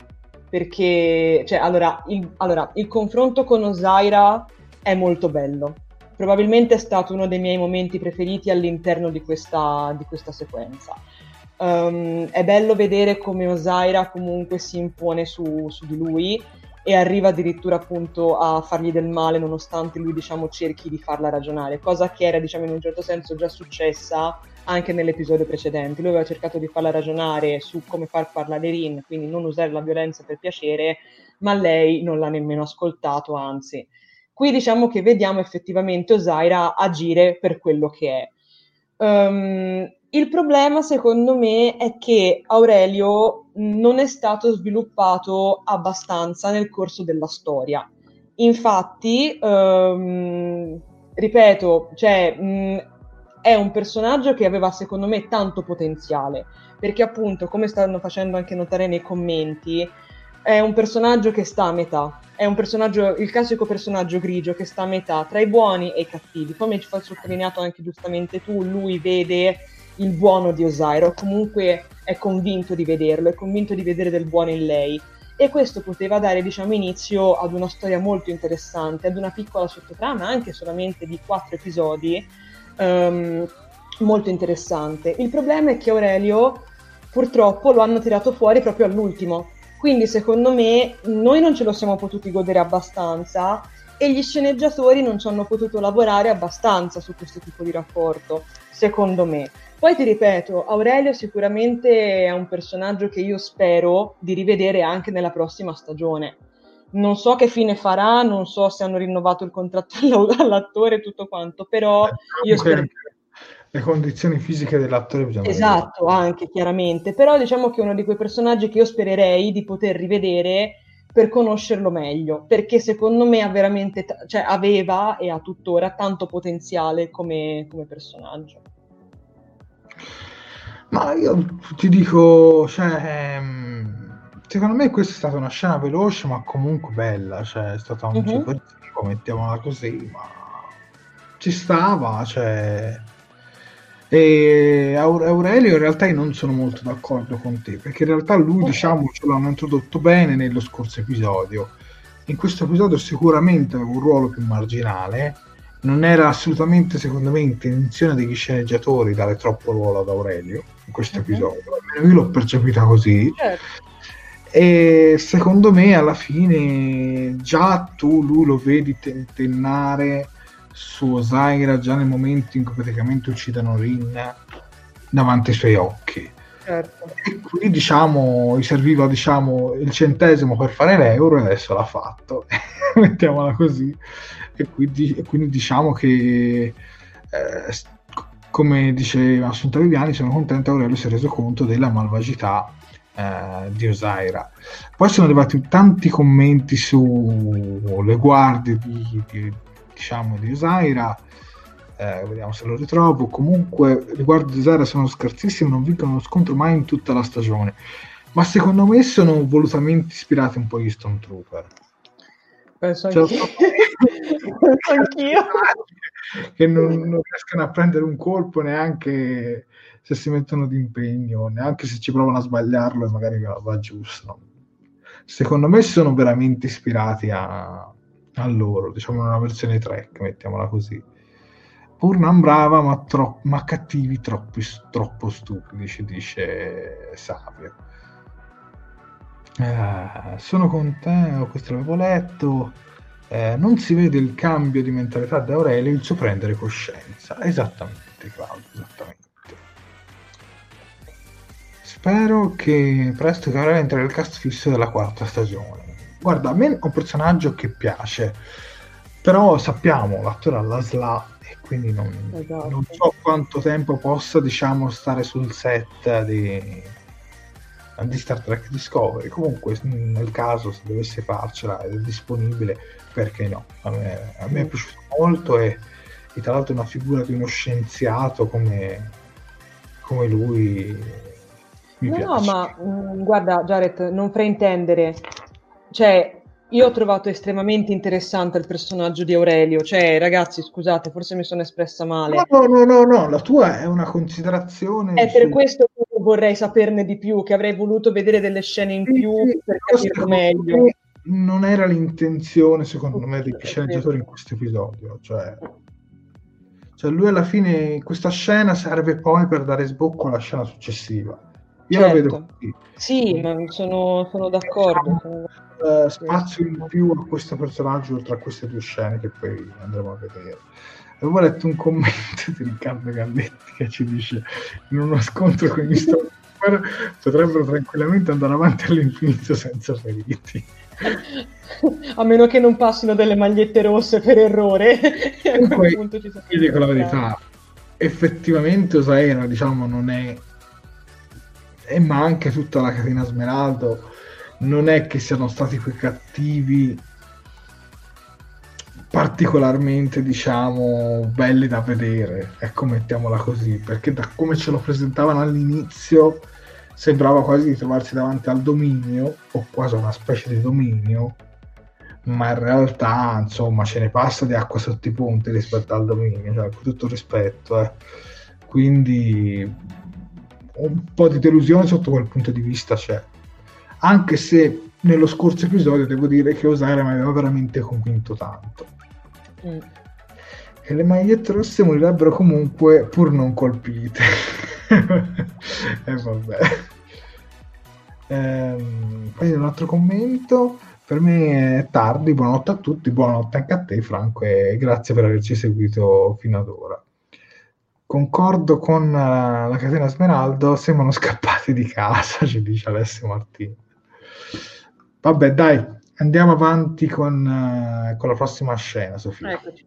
perché cioè, allora, il, allora, il confronto con Osyraa è molto bello, probabilmente è stato uno dei miei momenti preferiti all'interno di questa, di questa sequenza. Um, è bello vedere come Osyraa comunque si impone su, su di lui, e arriva addirittura appunto a fargli del male, nonostante lui, diciamo, cerchi di farla ragionare, cosa che era, diciamo, in un certo senso già successa anche nell'episodio precedente. Lui aveva cercato di farla ragionare su come far parlare Rin, quindi non usare la violenza per piacere, ma lei non l'ha nemmeno ascoltato, anzi. Qui diciamo che vediamo effettivamente Osyraa agire per quello che è. Um, il problema, secondo me, è che Aurelio non è stato sviluppato abbastanza nel corso della storia. Infatti, um, ripeto, cioè... Mh, è un personaggio che aveva, secondo me, tanto potenziale, perché appunto, come stanno facendo anche notare nei commenti, è un personaggio che sta a metà, è un personaggio, il classico personaggio grigio che sta a metà tra i buoni e i cattivi. Come ci hai sottolineato anche giustamente tu, lui vede il buono di Osyraa, comunque è convinto di vederlo, è convinto di vedere del buono in lei, e questo poteva dare, diciamo, inizio ad una storia molto interessante, ad una piccola sottotrama anche solamente di quattro episodi Um, molto interessante. Il problema è che Aurelio purtroppo lo hanno tirato fuori proprio all'ultimo, quindi secondo me noi non ce lo siamo potuti godere abbastanza e gli sceneggiatori non ci hanno potuto lavorare abbastanza su questo tipo di rapporto, secondo me. Poi ti ripeto, Aurelio sicuramente è un personaggio che io spero di rivedere anche nella prossima stagione. Non so che fine farà, non so se hanno rinnovato il contratto all'attore e tutto quanto, però io spero... Le condizioni fisiche dell'attore bisogna... Esatto, vedere. Anche, chiaramente. Però diciamo che è uno di quei personaggi che io spererei di poter rivedere per conoscerlo meglio, perché secondo me ha veramente, t- cioè aveva e ha tuttora tanto potenziale come, come personaggio. Ma io ti dico, cioè... Ehm... secondo me questa è stata una scena veloce ma comunque bella, cioè è stata un uh-huh. gioco, mettiamola così, ma ci stava, cioè. E Aurelio in realtà io non sono molto d'accordo con te, perché in realtà lui okay. diciamo ce l'hanno introdotto bene nello scorso episodio. In questo episodio sicuramente aveva un ruolo più marginale, non era assolutamente secondo me intenzione degli sceneggiatori dare troppo ruolo ad Aurelio in questo uh-huh. episodio, almeno io l'ho percepita così. Certo. E secondo me alla fine già tu lui lo vedi tentennare su Osyraa già nel momento in cui praticamente uccidono Rin davanti ai suoi occhi, certo. E qui diciamo gli serviva diciamo il centesimo per fare l'euro e adesso l'ha fatto mettiamola così. E quindi, e quindi diciamo che eh, come diceva Assunta Viviani, sono contento che Aurelio si è reso conto della malvagità Uh, di Osyraa. Poi sono arrivati tanti commenti sulle guardie di, di, diciamo di Osyraa, uh, vediamo se lo ritrovo. Comunque le guardie di Osyraa sono scarsissime, non vincono uno scontro mai in tutta la stagione, ma secondo me sono volutamente ispirati un po' agli Stormtrooper. Penso anch'io, cioè, penso anch'io. Che non, non riescono a prendere un colpo neanche se si mettono d'impegno, neanche se ci provano a sbagliarlo e magari va giusto. Secondo me sono veramente ispirati a, a loro, diciamo una versione Trek, mettiamola così. Burnham brava ma, tro- ma cattivi troppi, troppo stupidi, ci dice Savio. Eh, sono con te, questo l'avevo letto. Eh, non si vede il cambio di mentalità da Aurelio, il suo prendere coscienza. Esattamente, Claudio, esattamente. Spero che presto che Aurelio entra nel cast fisso della quarta stagione. Guarda, a me è un personaggio che piace, però sappiamo, l'attore alla S L A e quindi non, esatto. non so quanto tempo possa, diciamo, stare sul set di, di Star Trek Discovery. Comunque, nel caso, se dovesse farcela ed è disponibile, perché no? A me, a me è piaciuto molto e, e tra l'altro una figura di uno scienziato come, come lui mi no, piace. No, ma mh, guarda Jared, non fraintendere, cioè io ho trovato estremamente interessante il personaggio di Aurelio, cioè ragazzi scusate, forse mi sono espressa male. No, no, no, no, la tua è una considerazione. È su... per questo che vorrei saperne di più, che avrei voluto vedere delle scene in sì, più sì, per capirlo meglio. Che... non era l'intenzione, secondo me, dei sceneggiatori in questo episodio, cioè, cioè lui alla fine questa scena serve poi per dare sbocco alla scena successiva. Io certo. la vedo così. Sì, ma sono, sono d'accordo. Sono... Eh, spazio in più a questo personaggio oltre a queste due scene che poi andremo a vedere. Avevo letto un commento di Riccardo Galletti che ci dice: in uno scontro con gli Stormtrooper potrebbero tranquillamente andare avanti all'infinito senza feriti. A meno che non passino delle magliette rosse per errore. Comunque, a quel punto ci sono io dico la verità, effettivamente Osyraa, diciamo, non è, e ma anche tutta la catena Smeraldo non è che siano stati quei cattivi particolarmente, diciamo, belli da vedere, ecco, mettiamola così, perché da come ce lo presentavano all'inizio sembrava quasi di trovarsi davanti al dominio, o quasi una specie di dominio, ma in realtà, insomma, ce ne passa di acqua sotto i ponti rispetto al dominio, cioè, con tutto rispetto, eh. Quindi un po' di delusione sotto quel punto di vista c'è, anche se nello scorso episodio devo dire che Osyraa mi aveva veramente convinto tanto. Mm. E le magliette rosse morirebbero comunque pur non colpite. E eh, vabbè. Ehm, poi un altro commento. Per me è tardi, buonanotte a tutti, buonanotte anche a te Franco e grazie per averci seguito fino ad ora. Concordo con la catena Smeraldo, sembrano scappati di casa, ci dice Alessio Martini. Vabbè, dai, andiamo avanti con, uh, con la prossima scena, Sofia. Eccoci.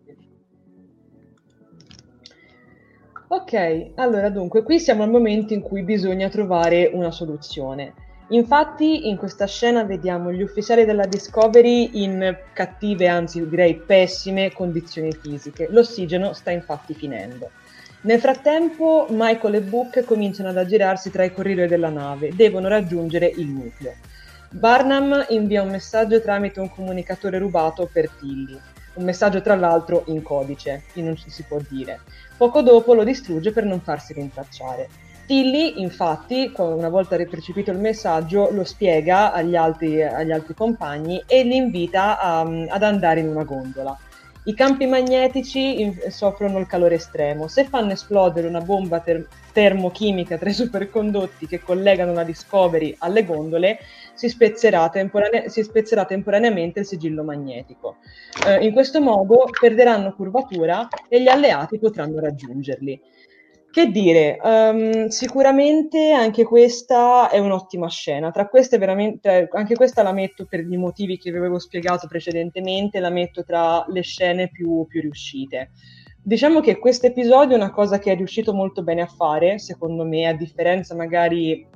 Ok, allora dunque, qui siamo al momento in cui bisogna trovare una soluzione. Infatti, in questa scena vediamo gli ufficiali della Discovery in cattive, anzi direi pessime, condizioni fisiche. L'ossigeno sta infatti finendo. Nel frattempo, Michael e Book cominciano ad aggirarsi tra i corridoi della nave. Devono raggiungere il nucleo. Burnham invia un messaggio tramite un comunicatore rubato per Tilly. Un messaggio tra l'altro in codice, che non ci si può dire. Poco dopo lo distrugge per non farsi rintracciare. Tilly, infatti, una volta recepito il messaggio, lo spiega agli altri, agli altri compagni e li invita a, ad andare in una gondola. I campi magnetici soffrono il calore estremo. Se fanno esplodere una bomba ter- termochimica tra i supercondotti che collegano la Discovery alle gondole, si spezzerà, temporane- si spezzerà temporaneamente il sigillo magnetico. Eh, in questo modo perderanno curvatura e gli alleati potranno raggiungerli. Che dire, um, sicuramente anche questa è un'ottima scena, tra queste veramente, anche questa la metto per i motivi che vi avevo spiegato precedentemente, la metto tra le scene più, più riuscite. Diciamo che questo episodio è una cosa che è riuscito molto bene a fare, secondo me, a differenza magari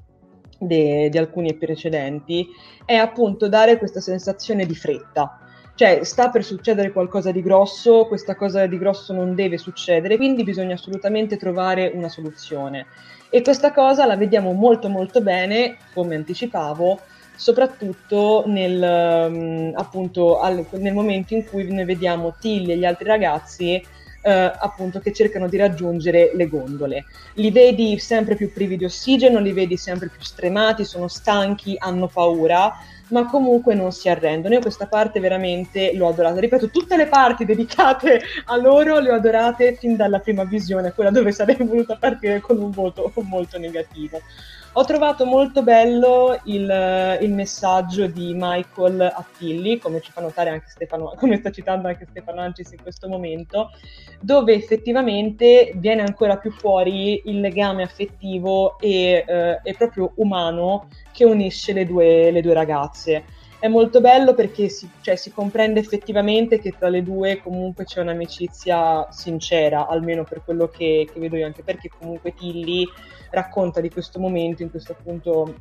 de, di alcuni precedenti, è appunto dare questa sensazione di fretta. Cioè, sta per succedere qualcosa di grosso, questa cosa di grosso non deve succedere, quindi bisogna assolutamente trovare una soluzione. E questa cosa la vediamo molto molto bene, come anticipavo, soprattutto nel, appunto, al, nel momento in cui ne vediamo Tilly e gli altri ragazzi eh, appunto che cercano di raggiungere le gondole. Li vedi sempre più privi di ossigeno, li vedi sempre più stremati, sono stanchi, hanno paura, ma comunque non si arrendono. Io questa parte veramente l'ho adorata, ripeto, tutte le parti dedicate a loro le ho adorate fin dalla prima visione, quella dove sarei voluta partire con un voto molto negativo. Ho trovato molto bello il, il messaggio di Michael a Tilly, come ci fa notare anche Stefano, come sta citando anche Stefano Ancis in questo momento, dove effettivamente viene ancora più fuori il legame affettivo e, eh, e proprio umano che unisce le due, le due ragazze. È molto bello perché si, cioè, si comprende effettivamente che tra le due comunque c'è un'amicizia sincera, almeno per quello che, che vedo io, anche perché comunque Tilly racconta di questo momento, in questo appunto,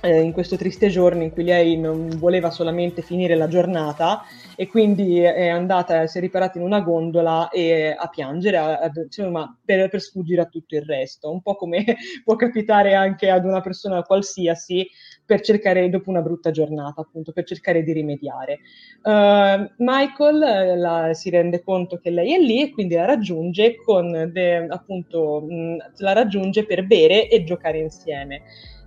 eh, in questo triste giorno in cui lei non voleva solamente finire la giornata e quindi è andata, si è riparata in una gondola e, a piangere, a, a, insomma, per, per sfuggire a tutto il resto, un po' come può capitare anche ad una persona qualsiasi per cercare, dopo una brutta giornata appunto, per cercare di rimediare. Uh, Michael la, si rende conto che lei è lì e quindi la raggiunge con de, appunto mh, la raggiunge per bere e giocare insieme.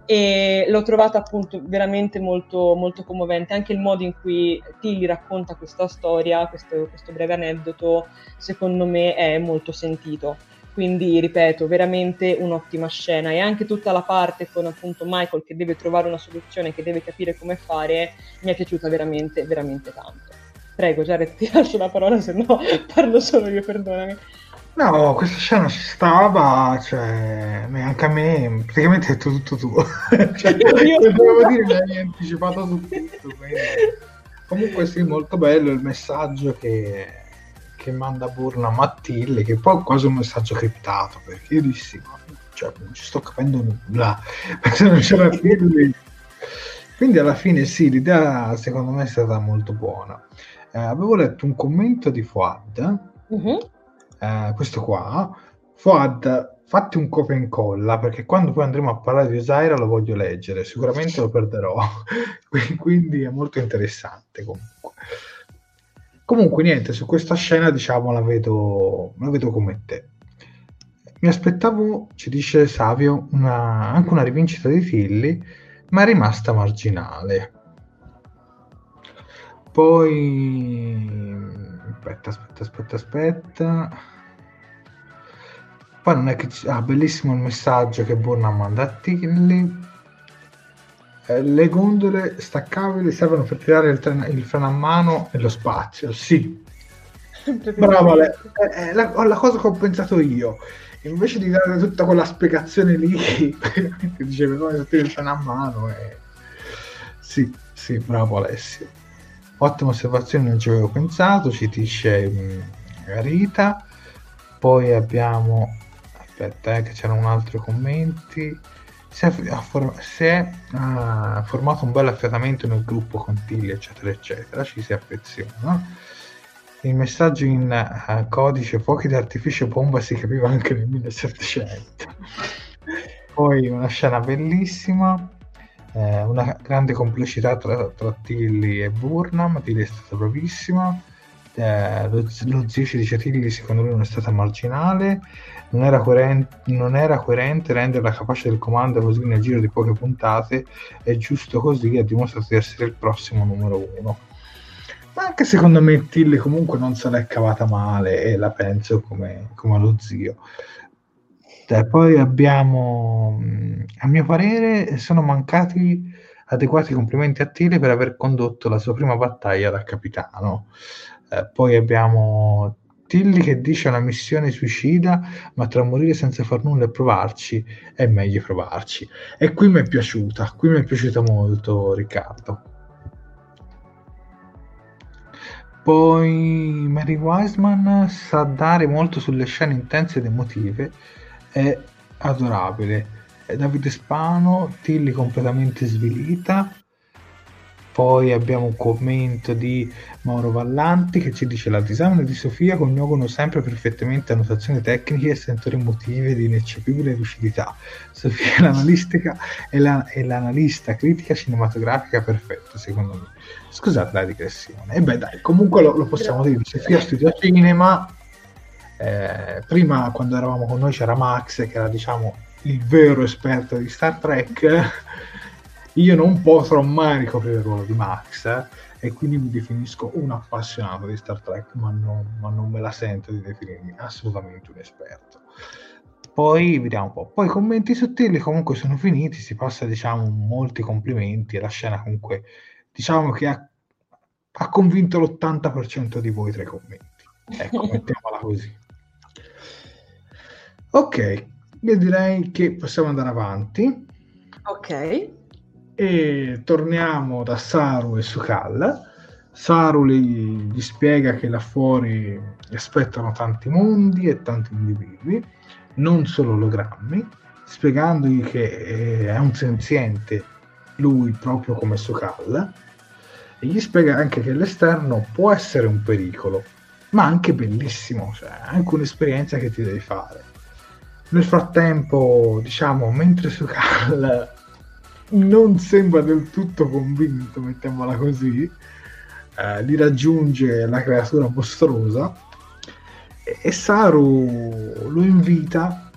E l'ho trovata appunto veramente molto, molto commovente, anche il modo in cui Tilly racconta questa storia, questo, questo breve aneddoto, secondo me è molto sentito. Quindi, ripeto, veramente un'ottima scena. E anche tutta la parte con appunto Michael che deve trovare una soluzione, che deve capire come fare, mi è piaciuta veramente, veramente tanto. Prego, Jared, ti lascio la parola, se no parlo solo io, perdonami. No, questa scena ci stava, cioè, anche a me, praticamente è detto tutto tuo. Cioè, io devo dire che hai anticipato su tutto. Quindi. Comunque sì, molto bello il messaggio che... che manda Burnham a Tilly, che poi è quasi un messaggio criptato, perché io dissi, ma, cioè, non ci sto capendo nulla, perché non c'era Tilly. Quindi alla fine sì, l'idea secondo me è stata molto buona. Eh, avevo letto un commento di Fuad, uh-huh. eh, questo qua, Fuad, fatti un copia e incolla, perché quando poi andremo a parlare di Osyraa lo voglio leggere, sicuramente lo perderò, quindi è molto interessante comunque. Comunque niente, su questa scena diciamo la vedo, la vedo come te. Mi aspettavo, ci dice Savio, una, anche una rivincita di Tilly, ma è rimasta marginale. Poi... aspetta, aspetta, aspetta, aspetta. Poi non è che... ah, bellissimo il messaggio che Burnham manda a Tilly. Le gondole staccabili servono per tirare il, tren- il freno a mano nello spazio, sì. Brava, è, è la, la cosa che ho pensato io. Invece di dare tutta quella spiegazione lì, che dicevi, no, tirare il freno a mano. E... sì, sì, bravo Alessio. Ottima osservazione, non ci avevo pensato, ci dice mh, Rita. Poi abbiamo... aspetta, eh, che c'erano un altro commenti. Si è, for- si è ah, formato un bel affiatamento nel gruppo con Tilly, eccetera eccetera, ci si affeziona. Il messaggio in uh, codice fuochi d'artificio bomba si capiva anche nel millesettecento. Poi una scena bellissima, eh, una grande complicità tra, tra Tilly e Burnham. Tilly è stata bravissima. Eh, lo, lo zio ci dice Tilly secondo lui non è stata marginale, non era coerente, non era coerente renderla capace del comando così nel giro di poche puntate, è giusto così, ha dimostrato di essere il prossimo numero uno. Ma anche secondo me Tilly comunque non se l'è cavata male e la penso come, come lo zio. E poi abbiamo, a mio parere sono mancati adeguati complimenti a Tilly per aver condotto la sua prima battaglia da capitano. Eh, poi abbiamo Tilly che dice una missione suicida, ma tra morire senza far nulla e provarci è meglio provarci. E qui mi è piaciuta, qui mi è piaciuta molto Riccardo. Poi Mary Wiseman sa dare molto sulle scene intense ed emotive, è adorabile. E Davide Spano, Tilly completamente svilita. Poi abbiamo un commento di Mauro Vallanti che ci dice: la disamina di Sofia coniugano sempre perfettamente annotazioni tecniche e sentori emotivi di ineccepibile lucidità. Sofia è l'analistica e la, l'analista critica cinematografica perfetta, secondo me. Scusate la digressione. E beh dai, comunque lo, lo possiamo dire. Sofia studia cinema. Eh, prima, quando eravamo con noi, c'era Max, che era diciamo il vero esperto di Star Trek. Io non potrò mai ricoprire il ruolo di Max, eh, e quindi mi definisco un appassionato di Star Trek, ma non, ma non me la sento di definirmi assolutamente un esperto. Poi vediamo un po'. Poi i commenti sottili comunque sono finiti, si passa diciamo molti complimenti e la scena comunque diciamo che ha, ha convinto l'ottanta per cento di voi tra i commenti. Ecco, mettiamola così. Ok, io direi che possiamo andare avanti. Ok. E torniamo da Saru e Su'Kal. Saru gli, gli spiega che là fuori li aspettano tanti mondi e tanti individui, non solo ologrammi, spiegandogli che è un senziente lui proprio come Su'Kal, e gli spiega anche che l'esterno può essere un pericolo, ma anche bellissimo, cioè anche un'esperienza che ti devi fare. Nel frattempo, diciamo, mentre Su'Kal non sembra del tutto convinto, mettiamola così, eh, li raggiunge la creatura mostruosa e, e Saru lo invita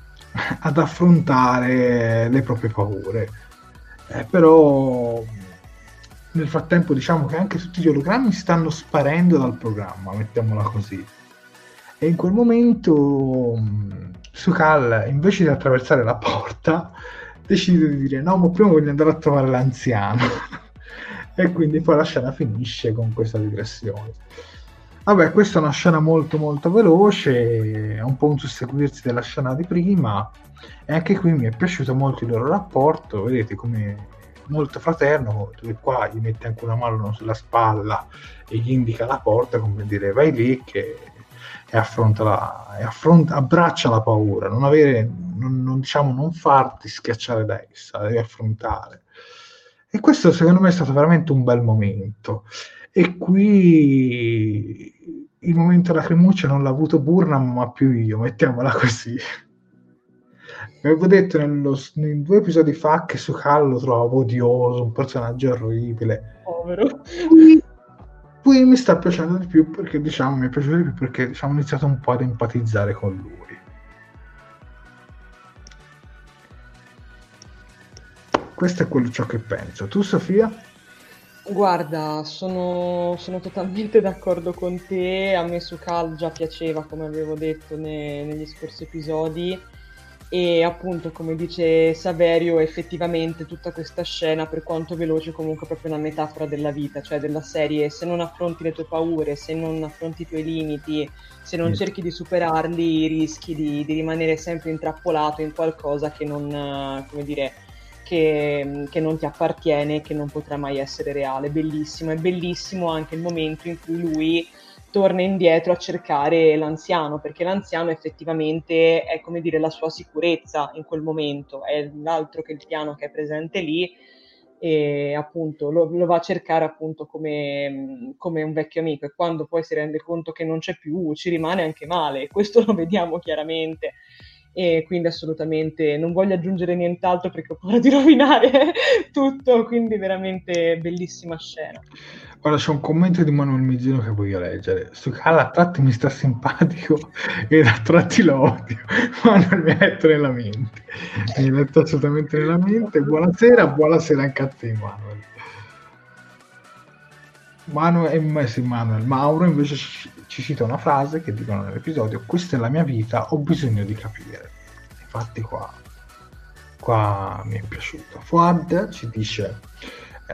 ad affrontare le proprie paure, eh, però nel frattempo diciamo che anche tutti gli ologrammi stanno sparendo dal programma, mettiamola così, e in quel momento mh, Su'Kal, invece di attraversare la porta, decide di dire no, ma prima voglio andare a trovare l'anziano. E quindi poi la scena finisce con questa digressione. Vabbè, questa è una scena molto molto veloce, è un po' un susseguirsi della scena di prima, e anche qui mi è piaciuto molto il loro rapporto, vedete come molto fraterno, dove qua gli mette anche una mano sulla spalla e gli indica la porta, come dire vai lì che e affronta la, e affronta, abbraccia la paura, non avere, non, non, diciamo, non farti schiacciare da essa, devi affrontare. E questo secondo me è stato veramente un bel momento. E qui il momento lacrimuccia non l'ha avuto Burnham, ma più io, mettiamola così. Vi avevo detto nello, in due episodi fa che Su'Kal lo trovo odioso, un personaggio orribile. Povero. Qui, qui mi sta piacendo di più perché, diciamo, mi è piaciuto di più perché diciamo, ho iniziato un po' ad empatizzare con lui. Questo è quello ciò che penso. Tu, Sofia? Guarda, sono, sono totalmente d'accordo con te. A me Su'Kal già piaceva, come avevo detto ne, negli scorsi episodi, e appunto come dice Saverio, effettivamente tutta questa scena, per quanto veloce, comunque è proprio una metafora della vita, cioè della serie: se non affronti le tue paure, se non affronti i tuoi limiti, se non cerchi di superarli, rischi di, di rimanere sempre intrappolato in qualcosa che non, come dire, Che, che non ti appartiene, che non potrà mai essere reale. Bellissimo, è bellissimo anche il momento in cui lui torna indietro a cercare l'anziano, perché l'anziano effettivamente è, come dire, la sua sicurezza in quel momento, è l'altro che il piano che è presente lì, e appunto lo, lo va a cercare appunto come, come un vecchio amico, e quando poi si rende conto che non c'è più ci rimane anche male, questo lo vediamo chiaramente. E quindi assolutamente non voglio aggiungere nient'altro perché ho paura di rovinare tutto, quindi veramente bellissima scena. Guarda, c'è un commento di Manuel Mizzino che voglio leggere. Su'Kal a tratti mi sta simpatico e a tratti lo odio, ma non mi metto nella mente, mi metto assolutamente nella mente. Buonasera, buonasera anche a te Manuel. Manuel, sì, Manuel. Mauro invece ci, ci cita una frase che dicono nell'episodio: questa è la mia vita, ho bisogno di capire. Infatti qua, qua mi è piaciuto. Fuad ci dice: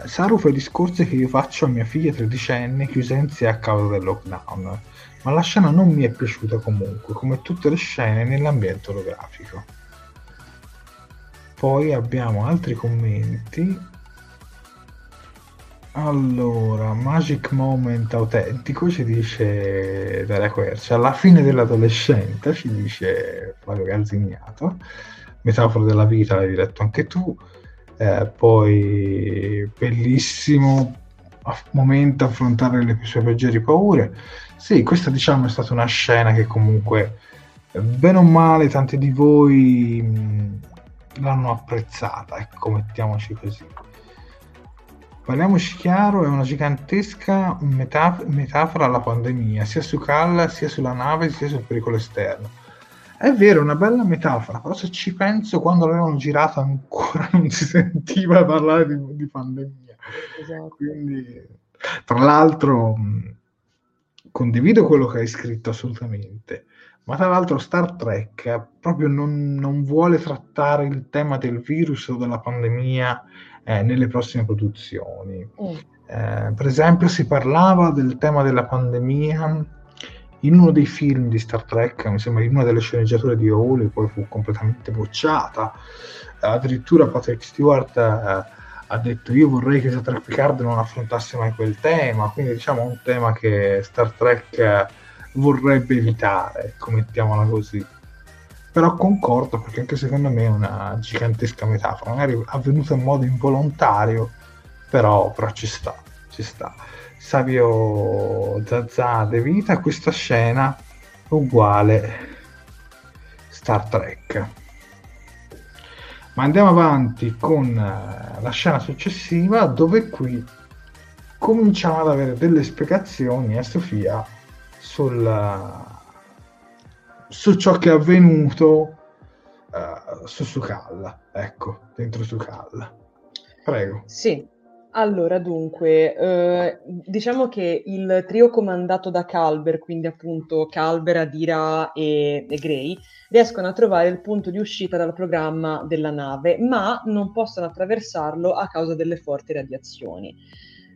Saru fa i discorsi che io faccio a mia figlia tredicenne chiusa in sé a causa del lockdown, ma la scena non mi è piaciuta comunque, come tutte le scene nell'ambiente olografico. Poi abbiamo altri commenti. Allora, Magic Moment autentico ci dice Daria Quercia, alla fine dell'adolescenza, ci dice Flavio Galzignato, metafora della vita, l'hai letto anche tu. Eh, poi bellissimo a momento affrontare le sue peggiori paure. Sì, questa diciamo è stata una scena che comunque, bene o male, tanti di voi mh, l'hanno apprezzata, ecco, mettiamoci così. Parliamoci chiaro, è una gigantesca metaf- metafora alla pandemia, sia Su'Kal, sia sulla nave, sia sul pericolo esterno. È vero, è una bella metafora, però se ci penso, quando l'avevano girata ancora non si sentiva parlare di, di pandemia. Esatto. Quindi, tra l'altro, mh, condivido quello che hai scritto assolutamente, ma tra l'altro Star Trek proprio non, non vuole trattare il tema del virus o della pandemia Eh, nelle prossime produzioni. Mm. Eh, per esempio si parlava del tema della pandemia in uno dei film di Star Trek, mi sembra in una delle sceneggiature di Hall, poi fu completamente bocciata. Addirittura Patrick Stewart eh, ha detto io vorrei che Star Trek Picard non affrontasse mai quel tema, quindi diciamo un tema che Star Trek eh, vorrebbe evitare, mettiamola così. Però concordo, perché anche secondo me è una gigantesca metafora, magari avvenuta in modo involontario, però, però ci sta, ci sta. Savio Zazza De Vita, questa scena uguale Star Trek. Ma andiamo avanti con la scena successiva, dove qui cominciamo ad avere delle spiegazioni a Sofia sul... su ciò che è avvenuto uh, su Su'Kal, ecco, dentro Su'Kal. Prego. Sì, Allora, dunque, eh, diciamo che il trio comandato da Culber, quindi appunto Culber, Adira e, e Grey, riescono a trovare il punto di uscita dal programma della nave, ma non possono attraversarlo a causa delle forti radiazioni.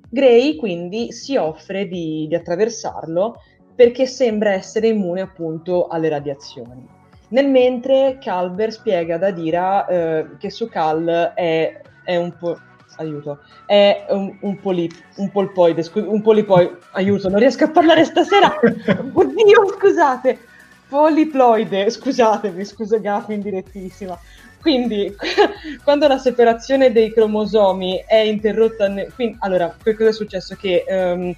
Grey quindi si offre di, di attraversarlo perché sembra essere immune appunto alle radiazioni. Nel mentre Culber spiega ad Adira eh, che Su'Kal è, è un po'... aiuto, è un, un, polip, un polpoide, scu- un polipoi, aiuto, non riesco a parlare stasera, oddio, scusate, poliploide, scusatemi, scusa Gaffin direttissima. Quindi, quando la separazione dei cromosomi è interrotta, ne- quindi, allora, che cosa è successo? Che um,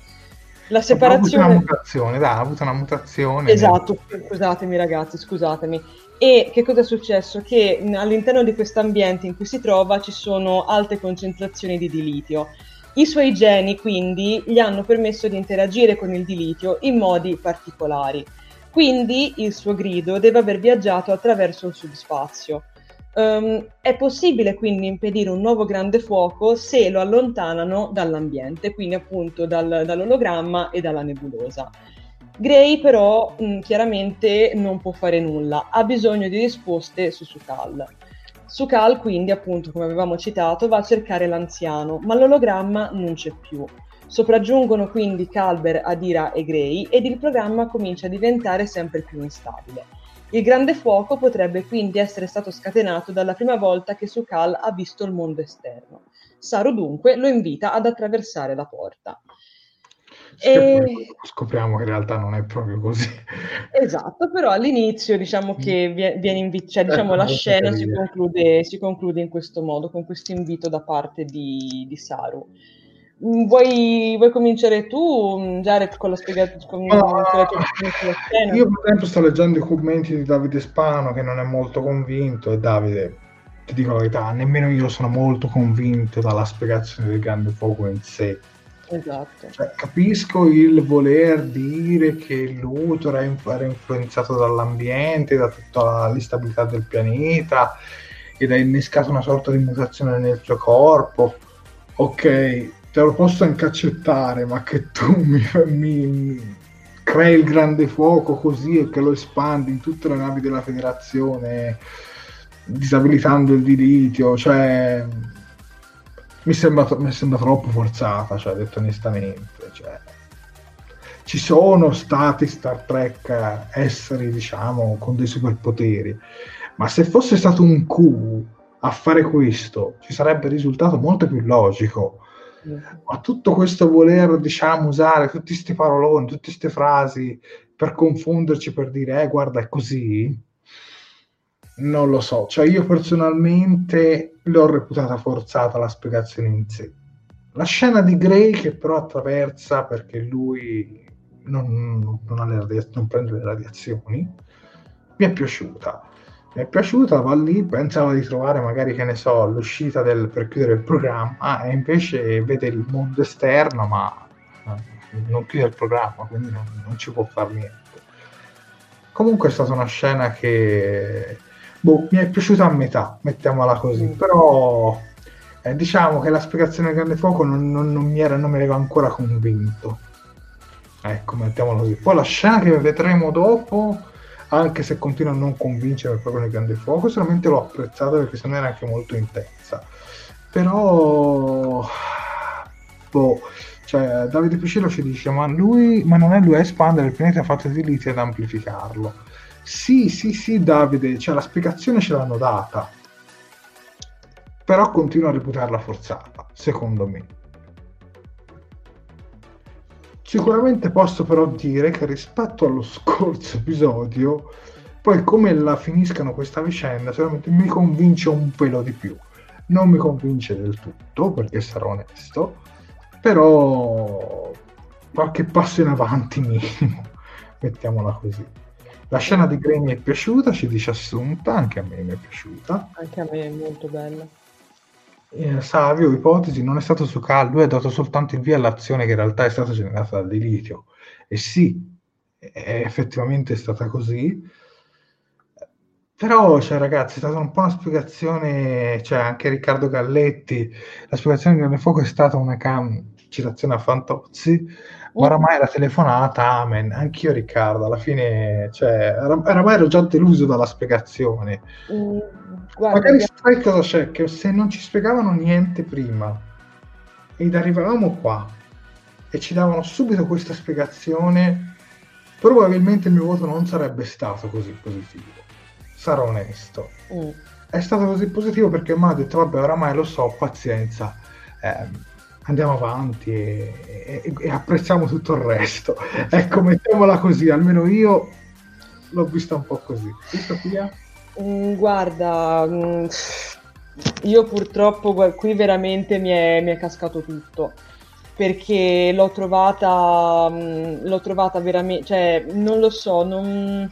la separazione... Ha avuto una mutazione, dai, ha avuto una mutazione. Esatto, nel... scusatemi ragazzi, scusatemi. E che cosa è successo? Che all'interno di questo ambiente in cui si trova ci sono alte concentrazioni di dilitio. I suoi geni quindi gli hanno permesso di interagire con il dilitio in modi particolari. Quindi il suo grido deve aver viaggiato attraverso il subspazio. Um, è possibile quindi impedire un nuovo grande fuoco se lo allontanano dall'ambiente, quindi appunto dal, dall'ologramma e dalla nebulosa. Grey però mh, chiaramente non può fare nulla, ha bisogno di risposte su Su'Kal. Su'Kal quindi, appunto, come avevamo citato, va a cercare l'anziano, ma l'ologramma non c'è più. Sopraggiungono quindi Culber, Adira e Grey ed il programma comincia a diventare sempre più instabile. Il grande fuoco potrebbe quindi essere stato scatenato dalla prima volta che Su'Kal ha visto il mondo esterno. Saru dunque lo invita ad attraversare la porta. E... scopriamo che in realtà non è proprio così. Esatto, però all'inizio diciamo che viene invi- cioè, diciamo, la scena si conclude, si conclude in questo modo, con questo invito da parte di, di Saru. Vuoi, vuoi cominciare tu, Jared, con la spiegazione? Uh, io per esempio sto leggendo i commenti di Davide Spano, che non è molto convinto, e Davide, ti dico la verità, nemmeno io sono molto convinto dalla spiegazione del grande fuoco in sé. Esatto. Cioè, capisco il voler dire che l'utero era influenzato dall'ambiente, da tutta l'instabilità del pianeta, ed ha innescato una sorta di mutazione nel tuo corpo. Ok, te lo posso anche accettare, ma che tu mi, mi, mi crei il grande fuoco così e che lo espandi in tutte le navi della Federazione, disabilitando il dilitio, cioè... Mi sembra, mi sembra troppo forzata, cioè, detto onestamente. Cioè, ci sono stati Star Trek esseri, diciamo, con dei superpoteri, ma se fosse stato un Q a fare questo, ci sarebbe risultato molto più logico. Mm. Ma tutto questo voler, diciamo, usare tutti sti paroloni, tutte ste frasi per confonderci, per dire, eh, guarda, è così... Non lo so, cioè io personalmente l'ho reputata forzata la spiegazione in sé. La scena di Grey che però attraversa perché lui non, non, ha le radi- non prende le radiazioni, mi è piaciuta. Mi è piaciuta, va lì, pensava di trovare magari, che ne so, l'uscita del, per chiudere il programma, e invece vede il mondo esterno ma non chiude il programma, quindi non, non ci può far niente. Comunque è stata una scena che... Boh, mi è piaciuta a metà, mettiamola così, però eh, diciamo che la spiegazione del grande fuoco non, non, non mi era, non mi aveva ancora convinto, ecco, mettiamola così. Poi la scena che vedremo dopo, anche se continua a non convincere proprio nel grande fuoco, solamente l'ho apprezzata perché se no era anche molto intensa, però boh, cioè Davide Piccillo ci dice, ma lui, ma non è lui a espandere il pianeta, ha fatto di liti ad amplificarlo. Sì, sì, sì, Davide, cioè la spiegazione ce l'hanno data, però continuo a reputarla forzata, secondo me. Sicuramente posso però dire che rispetto allo scorso episodio, poi come la finiscano questa vicenda, solamente mi convince un pelo di più. Non mi convince del tutto, perché sarò onesto, però qualche passo in avanti minimo, mettiamola così. La scena di Grey mi è piaciuta, ci dice Assunta, anche a me mi è piaciuta. Anche a me è molto bella. Eh, Savio, ipotesi, non è stato Su'Kal, lui ha dato soltanto il via all'azione che in realtà è stata generata dal dilitio. E sì, è effettivamente è stata così. Però, cioè, ragazzi, è stata un po' una spiegazione, cioè anche Riccardo Galletti, la spiegazione di Grande Fuoco è stata una cam- citazione a Fantozzi, oh. ma oramai la telefonata, amen, anch'io Riccardo, alla fine, cioè, oramai ero già deluso dalla spiegazione. Mm, guarda, magari che... sai cosa c'è, che se non ci spiegavano niente prima, ed arrivavamo qua, e ci davano subito questa spiegazione, probabilmente il mio voto non sarebbe stato così positivo. Sarò onesto, mm. è stato così positivo perché mi ha detto vabbè oramai lo so, pazienza, eh, andiamo avanti e, e, e apprezziamo tutto il resto, ecco, mettiamola così, almeno io l'ho vista un po' così. Mm, guarda, io purtroppo qui veramente mi è, mi è cascato tutto, perché l'ho trovata l'ho trovata veramente, cioè non lo so, non...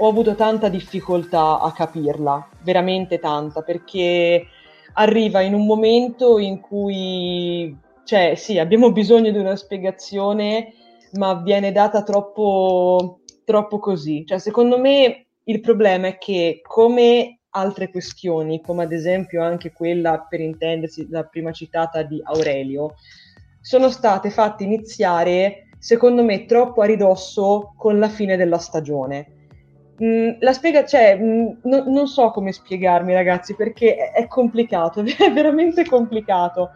ho avuto tanta difficoltà a capirla, veramente tanta, perché arriva in un momento in cui, cioè sì, abbiamo bisogno di una spiegazione, ma viene data troppo, troppo così. Cioè, secondo me il problema è che, come altre questioni, come ad esempio anche quella, per intendersi, la prima citata di Aurelio, sono state fatte iniziare, secondo me, troppo a ridosso con la fine della stagione. La spiega, cioè, no, non so come spiegarmi, ragazzi, perché è, è complicato, è veramente complicato,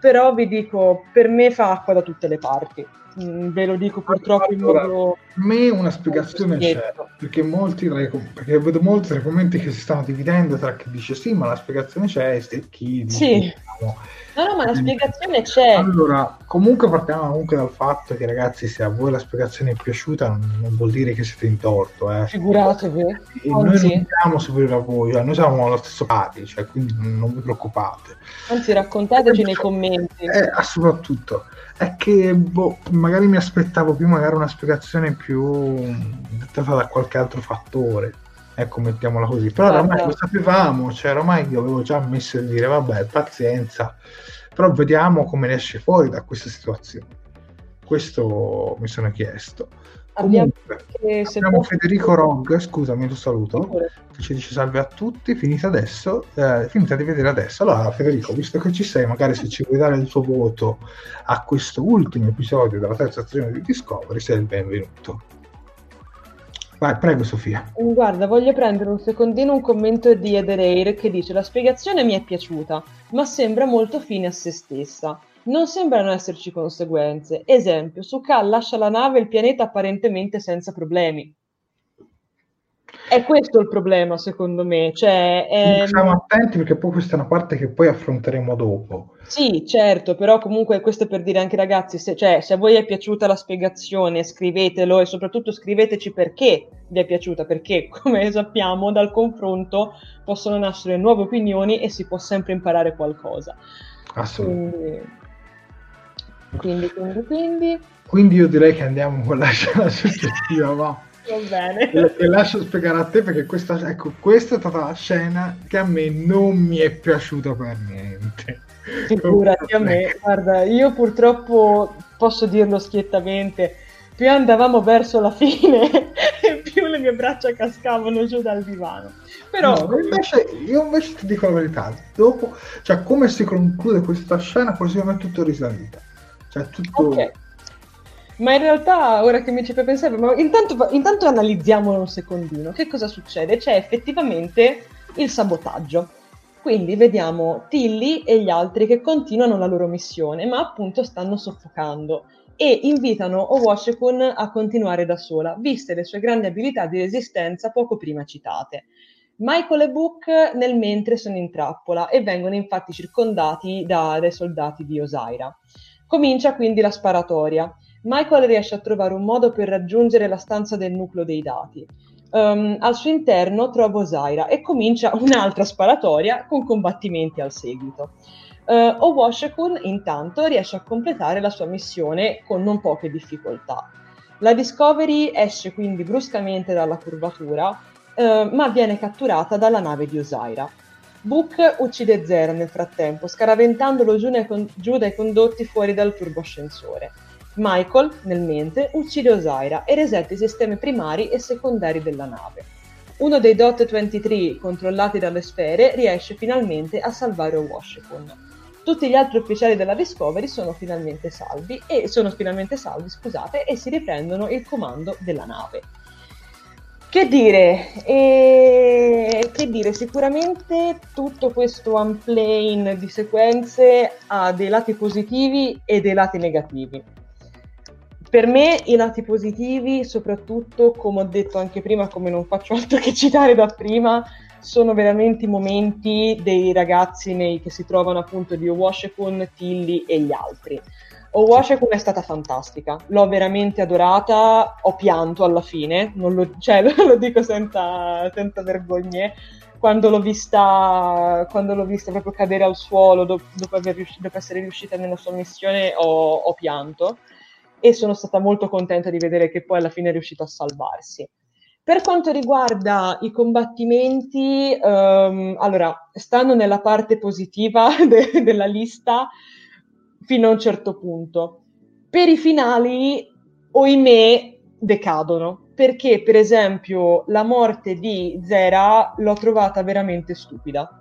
però vi dico, per me fa acqua da tutte le parti, mm, ve lo dico purtroppo allora, in modo... Per me una spiegazione c'è, perché molti, perché vedo molti tra i commenti che si stanno dividendo tra chi dice sì, ma la spiegazione c'è, e chi dice sì. No, no, ma la spiegazione c'è. Allora, comunque partiamo comunque dal fatto che, ragazzi, se a voi la spiegazione è piaciuta non, non vuol dire che siete in torto, eh. Figuratevi. E noi non siamo superiori a voi, noi siamo allo stesso pari, cioè, quindi non vi preoccupate. Anzi, raccontateci nei commenti. Eh, soprattutto. È che boh, magari mi aspettavo più magari una spiegazione più dettata da qualche altro fattore. Ecco, mettiamola così. Però guarda, ormai lo sapevamo, cioè ormai io avevo già ammesso di dire vabbè, pazienza, però vediamo come ne esce fuori da questa situazione. Questo mi sono chiesto. Abbiamo, Comunque, se abbiamo posso... Federico Rog, scusami, lo saluto, che ci dice salve a tutti, finita adesso, eh, finita di vedere adesso. Allora Federico, visto che ci sei, magari se ci vuoi dare il tuo voto a questo ultimo episodio della terza stagione di Discovery, sei il benvenuto. Vai, prego Sofia. Guarda, voglio prendere un secondino un commento di Edereir che dice: la spiegazione mi è piaciuta, ma sembra molto fine a se stessa. Non sembrano esserci conseguenze. Esempio, Su'Kal lascia la nave e il pianeta apparentemente senza problemi. È questo il problema, secondo me. Cioè, è... Siamo attenti perché poi questa è una parte che poi affronteremo dopo. Sì, certo, però comunque questo è per dire anche, ragazzi, se, cioè, se a voi è piaciuta la spiegazione, scrivetelo e soprattutto scriveteci perché vi è piaciuta, perché come sappiamo dal confronto possono nascere nuove opinioni e si può sempre imparare qualcosa. Assolutamente. Quindi, quindi, quindi... quindi io direi che andiamo con la scena successiva, va? Va bene. E, e lascio spiegare a te perché questa, ecco, questa è stata la scena che a me non mi è piaciuta per niente. Figurati a me, guarda, io purtroppo posso dirlo schiettamente, più andavamo verso la fine e più le mie braccia cascavano giù dal divano. Però no, invece, io invece ti dico la verità, dopo, cioè come si conclude questa scena, così è tutto risalita. Cioè tutto... Okay. Ma in realtà, ora che mi ci fai pensare, ma intanto, intanto analizziamolo un secondino. Che cosa succede? C'è effettivamente il sabotaggio. Quindi vediamo Tilly e gli altri che continuano la loro missione, ma appunto stanno soffocando e invitano Owashekun a continuare da sola, viste le sue grandi abilità di resistenza poco prima citate. Michael e Book nel mentre sono in trappola e vengono infatti circondati da, dai soldati di Osyraa. Comincia quindi la sparatoria. Michael riesce a trovare un modo per raggiungere la stanza del nucleo dei dati. Um, al suo interno trova Osyraa e comincia un'altra sparatoria con combattimenti al seguito. Uh, Owashekun intanto riesce a completare la sua missione con non poche difficoltà. La Discovery esce quindi bruscamente dalla curvatura, uh, ma viene catturata dalla nave di Osyraa. Book uccide Zera nel frattempo, scaraventandolo giù, con- giù dai condotti fuori dal turboscensore. Michael, nel mentre, uccide Osyraa e resetta i sistemi primari e secondari della nave. Uno dei Dot ventitré, controllati dalle sfere, riesce finalmente a salvare Washington. Tutti gli altri ufficiali della Discovery sono finalmente salvi, e sono finalmente salvi, scusate, e si riprendono il comando della nave. Che dire, e... che dire, sicuramente tutto questo unplane di sequenze ha dei lati positivi e dei lati negativi. Per me i lati positivi, soprattutto, come ho detto anche prima, come non faccio altro che citare da prima, sono veramente i momenti dei ragazzi nei, che si trovano appunto di Osyraa, Tilly e gli altri. Osyraa è stata fantastica, l'ho veramente adorata, ho pianto alla fine, non lo, cioè, lo dico senza, senza vergogne, quando l'ho vista quando l'ho vista proprio cadere al suolo dopo, dopo, aver riusci, dopo essere riuscita nella sua missione, ho, ho pianto, e sono stata molto contenta di vedere che poi alla fine è riuscita a salvarsi. Per quanto riguarda i combattimenti, um, allora, stanno nella parte positiva de- della lista, fino a un certo punto. Per i finali, oimè, decadono, perché per esempio la morte di Zera l'ho trovata veramente stupida.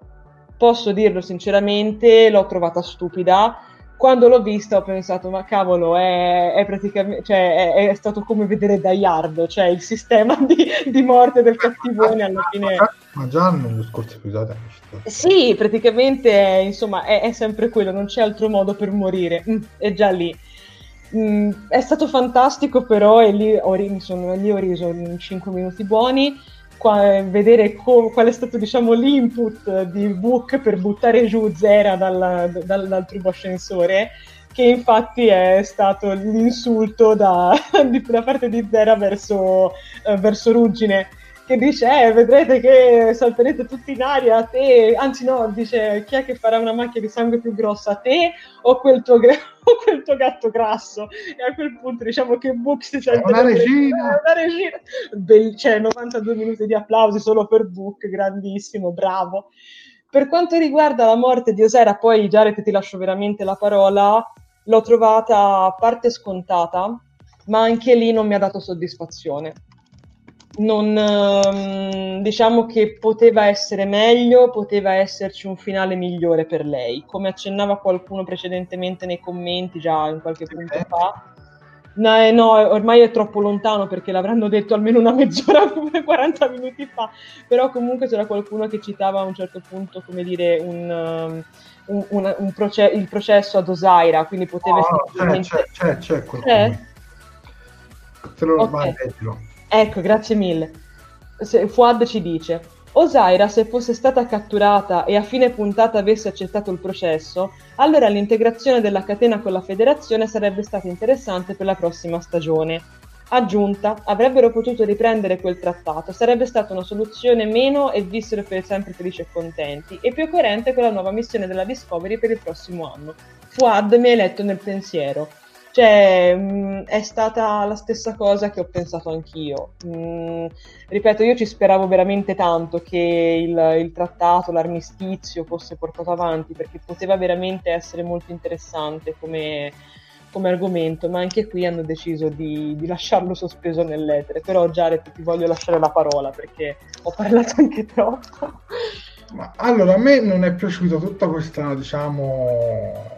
Posso dirlo sinceramente, l'ho trovata stupida. Quando l'ho vista ho pensato, ma cavolo, è, è praticamente, cioè, è, è stato come vedere Die Hard, cioè il sistema di, di morte del cattivone alla fine. Ma già nello scorso episodio sì, praticamente è, insomma, è, è sempre quello, non c'è altro modo per morire, mm, è già lì. Mm, è stato fantastico, però, e lì ho, ri- sono, lì ho riso in cinque minuti buoni. Qua, vedere co- qual è stato, diciamo, l'input di Book per buttare giù Zera dalla, dal, dal primo ascensore, che infatti è stato l'insulto da, di, da parte di Zera verso, eh, verso Ruggine, che dice eh, vedrete che salterete tutti in aria, te, anzi no, dice chi è che farà una macchia di sangue più grossa, te o quel tuo, gra- o quel tuo gatto grasso. E a quel punto diciamo che Book si sente una regina, una regina. Be- cioè novantadue minuti di applausi solo per Book, grandissimo, bravo. Per quanto riguarda la morte di Osyraa, poi Jared ti lascio veramente la parola, l'ho trovata a parte scontata, ma anche lì non mi ha dato soddisfazione. Non, diciamo che poteva essere meglio, poteva esserci un finale migliore per lei, come accennava qualcuno precedentemente nei commenti già in qualche punto fa. No, no, ormai è troppo lontano perché l'avranno detto almeno una mezz'ora, quaranta minuti fa, però comunque c'era qualcuno che citava a un certo punto, come dire, un, un, un, un proce- il processo ad Osyraa, quindi poteva oh, essere c'è, c'è, c'è qualcuno eh? Te lo okay. Detto. Ecco, grazie mille. Se, Fuad ci dice: Osyraa, se fosse stata catturata e a fine puntata avesse accettato il processo, allora l'integrazione della catena con la Federazione sarebbe stata interessante per la prossima stagione. Aggiunta, avrebbero potuto riprendere quel trattato, sarebbe stata una soluzione meno e vissero per sempre felici e contenti, e più coerente con la nuova missione della Discovery per il prossimo anno. Fuad mi hai letto nel pensiero. Cioè, mh, è stata la stessa cosa che ho pensato anch'io. Mh, ripeto, io ci speravo veramente tanto che il, il trattato, l'armistizio fosse portato avanti, perché poteva veramente essere molto interessante come, come argomento, ma anche qui hanno deciso di, di lasciarlo sospeso nell'etere. Però Jared, ti voglio lasciare la parola perché ho parlato anche troppo. Ma allora, a me non è piaciuta tutta questa, diciamo,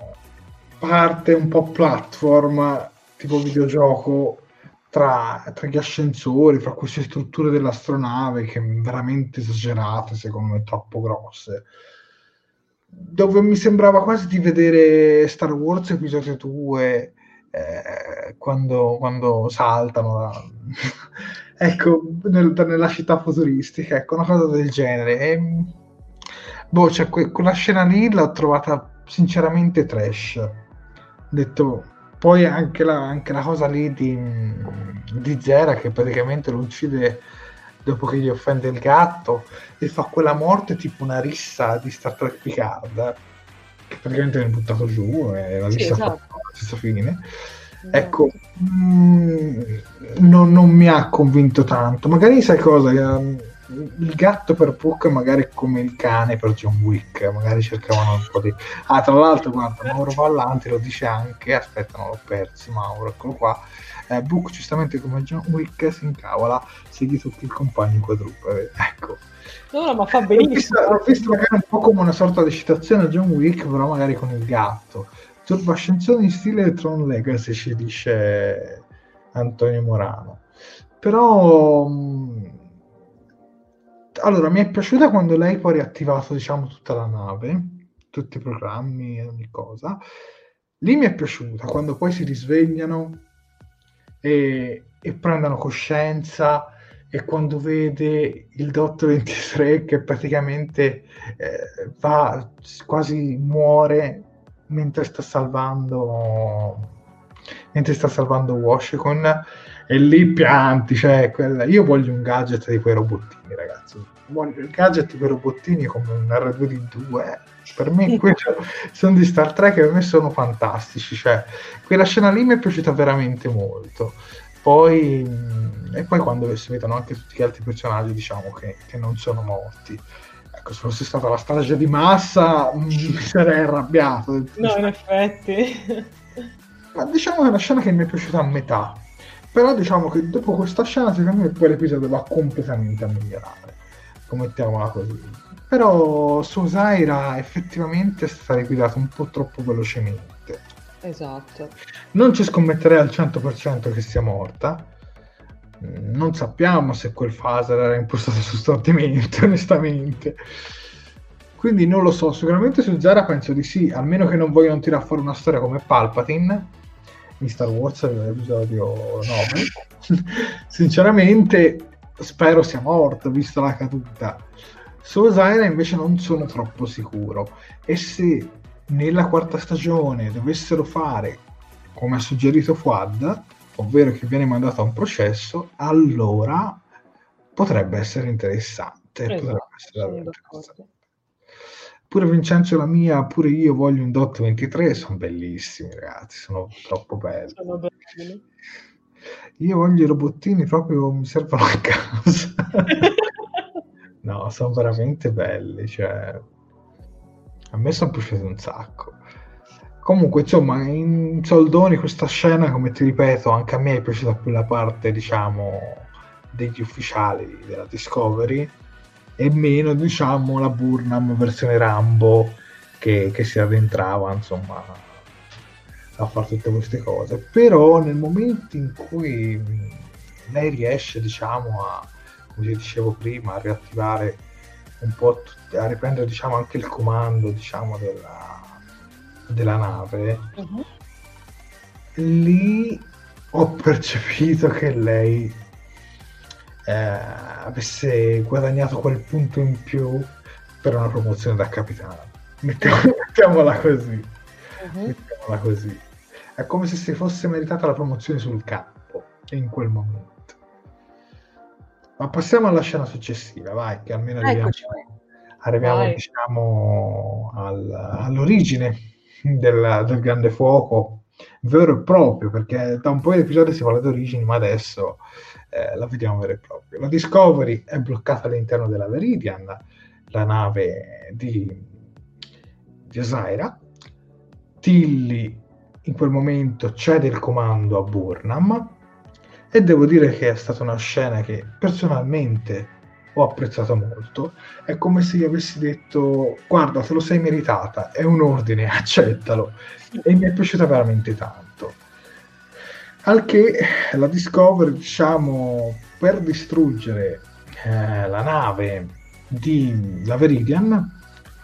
parte un po' platform tipo videogioco tra, tra gli ascensori, fra queste strutture dell'astronave che veramente esagerate, secondo me troppo grosse, dove mi sembrava quasi di vedere Star Wars episodio due, eh, quando, quando saltano la... ecco, nel, nella città futuristica, ecco, una cosa del genere. E, boh, cioè, que- quella scena lì l'ho trovata sinceramente trash. Detto poi anche la, anche la cosa lì di, di Zera, che praticamente lo uccide dopo che gli offende il gatto, e fa quella morte tipo una rissa di Star Trek Picard, che praticamente viene buttato giù e la sì, rissa esatto. Fa la stessa fine. Ecco, mm, non, non mi ha convinto tanto. Magari sai cosa, il gatto per Puck, magari come il cane per John Wick, magari cercavano un po' di... Ah, tra l'altro, guarda, Mauro Vallanti lo dice anche, aspetta, non l'ho perso, Mauro, eccolo qua. Eh, Book, giustamente come John Wick, si incavola se gli tocchi il compagno in quadruple, ecco. No, no, ma fa benissimo. L'ho visto magari un po' come una sorta di citazione a John Wick, però magari con il gatto. Turbascensione in stile Tron Legacy, ci dice Antonio Morano. Però mh, allora mi è piaciuta quando lei poi ha riattivato, diciamo, tutta la nave, tutti i programmi e ogni cosa. Lì mi è piaciuta quando poi si risvegliano e, e prendono coscienza, e quando vede il Dottor ventitré che praticamente eh, va, quasi muore mentre sta salvando mentre sta salvando Washington, e lì pianti, cioè quella... Io voglio un gadget di quei robottini, ragazzi, voglio il gadget di quei robottini come un erre due di due, per me quelli sono di Star Trek, per me sono fantastici, cioè quella scena lì mi è piaciuta veramente molto. Poi e poi quando si vedono anche tutti gli altri personaggi, diciamo, che, che non sono morti. Ecco, se fosse stata la strage di massa mi sarei arrabbiato. No, in effetti. Ma diciamo che è una scena che mi è piaciuta a metà. Però diciamo che dopo questa scena, secondo me, poi l'episodio va completamente a migliorare. Commettiamola così. Però su Osyraa effettivamente è stata liquidata un po' troppo velocemente. Esatto. Non ci scommetterei al cento per cento che sia morta. Non sappiamo se quel phaser era impostato su sortimento, onestamente. Quindi non lo so, sicuramente su Zera penso di sì, almeno che non vogliono tirare fuori una storia come Palpatine in Star Wars episodio nove. Sinceramente spero sia morto, vista la caduta. Su Zera invece non sono troppo sicuro, e se nella quarta stagione dovessero fare come ha suggerito Fuad, ovvero che viene mandato a un processo, allora potrebbe essere interessante, esatto, potrebbe essere interessante. Pure Vincenzo la mia, pure io voglio un Dot ventitré, sono bellissimi, ragazzi, sono troppo belli, sono belli. Io voglio i robottini, proprio mi servono a casa. No, sono veramente belli, cioè a me sono piaciuti un sacco. Comunque, insomma, in soldoni questa scena, come ti ripeto, anche a me è piaciuta più la parte, diciamo, degli ufficiali della Discovery, e meno, diciamo, la Burnham versione Rambo che, che si addentrava, insomma, a fare tutte queste cose. Però nel momento in cui lei riesce, diciamo, a, come ti dicevo prima, a riattivare un po', a riprendere, diciamo, anche il comando, diciamo, della... della nave, uh-huh. Lì ho percepito che lei eh, avesse guadagnato quel punto in più per una promozione da capitano, mettiamola, mettiamola così, uh-huh. mettiamola così. È come se si fosse meritata la promozione sul campo in quel momento. Ma passiamo alla scena successiva, vai, che almeno arriviamo, arriviamo diciamo al, all'origine Del, del grande fuoco vero e proprio, perché da un po' di episodi si parla di origini, ma adesso eh, la vediamo vera e propria. La Discovery è bloccata all'interno della Veridian, la nave di, di Osyraa. Tilly in quel momento cede il comando a Burnham, e devo dire che è stata una scena che personalmente ho apprezzato molto. È come se gli avessi detto: guarda, te lo sei meritata, è un ordine, accettalo. E mi è piaciuta veramente tanto. Al che la Discovery, diciamo, per distruggere eh, la nave di la Veridian,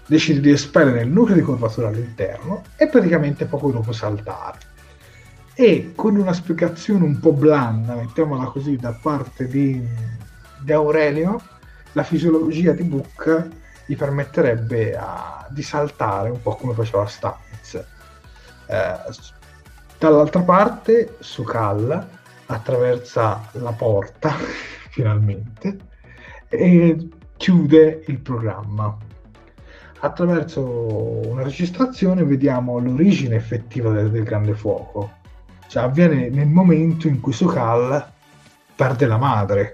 decide di espellere il nucleo di curvatura all'interno e praticamente poco dopo saltare. E con una spiegazione un po' blanda, mettiamola così, da parte di, di Aurelio, la fisiologia di Book gli permetterebbe a, di saltare un po' come faceva Stamets. Eh, dall'altra parte Su'Kal attraversa la porta finalmente e chiude il programma. Attraverso una registrazione vediamo l'origine effettiva del, del grande fuoco, cioè avviene nel momento in cui Su'Kal perde la madre.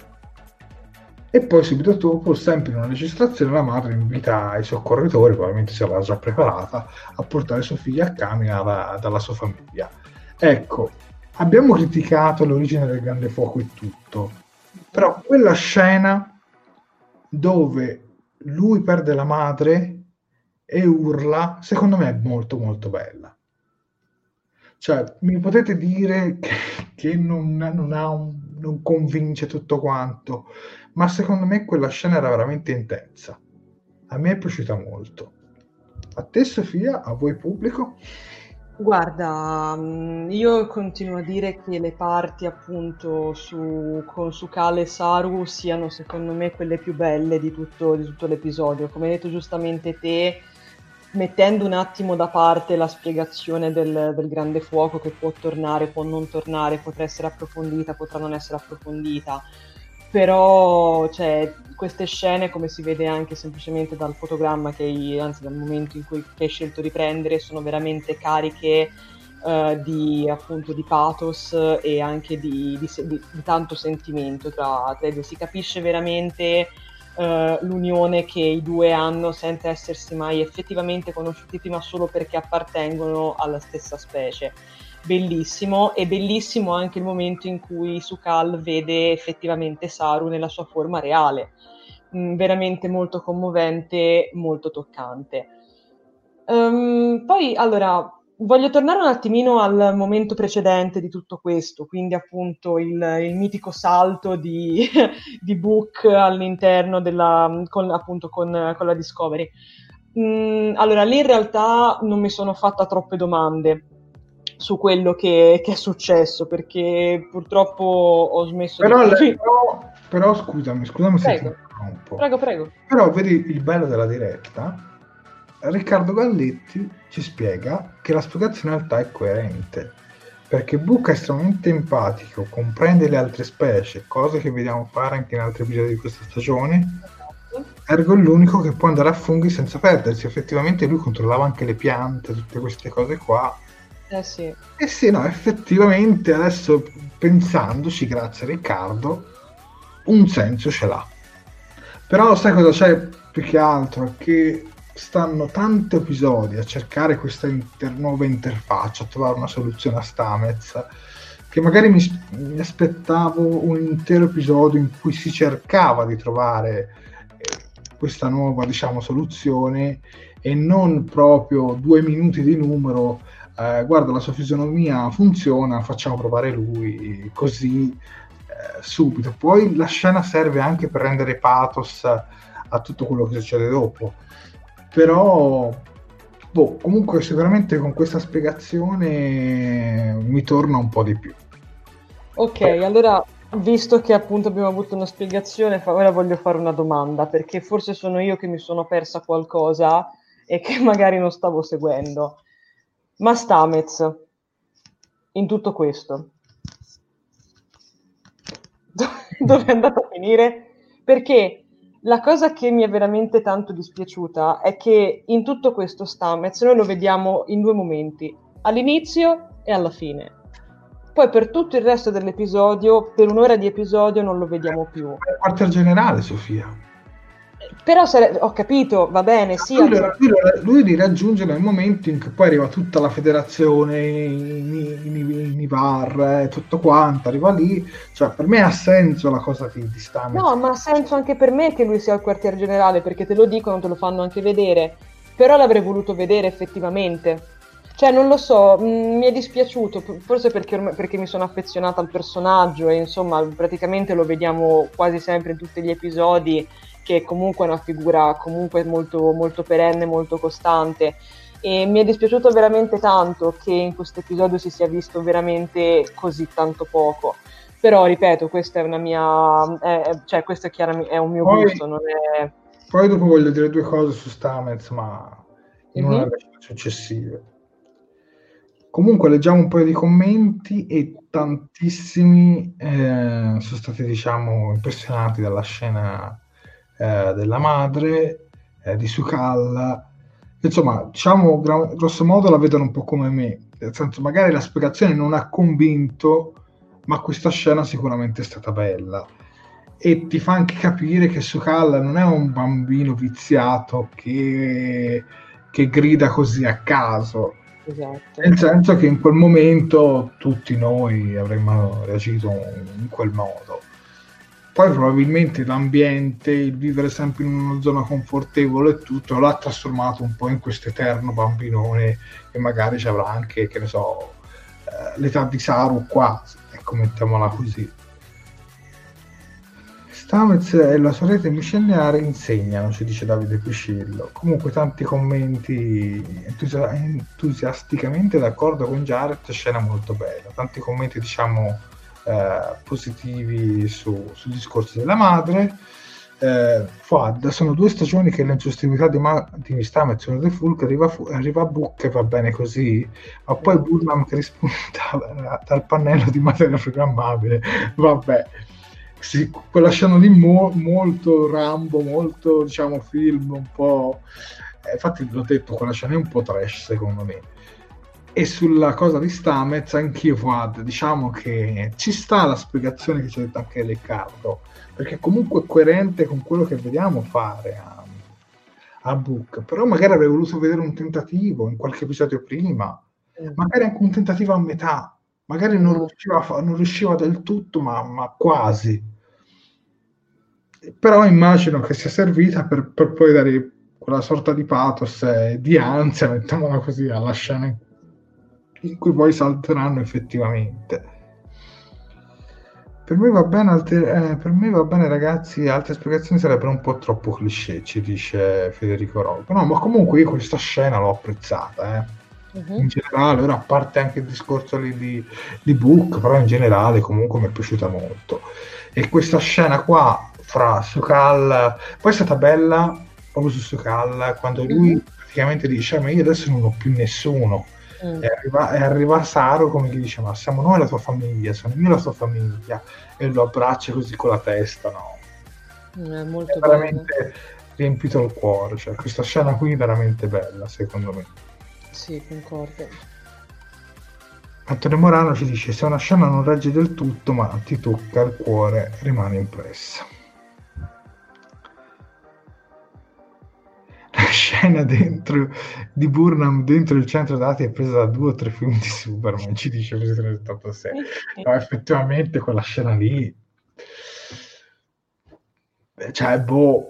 E poi subito dopo, sempre in una registrazione, la madre invita i soccorritori, probabilmente se l'ha già preparata, a portare suo figlio a Kaminar da, dalla sua famiglia. Ecco, abbiamo criticato l'origine del grande fuoco e tutto, però quella scena dove lui perde la madre e urla, secondo me è molto molto bella. Cioè, mi potete dire che, che non, non, ha un, non convince tutto quanto, ma secondo me quella scena era veramente intensa. A me è piaciuta molto. A te, Sofia? A voi, pubblico? Guarda, io continuo a dire che le parti appunto su, con Su'Kal e Saru siano secondo me quelle più belle di tutto, di tutto l'episodio. Come hai detto giustamente te, mettendo un attimo da parte la spiegazione del, del grande fuoco, che può tornare, può non tornare, potrà essere approfondita, potrà non essere approfondita. Però, cioè, queste scene, come si vede anche semplicemente dal fotogramma, che hai, anzi dal momento in cui hai scelto di prendere, sono veramente cariche eh, di appunto di pathos e anche di, di, di, di tanto sentimento tra, tra i due. Si capisce veramente eh, l'unione che i due hanno senza essersi mai effettivamente conosciuti prima, solo perché appartengono alla stessa specie. Bellissimo, e bellissimo anche il momento in cui Su'Kal vede effettivamente Saru nella sua forma reale, mm, veramente molto commovente, molto toccante. Um, poi allora voglio tornare un attimino al momento precedente di tutto questo, quindi appunto il, il mitico salto di, di Book all'interno della, con, appunto con, con la Discovery. Mm, allora lì in realtà non mi sono fatta troppe domande su quello che, che è successo, perché purtroppo ho smesso però, di... Le, però, però scusami, scusami prego. se ti interrompo. Prego, prego. Però vedi il bello della diretta, Riccardo Galletti ci spiega che la spiegazione in realtà è coerente, perché Book è estremamente empatico, comprende le altre specie, cose che vediamo fare anche in altri episodi di questa stagione, ergo è l'unico che può andare a funghi senza perdersi. Effettivamente lui controllava anche le piante, tutte queste cose qua. Eh sì. Eh sì, no, effettivamente adesso pensandoci, grazie a Riccardo, un senso ce l'ha. Però sai cosa c'è più che altro? Che stanno tanti episodi a cercare questa inter- nuova interfaccia, a trovare una soluzione a Stamets, che magari mi, mi aspettavo un intero episodio in cui si cercava di trovare questa nuova, diciamo, soluzione, e non proprio due minuti di numero. Eh, guarda, la sua fisionomia funziona, facciamo provare lui così eh, subito. Poi la scena serve anche per rendere pathos a tutto quello che succede dopo, però boh, comunque sicuramente con questa spiegazione mi torna un po' di più. Ok, Beh. Allora visto che appunto abbiamo avuto una spiegazione, ora voglio fare una domanda, perché forse sono io che mi sono persa qualcosa e che magari non stavo seguendo. Ma Stamets, in tutto questo, dove è andato a finire? Perché la cosa che mi è veramente tanto dispiaciuta è che in tutto questo Stamets noi lo vediamo in due momenti, all'inizio e alla fine. Poi per tutto il resto dell'episodio, per un'ora di episodio, non lo vediamo più. È il quartier generale, Sofia. Però sare- ho capito, va bene, sì, lui, allora... lui, lui li raggiunge nel momento in cui poi arriva tutta la federazione, i Nivar, eh, tutto quanto, arriva lì, cioè per me ha senso la cosa di, di Stamets. No, ma ha senso anche per me che lui sia al quartier generale, perché te lo dicono, te lo fanno anche vedere, però l'avrei voluto vedere effettivamente. Cioè non lo so, mh, mi è dispiaciuto, forse perché, perché mi sono affezionata al personaggio e insomma praticamente lo vediamo quasi sempre in tutti gli episodi, che comunque è una figura comunque molto, molto perenne, molto costante, e mi è dispiaciuto veramente tanto che in questo episodio si sia visto veramente così tanto poco. Però ripeto, questa è una mia eh, cioè questo è chiaramente è un mio poi, gusto, non è... Poi dopo voglio dire due cose su Stamets, ma in mm-hmm. una delle successive. Comunque leggiamo un paio di commenti e tantissimi eh, sono stati, diciamo, impressionati dalla scena della madre, eh, di Su'Kal. Insomma, diciamo, gr- grosso modo la vedono un po' come me, nel senso magari la spiegazione non ha convinto, ma questa scena sicuramente è stata bella. e ti fa anche capire che Su'Kal non è un bambino viziato che, che grida così a caso. Esatto. Nel senso che in quel momento tutti noi avremmo reagito in quel modo. Poi probabilmente l'ambiente, il vivere sempre in una zona confortevole e tutto, l'ha trasformato un po' in questo eterno bambinone che magari ci avrà anche, che ne so, l'età di Saru quasi, ecco, mettiamola così. Stamets e la sua rete miscellaria insegnano, ci dice Davide Piscillo. Comunque tanti commenti entusia- entusiasticamente d'accordo con Jared, scena molto bella, tanti commenti diciamo eh, positivi su, sul discorso della madre. eh, Fuad, sono due stagioni che l'insostibilità di, ma- di Stamets e di Fulk arriva, fu- arriva a Book, va bene così, ma poi Burnham che risponde da- dal pannello di materia programmabile, vabbè. Sì, quella scena lì mo- molto Rambo, molto diciamo film un po', eh, infatti l'ho detto, quella scena è un po' trash secondo me. E sulla cosa di Stamets anch'io, Fuad, diciamo che ci sta la spiegazione che ci ha detto anche Riccardo, perché comunque è coerente con quello che vediamo fare a, a Book, però magari avrei voluto vedere un tentativo in qualche episodio prima, mm. magari anche un tentativo a metà, magari non riusciva, non riusciva del tutto, ma, ma quasi. Però immagino che sia servita per, per poi dare quella sorta di pathos e di ansia, mettiamola così, alla scena in cui poi salteranno effettivamente. Per me va bene, alter, eh, per me va bene ragazzi, altre spiegazioni sarebbero un po' troppo cliché, ci dice Federico Rocco. No, ma comunque io questa scena l'ho apprezzata, eh. In generale, ora a parte anche il discorso lì di, di Book, però in generale comunque mi è piaciuta molto. E questa scena qua fra Su'Kal, poi è stata bella proprio su Su'Kal quando lui praticamente dice: ma io adesso non ho più nessuno. Mm. E arriva, e arriva Saru come gli dice: ma siamo noi la tua famiglia, sono io la tua famiglia, e lo abbraccia così con la testa, no? Mm, è molto è veramente bella. Riempito il cuore, cioè questa scena qui è veramente bella secondo me. Sì, concordo. Antonio Morano ci dice: se una scena non regge del tutto ma ti tocca il cuore, rimane impressa. La scena dentro di Burnham dentro il centro dati è presa da due o tre film di Superman, ci dice millenovecentottantasei. No, effettivamente quella scena lì, cioè boh,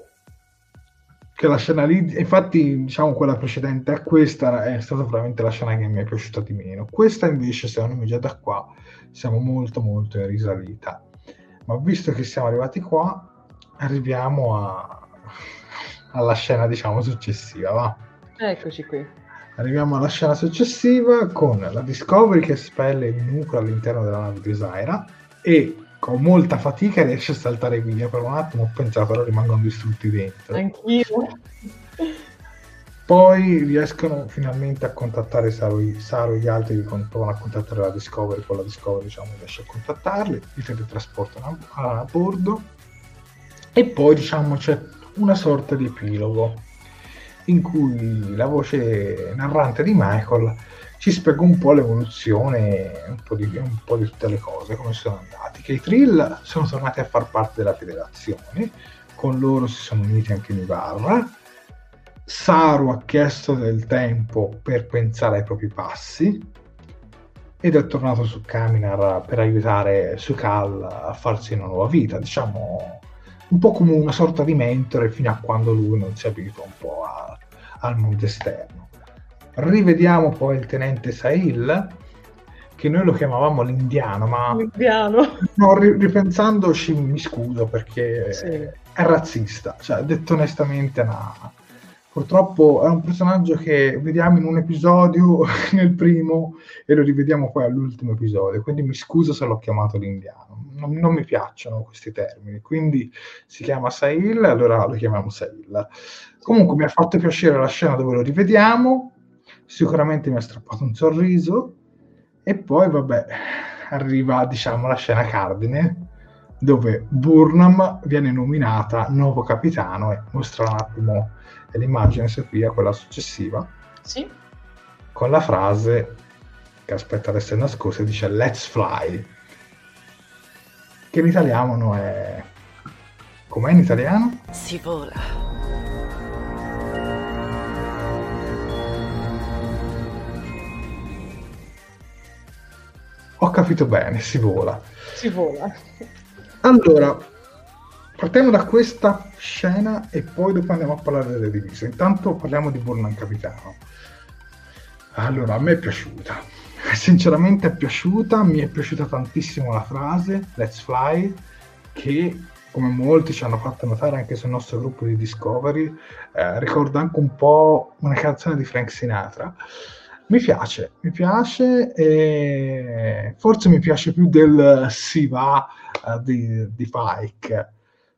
che la scena lì, infatti diciamo quella precedente a questa è stata veramente la scena che mi è piaciuta di meno. Questa invece secondo me già da qua siamo molto molto in risalita, ma visto che siamo arrivati qua arriviamo a... alla scena diciamo successiva, va? Eccoci qui, arriviamo alla scena successiva con la Discovery che espelle il nucleo all'interno della nave di Osyraa e con molta fatica riesce a saltare via. Per un attimo ho pensato, però rimangono distrutti dentro. Anch'io. Poi riescono finalmente a contattare Saru, Saru e gli altri, provano a contattare la Discovery, con la Discovery diciamo riesce a contattarli, li teletrasportano a, a bordo e poi diciamo c'è una sorta di epilogo in cui la voce narrante di Michael ci spiega un po' l'evoluzione, un po' di, un po' di tutte le cose, come sono andati, che i Trill sono tornati a far parte della federazione, con loro si sono uniti anche i Barra, Saru ha chiesto del tempo per pensare ai propri passi, ed è tornato su Kaminar per aiutare Su'Kal a farsi una nuova vita, diciamo un po' come una sorta di mentore fino a quando lui non si abitua un po' a, al mondo esterno. Rivediamo poi il tenente Sahil, che noi lo chiamavamo l'indiano, ma l'indiano. No, ripensandoci mi scuso perché sì, è razzista, cioè detto onestamente no. Purtroppo è un personaggio che vediamo in un episodio, nel primo, e lo rivediamo poi all'ultimo episodio, quindi mi scuso se l'ho chiamato l'indiano, non, non mi piacciono questi termini, quindi si chiama Sahil, allora lo chiamiamo Sahil. Comunque mi ha fatto piacere la scena dove lo rivediamo, sicuramente mi ha strappato un sorriso, e poi vabbè arriva diciamo la scena cardine dove Burnham viene nominata nuovo capitano, e mostra un attimo l'immagine Sofia, quella successiva, sì, con la frase che aspetta di essere nascosta, dice "let's fly", che in italiano è Com'è in italiano? Si vola. Ho capito bene, si vola. Si vola. Allora, partiamo da questa scena e poi dopo andiamo a parlare delle divise. Intanto parliamo di Burnham capitano. Allora, a me è piaciuta. Sinceramente è piaciuta, mi è piaciuta tantissimo la frase "Let's fly", che, come molti ci hanno fatto notare anche sul nostro gruppo di Discovery, eh, ricorda anche un po' una canzone di Frank Sinatra. Mi piace, mi piace, e forse mi piace più del "si va" uh, di, di Pike.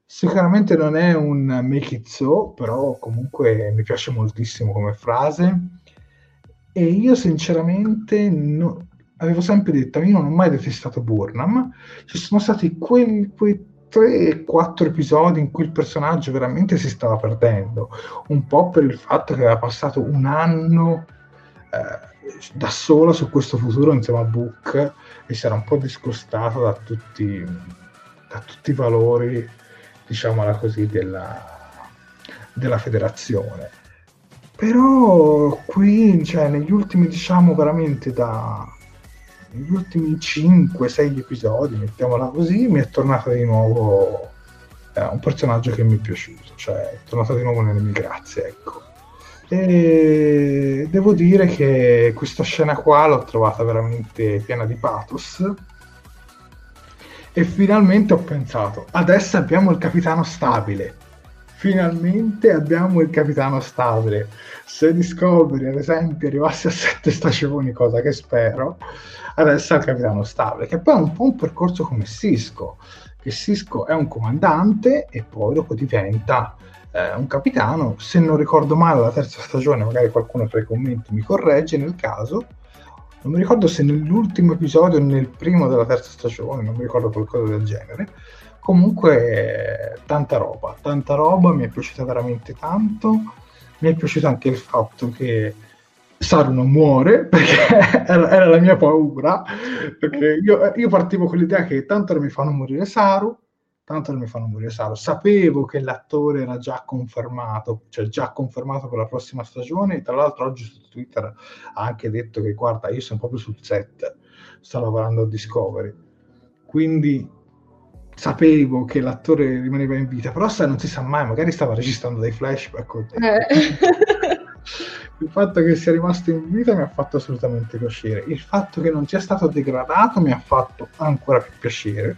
Sicuramente non è un "make it so", però comunque mi piace moltissimo come frase. E io sinceramente no, avevo sempre detto, io non ho mai detestato Burnham. Ci sono stati quei, quei tre quattro episodi in cui il personaggio veramente si stava perdendo, un po' per il fatto che aveva passato un anno da sola su questo futuro insieme a Book e si era un po' discostata da tutti da tutti i valori, diciamola così, della, della federazione. Però qui, cioè, negli ultimi, diciamo veramente da negli ultimi cinque sei episodi, mettiamola così, mi è tornato di nuovo eh, un personaggio che mi è piaciuto, cioè è tornato di nuovo nelle mie grazie, ecco. E devo dire che questa scena qua l'ho trovata veramente piena di pathos e finalmente ho pensato, adesso abbiamo il capitano stabile, finalmente abbiamo il capitano stabile. Se Discovery ad esempio arrivasse a sette stagioni, cosa che spero, adesso è il capitano stabile, che poi è un po' un percorso come Sisko, che Sisko è un comandante e poi dopo diventa Eh, un capitano, se non ricordo male la terza stagione, magari qualcuno tra i commenti mi corregge nel caso, non mi ricordo se nell'ultimo episodio o nel primo della terza stagione, non mi ricordo, qualcosa del genere. Comunque eh, tanta roba, tanta roba, mi è piaciuta veramente tanto. Mi è piaciuto anche il fatto che Saru non muore, perché era, era la mia paura, perché io, io partivo con l'idea che tanto non mi fanno morire Saru, tanto non mi fanno morire Saru. Sapevo che l'attore era già confermato, cioè già confermato per la prossima stagione, e tra l'altro oggi su Twitter ha anche detto che guarda, io sono proprio sul set, sto lavorando a Discovery, quindi sapevo che l'attore rimaneva in vita, però sai, non si sa mai, magari stava registrando dei flashback con te. Eh. Il fatto che sia rimasto in vita mi ha fatto assolutamente piacere, il fatto che non sia stato degradato mi ha fatto ancora più piacere,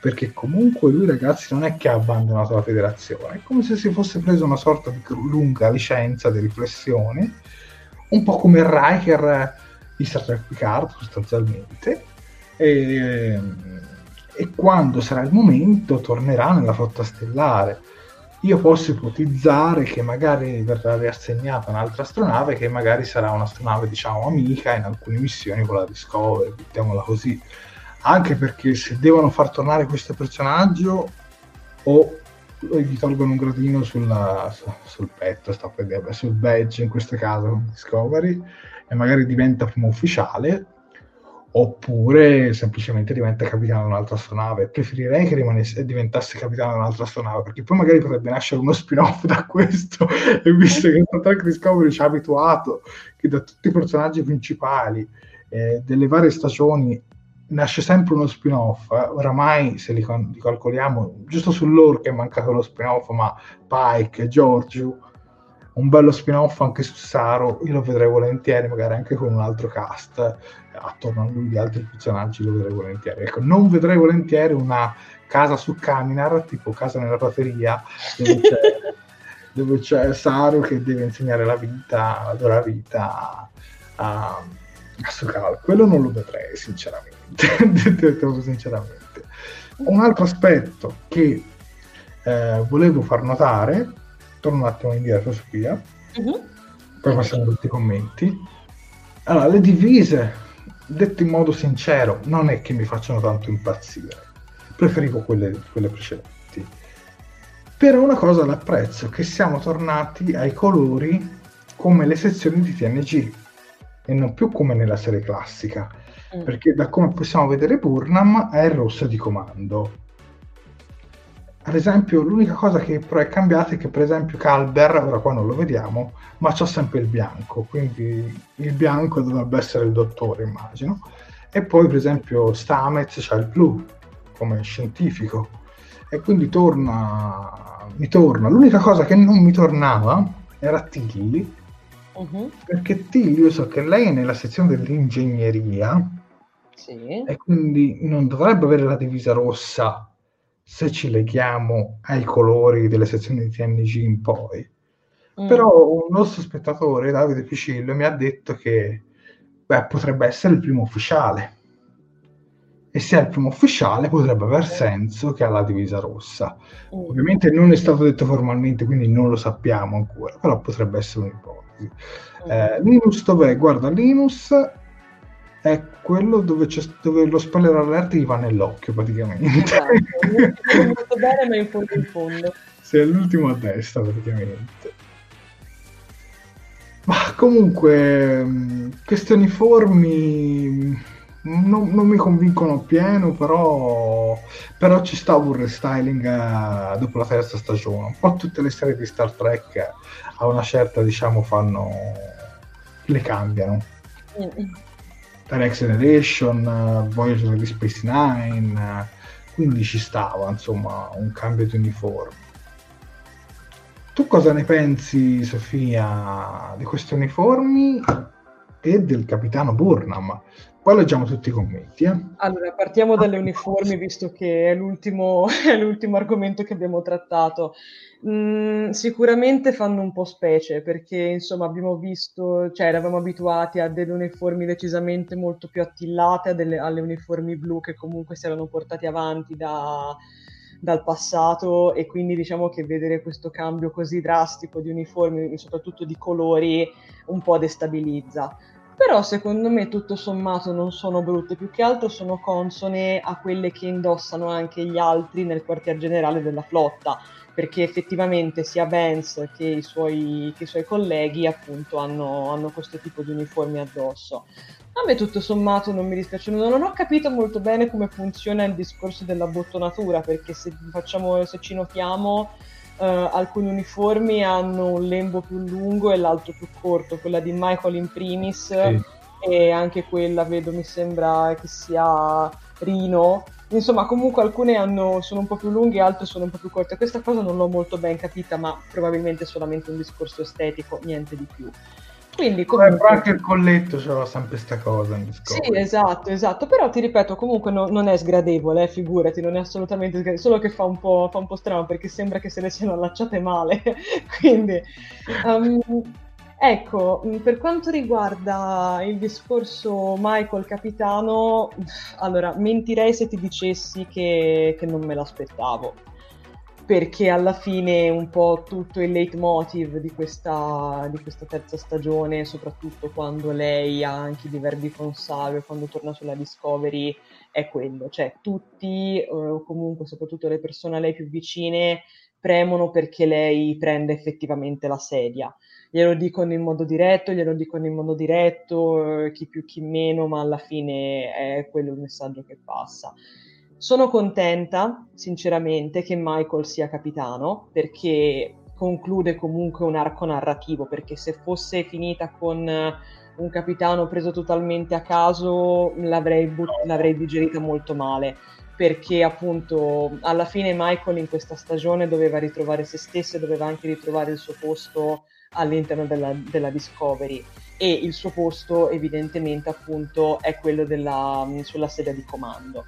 perché comunque lui, ragazzi, non è che ha abbandonato la federazione, è come se si fosse preso una sorta di lunga licenza di riflessione, un po' come il Riker di Star Trek Picard sostanzialmente, e, e quando sarà il momento tornerà nella flotta stellare. Io posso ipotizzare che magari verrà riassegnata un'altra astronave, che magari sarà un'astronave, diciamo, amica in alcune missioni con la Discovery, mettiamola così. Anche perché se devono far tornare questo personaggio, o gli tolgono un gradino sulla, su, sul petto, sto per dire, sul badge in questo caso Discovery, e magari diventa primo ufficiale, oppure semplicemente diventa capitano di un'altra astronave. Preferirei che rimanesse, diventasse capitano di un'altra astronave, perché poi magari potrebbe nascere uno spin-off da questo, e visto che Star Trek Discovery ci ha abituato che da tutti i personaggi principali eh, delle varie stagioni nasce sempre uno spin-off, eh. Oramai se li, con- li calcoliamo, giusto su Lorca è mancato lo spin-off, ma Pike, Giorgio, un bello spin-off anche su Saru, io lo vedrei volentieri, magari anche con un altro cast, eh, attorno a lui, gli altri personaggi, lo vedrei volentieri. Ecco, non vedrei volentieri una casa su Kaminar, tipo Casa nella prateria, dove c'è, dove c'è Saru che deve insegnare la vita, adora la vita a... Uh, a Su'Kal, quello non lo vedrei sinceramente. Detto sinceramente, un altro aspetto che eh, volevo far notare, torno un attimo indietro su via, uh-huh. poi passiamo tutti i commenti. Allora, le divise, detto in modo sincero, non è che mi facciano tanto impazzire, preferivo quelle, quelle precedenti, però una cosa l'apprezzo, che siamo tornati ai colori come le sezioni di T N G e non più come nella serie classica, mm. perché da come possiamo vedere Burnham è il rosso di comando, ad esempio l'unica cosa che però è cambiata è che per esempio Culber, ora qua non lo vediamo, ma c'ha sempre il bianco, quindi il bianco dovrebbe essere il dottore, immagino. E poi per esempio Stamets c'ha il blu come scientifico, e quindi torna, mi torna. L'unica cosa che non mi tornava era Tilly, uh-huh. perché Tilly, io so che lei è nella sezione dell'ingegneria, sì. e quindi non dovrebbe avere la divisa rossa, se ci leghiamo ai colori delle sezioni di T N G in poi. Mm. Però un nostro spettatore, Davide Picillo, mi ha detto che beh, potrebbe essere il primo ufficiale, e se è il primo ufficiale potrebbe aver senso che ha la divisa rossa. Mm. Ovviamente non è stato detto formalmente, quindi non lo sappiamo ancora, però potrebbe essere un'ipotesi. Mm. Eh, Linus dov'è? Guarda, Linus è quello dove, c'è, dove lo spoiler alert gli va nell'occhio praticamente. Esatto, è molto bene, ma in fondo in fondo. Sì, è l'ultimo a destra praticamente. Ma comunque, questioni formi non, non mi convincono pieno, però, però ci stava un restyling eh, dopo la terza stagione. Un po' tutte le serie di Star Trek eh, a una certa, diciamo, fanno... le cambiano. Mm. The Next Generation, uh, Voyager di Space Nine, uh, quindi ci stava, insomma, un cambio di uniforme. Tu cosa ne pensi, Sofia, di questi uniformi e del capitano Burnham? Poi leggiamo tutti i commenti. Eh? Allora, partiamo dalle uniformi, visto che è l'ultimo, è l'ultimo argomento che abbiamo trattato. Mm, sicuramente fanno un po' specie, perché insomma abbiamo visto, cioè eravamo abituati a delle uniformi decisamente molto più attillate, a delle, alle uniformi blu che comunque si erano portate avanti da... dal passato, e quindi diciamo che vedere questo cambio così drastico di uniformi, soprattutto di colori, un po' destabilizza. Però secondo me tutto sommato non sono brutte, più che altro sono consone a quelle che indossano anche gli altri nel quartier generale della flotta, perché effettivamente sia Vance che i suoi, che i suoi colleghi appunto hanno, hanno questo tipo di uniformi addosso. A me tutto sommato non mi dispiace, non ho capito molto bene come funziona il discorso della bottonatura, perché se facciamo, se ci notiamo, eh, alcuni uniformi hanno un lembo più lungo e l'altro più corto, quella di Michael in primis, sì. e anche quella, vedo, mi sembra che sia Rino, insomma comunque alcune hanno, sono un po' più lunghe e altre sono un po' più corte. Questa cosa non l'ho molto ben capita, ma probabilmente è solamente un discorso estetico, niente di più. Quindi comunque... Beh, anche il colletto c'era sempre sta cosa. Sì, esatto, esatto, però ti ripeto, comunque no, non è sgradevole, eh, figurati, non è assolutamente sgradevole, solo che fa un po', fa un po' strano, perché sembra che se le siano allacciate male, quindi... Um, ecco, per quanto riguarda il discorso Michael capitano, allora, mentirei se ti dicessi che, che non me l'aspettavo, perché alla fine un po' tutto il leitmotiv di questa, di questa terza stagione, soprattutto quando lei ha anche i diverbi con Saru e quando torna sulla Discovery, è quello. Cioè tutti, o comunque soprattutto le persone a lei più vicine, premono perché lei prende effettivamente la sedia. Glielo dicono in modo diretto, glielo dicono in modo diretto, chi più chi meno, ma alla fine è quello il messaggio che passa. Sono contenta, sinceramente, che Michael sia capitano, perché conclude comunque un arco narrativo, perché se fosse finita con un capitano preso totalmente a caso l'avrei, but- l'avrei digerita molto male, perché appunto alla fine Michael in questa stagione doveva ritrovare se stesso e doveva anche ritrovare il suo posto all'interno della, della Discovery, e il suo posto evidentemente appunto è quello della, sulla sedia di comando.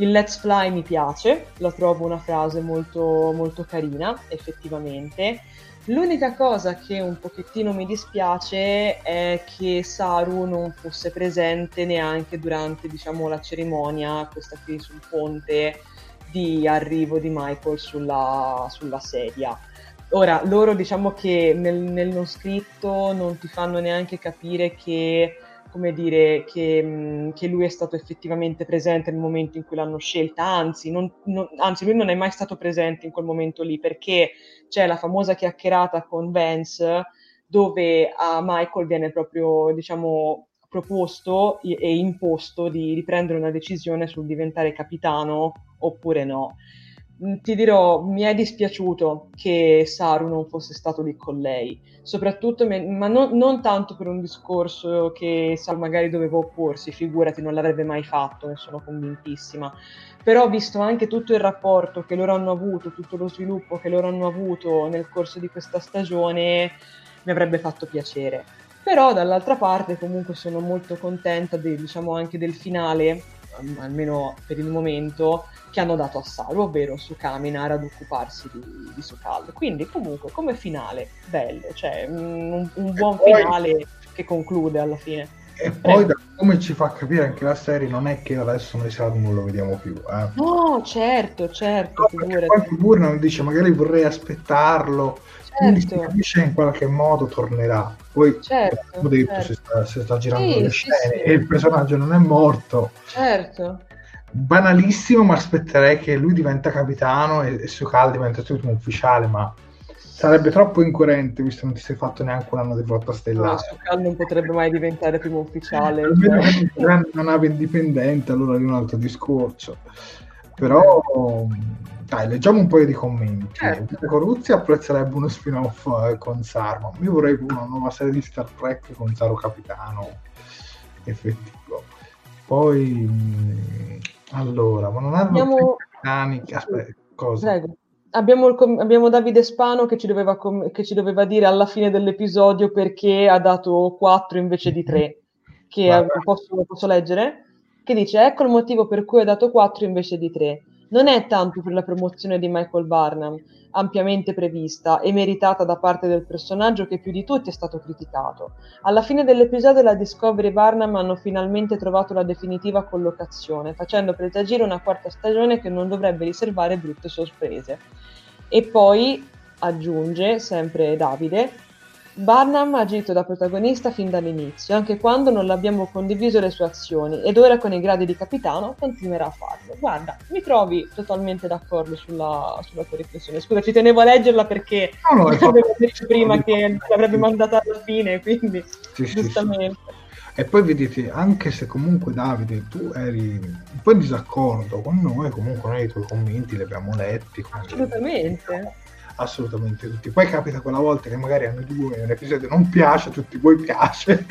Il Let's Fly mi piace, la trovo una frase molto, molto carina, effettivamente. L'unica cosa che un pochettino mi dispiace è che Saru non fosse presente neanche durante, diciamo, la cerimonia, questa qui sul ponte, di arrivo di Michael sulla, sulla sedia. Ora, loro diciamo che nel, nel non scritto non ti fanno neanche capire che... come dire, che, che lui è stato effettivamente presente nel momento in cui l'hanno scelta, anzi, non, non, anzi lui non è mai stato presente in quel momento lì, perché c'è la famosa chiacchierata con Vance dove a Michael viene proprio, diciamo, proposto e imposto di, di prendere una decisione sul diventare capitano oppure no. ti dirò, mi è dispiaciuto che Saru non fosse stato lì con lei, soprattutto, me- ma non, non tanto per un discorso che Saru magari doveva opporsi, figurati, non l'avrebbe mai fatto, ne sono convintissima, però visto anche tutto il rapporto che loro hanno avuto, tutto lo sviluppo che loro hanno avuto nel corso di questa stagione, mi avrebbe fatto piacere. Però dall'altra parte comunque sono molto contenta de- diciamo anche del finale, almeno per il momento, che hanno dato a Saru, ovvero su Kaminar ad occuparsi di, di Su'Kal. Quindi comunque come finale bello, cioè un, un buon poi, finale che conclude alla fine. E poi eh. da come ci fa capire anche la serie, non è che adesso noi Saru non lo vediamo più. Eh. No, certo, certo. No, perché poi Burnham dice magari vorrei aspettarlo, certo. Quindi si capisce in qualche modo tornerà. Poi certo, come ho detto, certo. si, sta, si sta girando sì, le sì, scene sì. E il personaggio non è morto. Certo. Banalissimo, ma aspetterei che lui diventa capitano e, e Su'Kal diventa tutto un ufficiale, ma sarebbe troppo incoerente visto che non ti sei fatto neanche un anno di flotta stellare. No, Su'Kal non potrebbe mai diventare primo ufficiale. Almeno cioè. Una nave indipendente, allora è un altro discorso. Però dai, leggiamo un paio di commenti. Certo. Coruzzi apprezzerebbe uno spin-off eh, con Saru. Io vorrei una nuova serie di Star Trek con Saru capitano effettivo. Poi mh, allora, ma non hanno abbiamo... aspetta, cosa? Prego. Abbiamo, il com- abbiamo Davide Spano che ci, doveva com- che ci doveva dire alla fine dell'episodio perché ha dato quattro invece di tre, che ha, posso, posso leggere? Che dice, ecco il motivo per cui ha dato quattro invece di tre. Non è tanto per la promozione di Michael Burnham, ampiamente prevista e meritata da parte del personaggio che più di tutti è stato criticato. Alla fine dell'episodio la Discovery e Burnham hanno finalmente trovato la definitiva collocazione, facendo presagire una quarta stagione che non dovrebbe riservare brutte sorprese. E poi, aggiunge sempre Davide, Burnham ha agito da protagonista fin dall'inizio, anche quando non l'abbiamo condiviso le sue azioni, ed ora con i gradi di capitano continuerà a farlo. Guarda, mi trovi totalmente d'accordo sulla, sulla tua riflessione. Scusa, ci tenevo a leggerla perché no, no, l'avevo detto prima che l'avrebbe mandata alla fine, quindi sì, giustamente. Sì, sì. E poi vedete, anche se comunque Davide tu eri un po' in disaccordo con noi, comunque noi i tuoi commenti li abbiamo letti. Assolutamente. Assolutamente tutti. Poi capita quella volta che magari a noi due l'episodio non piace, a tutti voi piace,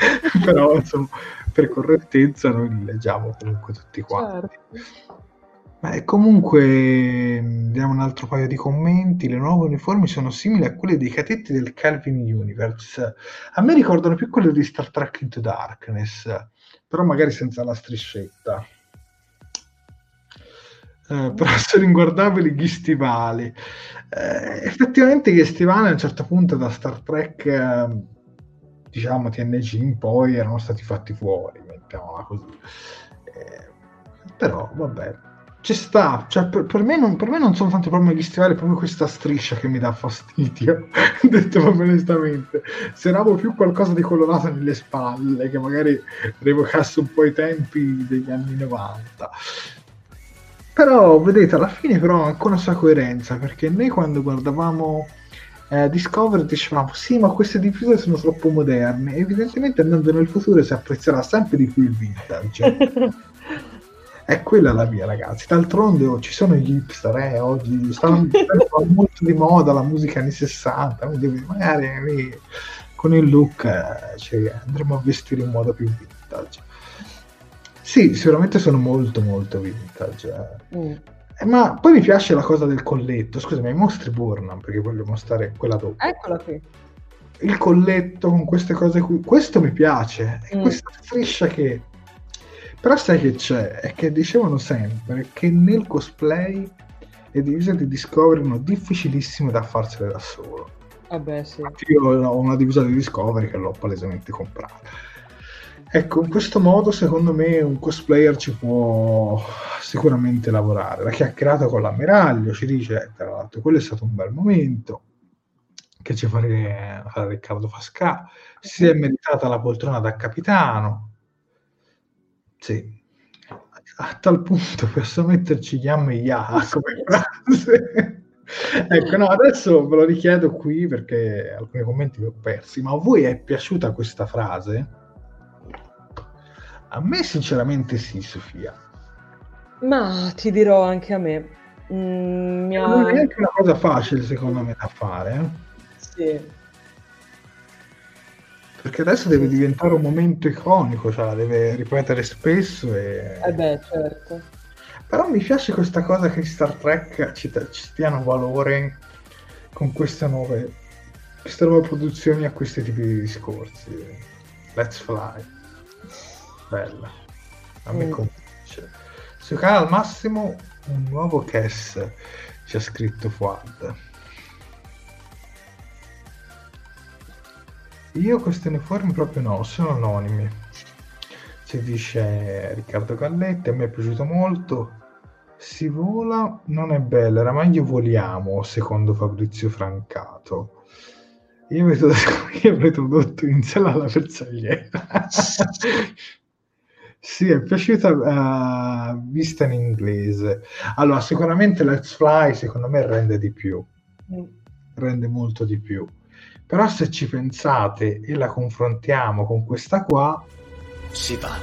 però insomma per correttezza noi li leggiamo comunque tutti quanti. Certo. Beh, comunque vediamo un altro paio di commenti. Le nuove uniformi sono simili a quelle dei cadetti del Calvin Universe. A me ricordano più quelle di Star Trek Into Darkness, però magari senza la striscetta. Eh, però sono inguardabili gli stivali. Eh, effettivamente gli stivali a un certo punto da Star Trek eh, diciamo T N G in poi erano stati fatti fuori, mettiamola così, eh, però vabbè ci sta, cioè, per, per, me non, per me non sono tanto proprio gli stivali, è proprio questa striscia che mi dà fastidio detto proprio onestamente. Speravo più qualcosa di colorato nelle spalle che magari revocasse un po' i tempi degli anni novanta. Però vedete, alla fine però ha ancora una sua coerenza, perché noi quando guardavamo eh, Discovery dicevamo sì, ma queste diffusori sono troppo moderne, evidentemente andando nel futuro si apprezzerà sempre di più il vintage. È quella la via, ragazzi. D'altronde oh, ci sono gli hipster, eh, oggi stanno molto di moda la musica anni sessanta, quindi magari eh, con il look eh, cioè, andremo a vestire in modo più vintage. Sì, sicuramente sono molto molto vintage. Mm. Eh, ma poi mi piace la cosa del colletto. Scusami, mostri Burnham perché voglio mostrare quella dopo. Eccola qui. Il colletto con queste cose qui. Questo mi piace. È mm. questa striscia che... Però sai che c'è? È che dicevano sempre che nel cosplay le divise di Discovery erano difficilissime da farsele da solo. Vabbè, sì. Io ho una divisa di Discovery che l'ho palesemente comprata. Ecco, in questo modo secondo me un cosplayer ci può sicuramente lavorare. La chiacchierata con l'ammiraglio ci dice, tra l'altro, quello è stato un bel momento che ci fa Riccardo Fascà, si è meritata la poltrona da capitano, sì, a tal punto posso metterci gli ammigliati come frase. Ecco, no, adesso ve lo richiedo qui perché alcuni commenti li ho persi, ma a voi è piaciuta questa frase? A me sinceramente sì, Sofia. Ma ti dirò anche a me. Mm, mia... Non è neanche una cosa facile, secondo me, da fare. Eh? Sì. Perché adesso deve diventare un momento iconico, cioè la deve ripetere spesso. E... Eh beh, certo. Però mi piace questa cosa che Star Trek ci, ci stiano valore con queste nuove, queste nuove produzioni a questi tipi di discorsi. Let's Fly. Bella. A me mm. convince. Su'Kal al massimo un nuovo Cass, ci ha scritto Fuad. Io questi uniformi proprio no, sono anonimi, ci dice Riccardo Galletti. A me è piaciuto molto. Si vola, non è bella, era meglio Voliamo secondo Fabrizio Francato. Io vedo io avrei tradotto In sella alla bersagliera. Sì, è piaciuta uh, vista in inglese. Allora, sicuramente Let's Fly secondo me rende di più, mm. rende molto di più. Però se ci pensate e la confrontiamo con questa qua, si va.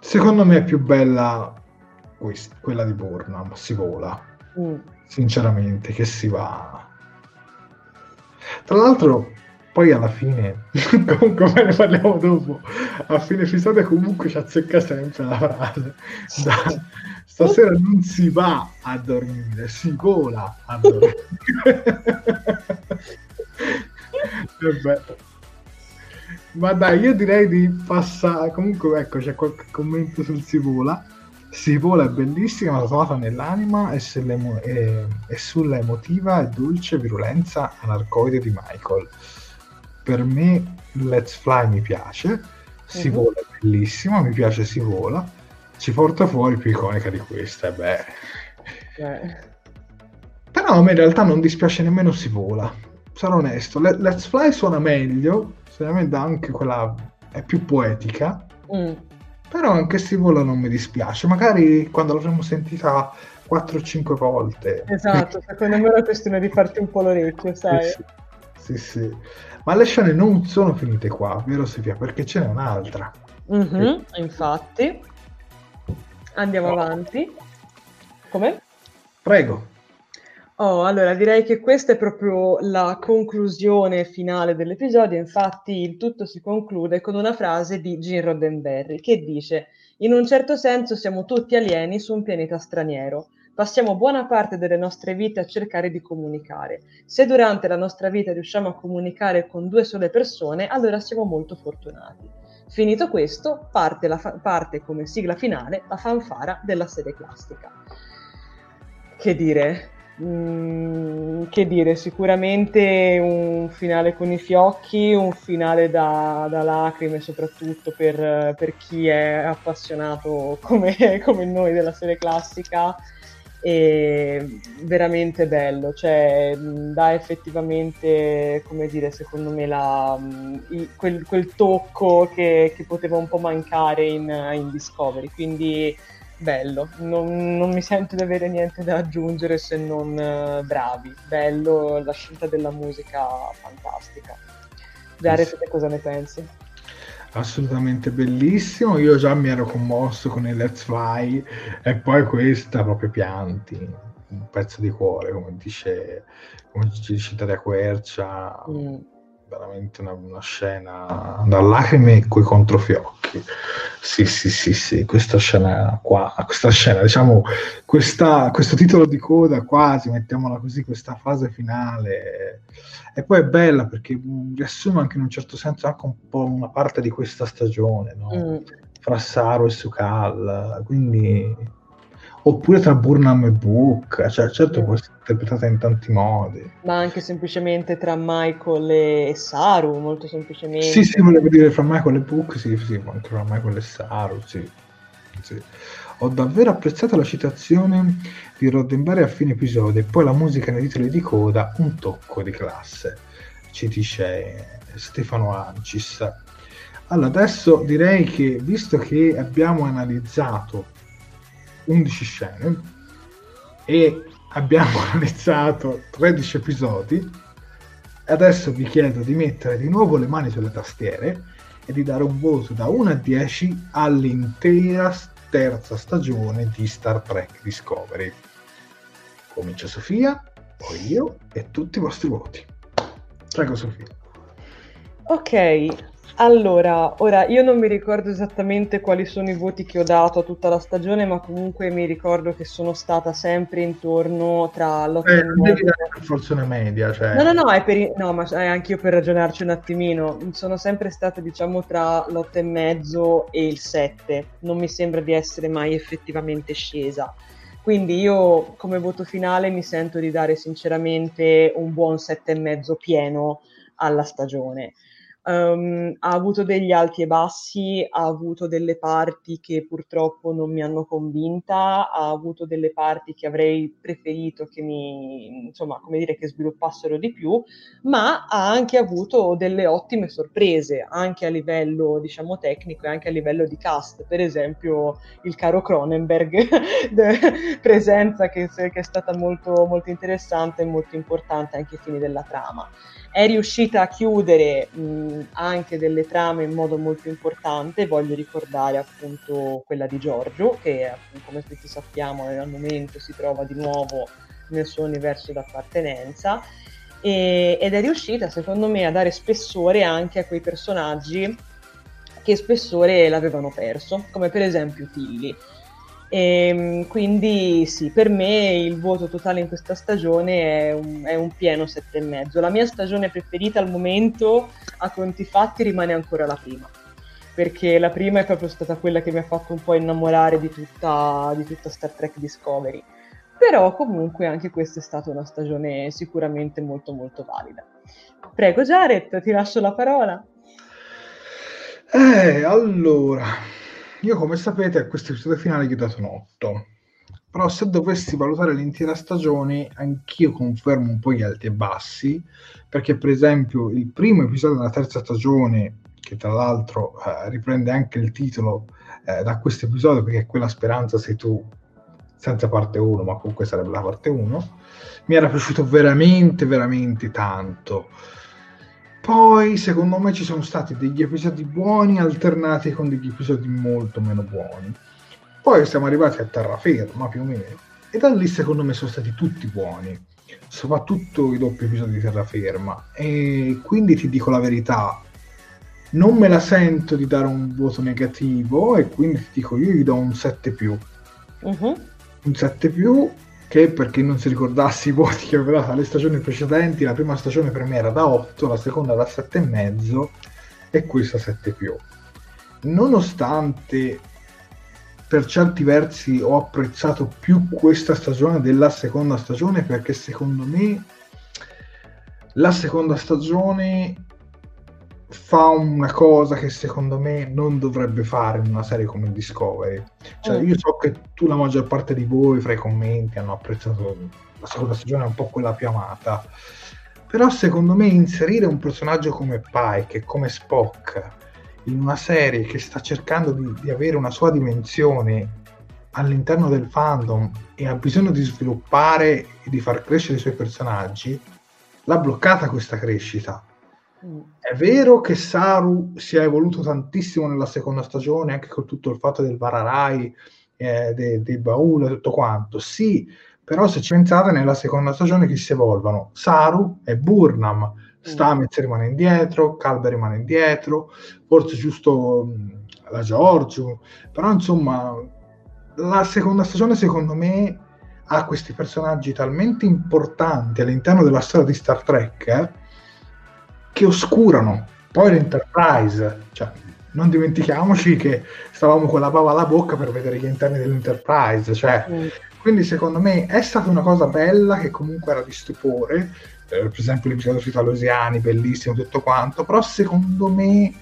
Secondo me è più bella questa, quella di Burnham, Si vola, mm. sinceramente, che Si va. Tra l'altro poi alla fine, comunque ne parliamo dopo, a fine episodio comunque ci azzecca sempre la frase. Da, stasera non si va a dormire, si vola a dormire. Vabbè. Ma dai, io direi di passare, comunque ecco c'è qualche commento sul Si vola. Si vola è bellissima, la trovata nell'anima e, se e, e sulla emotiva e dolce virulenza anarcoide di Michael. Per me Let's Fly mi piace, Si uh-huh. vola è bellissima, mi piace Si vola, ci porta fuori più iconica di questa, beh. Beh. Però a me in realtà non dispiace nemmeno Si vola, sarò onesto. Let- Let's Fly suona meglio, sicuramente anche quella è più poetica, mm. però anche Si vola non mi dispiace, magari quando l'avremo sentita quattro o cinque volte. Esatto, secondo me è una questione di farti un po' l'orecchio, sai? Sì, sì, sì. Ma le scene non sono finite qua, vero Silvia? Perché ce n'è un'altra. Mm-hmm, che... Infatti. Andiamo oh. avanti. Come? Prego. Oh, allora direi che questa è proprio la conclusione finale dell'episodio. Infatti il tutto si conclude con una frase di Gene Roddenberry che dice: in un certo senso siamo tutti alieni su un pianeta straniero. Passiamo buona parte delle nostre vite a cercare di comunicare. Se durante la nostra vita riusciamo a comunicare con due sole persone, allora siamo molto fortunati. Finito questo, parte, la fa- parte come sigla finale la fanfara della serie classica. Che dire? Mm, che dire, sicuramente un finale con i fiocchi, un finale da, da lacrime, soprattutto per, per chi è appassionato come, come noi della serie classica. È veramente bello, cioè dà effettivamente, come dire, secondo me la, i, quel, quel tocco che, che poteva un po' mancare in, in Discovery, quindi bello, non, non mi sento di avere niente da aggiungere se non uh, bravi, bello, la scelta della musica fantastica. Zera, sì. Cosa ne pensi? Assolutamente bellissimo, io già mi ero commosso con il Let's Fly e poi questa proprio pianti, un pezzo di cuore, come dice, come ci dice Italia Quercia, mm. veramente una, una scena da lacrime coi controfiocchi. Sì, sì, sì, sì, questa scena qua, questa scena, diciamo, questa, questo titolo di coda quasi, mettiamola così, questa fase finale. E poi è bella perché riassume anche in un certo senso anche un po' una parte di questa stagione, no? Mm. Fra Saru e Su'Kal, quindi, oppure tra Burnham e Book, cioè, certo mm. può essere interpretata in tanti modi. Ma anche semplicemente tra Michael e Saru, molto semplicemente. Sì, sì, volevo dire fra Michael e Book, sì, sì, anche fra Michael e Saru, sì. Sì. Ho davvero apprezzato la citazione di Roddenberry a fine episodio e poi la musica nei titoli di coda, un tocco di classe, ci dice Stefano Ancis. Allora, adesso direi che, visto che abbiamo analizzato undici scene e abbiamo analizzato tredici episodi, adesso vi chiedo di mettere di nuovo le mani sulle tastiere e di dare un voto da uno a dieci all'intera terza stagione di Star Trek Discovery. Comincia Sofia, poi io e tutti i vostri voti. Prego Sofia. Ok, allora, ora io non mi ricordo esattamente quali sono i voti che ho dato a tutta la stagione, ma comunque mi ricordo che sono stata sempre intorno tra l'otto eh, e non devi dare forse una media, cioè... No, no, no, è per... no, ma eh, anche io per ragionarci un attimino, sono sempre stata diciamo tra l'otto e mezzo e il sette, non mi sembra di essere mai effettivamente scesa. Quindi io come voto finale mi sento di dare sinceramente un buon sette e mezzo pieno alla stagione. Um, ha avuto degli alti e bassi, ha avuto delle parti che purtroppo non mi hanno convinta, ha avuto delle parti che avrei preferito che mi, insomma, come dire, che sviluppassero di più, ma ha anche avuto delle ottime sorprese, anche a livello, diciamo, tecnico e anche a livello di cast. Per esempio il caro Cronenberg, presenza che, che è stata molto, molto interessante e molto importante anche ai fini della trama. È riuscita a chiudere mh, anche delle trame in modo molto importante. Voglio ricordare appunto quella di Giorgio, che come tutti sappiamo al momento si trova di nuovo nel suo universo d'appartenenza, e, ed è riuscita secondo me a dare spessore anche a quei personaggi che spessore l'avevano perso, come per esempio Tilly. E quindi sì, per me il voto totale in questa stagione è un, è un pieno sette e mezzo. La mia stagione preferita al momento a conti fatti rimane ancora la prima, perché la prima è proprio stata quella che mi ha fatto un po' innamorare di tutta, di tutta Star Trek Discovery. Però comunque anche questa è stata una stagione sicuramente molto molto valida. Prego Jared, ti lascio la parola. Eh, allora... Io, come sapete, a questo episodio finale gli ho dato un otto, però se dovessi valutare l'intera stagione, anch'io confermo un po' gli alti e bassi, perché per esempio il primo episodio della terza stagione, che tra l'altro eh, riprende anche il titolo eh, da questo episodio, perché Quella speranza sei tu, senza parte uno, ma comunque sarebbe la parte uno, mi era piaciuto veramente, veramente tanto. Poi secondo me ci sono stati degli episodi buoni alternati con degli episodi molto meno buoni. Poi siamo arrivati a terraferma più o meno, e da lì secondo me sono stati tutti buoni, soprattutto i doppi episodi di terraferma. E quindi ti dico la verità, non me la sento di dare un voto negativo, e quindi ti dico io gli do un sette più. Uh-huh. Un sette più, che per chi non si ricordassi i voti che avevo dato alle stagioni precedenti, la prima stagione per me era da otto, la seconda da sette e mezzo e questa sette più. Nonostante per certi versi ho apprezzato più questa stagione della seconda stagione, perché secondo me la seconda stagione fa una cosa che secondo me non dovrebbe fare in una serie come Discovery. Cioè, io so che tu, la maggior parte di voi fra i commenti hanno apprezzato la seconda stagione, è un po' quella più amata, però secondo me inserire un personaggio come Pike e come Spock in una serie che sta cercando di, di avere una sua dimensione all'interno del fandom e ha bisogno di sviluppare e di far crescere i suoi personaggi, l'ha bloccata questa crescita. È vero che Saru si è evoluto tantissimo nella seconda stagione, anche con tutto il fatto del Vararai, eh, dei, dei bauli e tutto quanto, sì, però se ci pensate nella seconda stagione chi si evolvano? Saru e Burnham. Stamets mm. rimane indietro, Culber rimane indietro, forse giusto mh, la Giorgio, però insomma la seconda stagione secondo me ha questi personaggi talmente importanti all'interno della storia di Star Trek eh, che oscurano poi l'Enterprise. Cioè, non dimentichiamoci che stavamo con la bava alla bocca per vedere gli interni dell'Enterprise, cioè, mm. quindi secondo me è stata una cosa bella che comunque era di stupore, eh, per esempio l'episodio sui Talosiani, bellissimo tutto quanto, però secondo me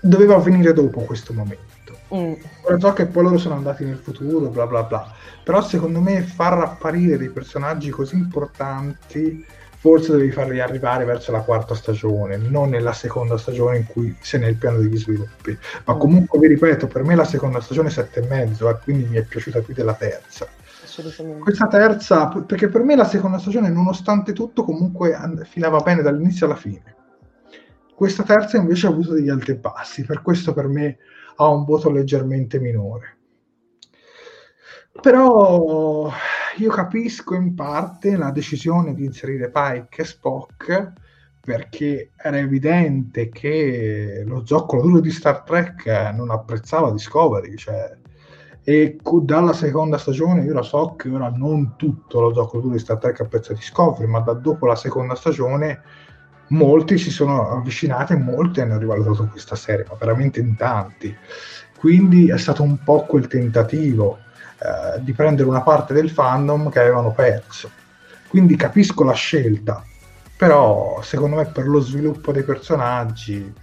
doveva avvenire dopo questo momento. Mm. Ora so che poi loro sono andati nel futuro, bla bla bla, però secondo me far apparire dei personaggi così importanti forse devi farli arrivare verso la quarta stagione, non nella seconda stagione in cui se ne è il piano degli sviluppi. Ma comunque vi ripeto, per me la seconda stagione è sette e mezzo, e quindi mi è piaciuta più della terza. Assolutamente. Questa terza, perché per me la seconda stagione, nonostante tutto, comunque filava bene dall'inizio alla fine. Questa terza invece ha avuto degli alti e bassi, per questo per me ha un voto leggermente minore. Però io capisco in parte la decisione di inserire Pike e Spock, perché era evidente che lo zoccolo duro di Star Trek non apprezzava Discovery, cioè, e dalla seconda stagione, io lo so che ora non tutto lo zoccolo duro di Star Trek apprezza Discovery, ma da dopo la seconda stagione molti si sono avvicinati e molti hanno rivalutato questa serie, ma veramente in tanti. Quindi è stato un po' quel tentativo eh, di prendere una parte del fandom che avevano perso. Quindi capisco la scelta, però secondo me per lo sviluppo dei personaggi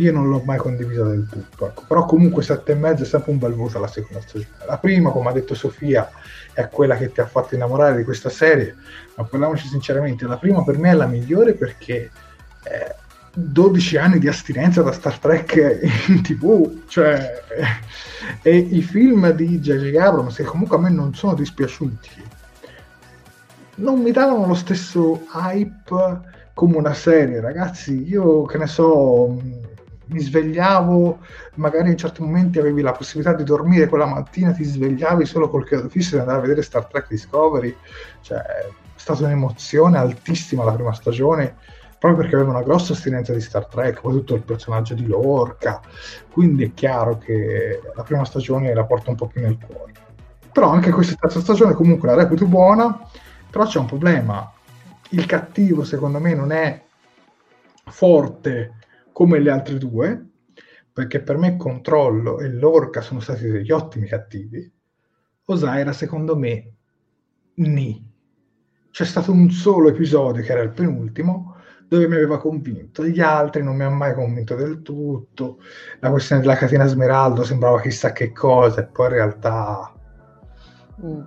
io non l'ho mai condivisa del tutto. Ecco. Però comunque sette e mezzo è sempre un bel voto alla seconda stagione. La prima, come ha detto Sofia, è quella che ti ha fatto innamorare di questa serie, ma parliamoci sinceramente, la prima per me è la migliore perché eh, dodici anni di astinenza da Star Trek in tv, cioè, e i film di J J Abrams, che comunque a me non sono dispiaciuti, non mi davano lo stesso hype come una serie. Ragazzi, io che ne so, mi svegliavo, magari in certi momenti avevi la possibilità di dormire quella mattina, ti svegliavi solo col chiodo fisso e andavi a vedere Star Trek Discovery. Cioè, è stata un'emozione altissima la prima stagione, proprio perché aveva una grossa astinenza di Star Trek, poi tutto il personaggio di Lorca, quindi è chiaro che la prima stagione la porta un po' più nel cuore. Però anche questa terza stagione comunque la reputo buona, però c'è un problema. Il cattivo secondo me non è forte come le altre due, perché per me Controllo e Lorca sono stati degli ottimi cattivi. Osyraa secondo me ni. C'è stato un solo episodio, che era il penultimo, dove mi aveva convinto, gli altri non mi hanno mai convinto del tutto. La questione della catena smeraldo sembrava chissà che cosa, e poi in realtà mm.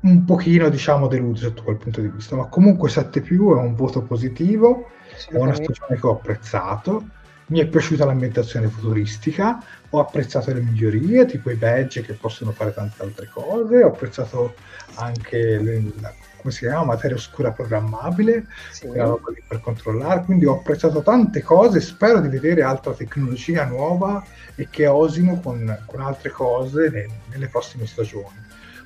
un pochino, diciamo, deluso sotto quel punto di vista. Ma comunque sette più è un voto positivo, è una stagione che ho apprezzato, mi è piaciuta l'ambientazione futuristica, ho apprezzato le migliorie tipo i badge che possono fare tante altre cose, ho apprezzato anche le, la, come si chiama, materia oscura programmabile, sì, per controllare, quindi ho apprezzato tante cose. Spero di vedere altra tecnologia nuova e che osino con, con altre cose nelle, nelle prossime stagioni.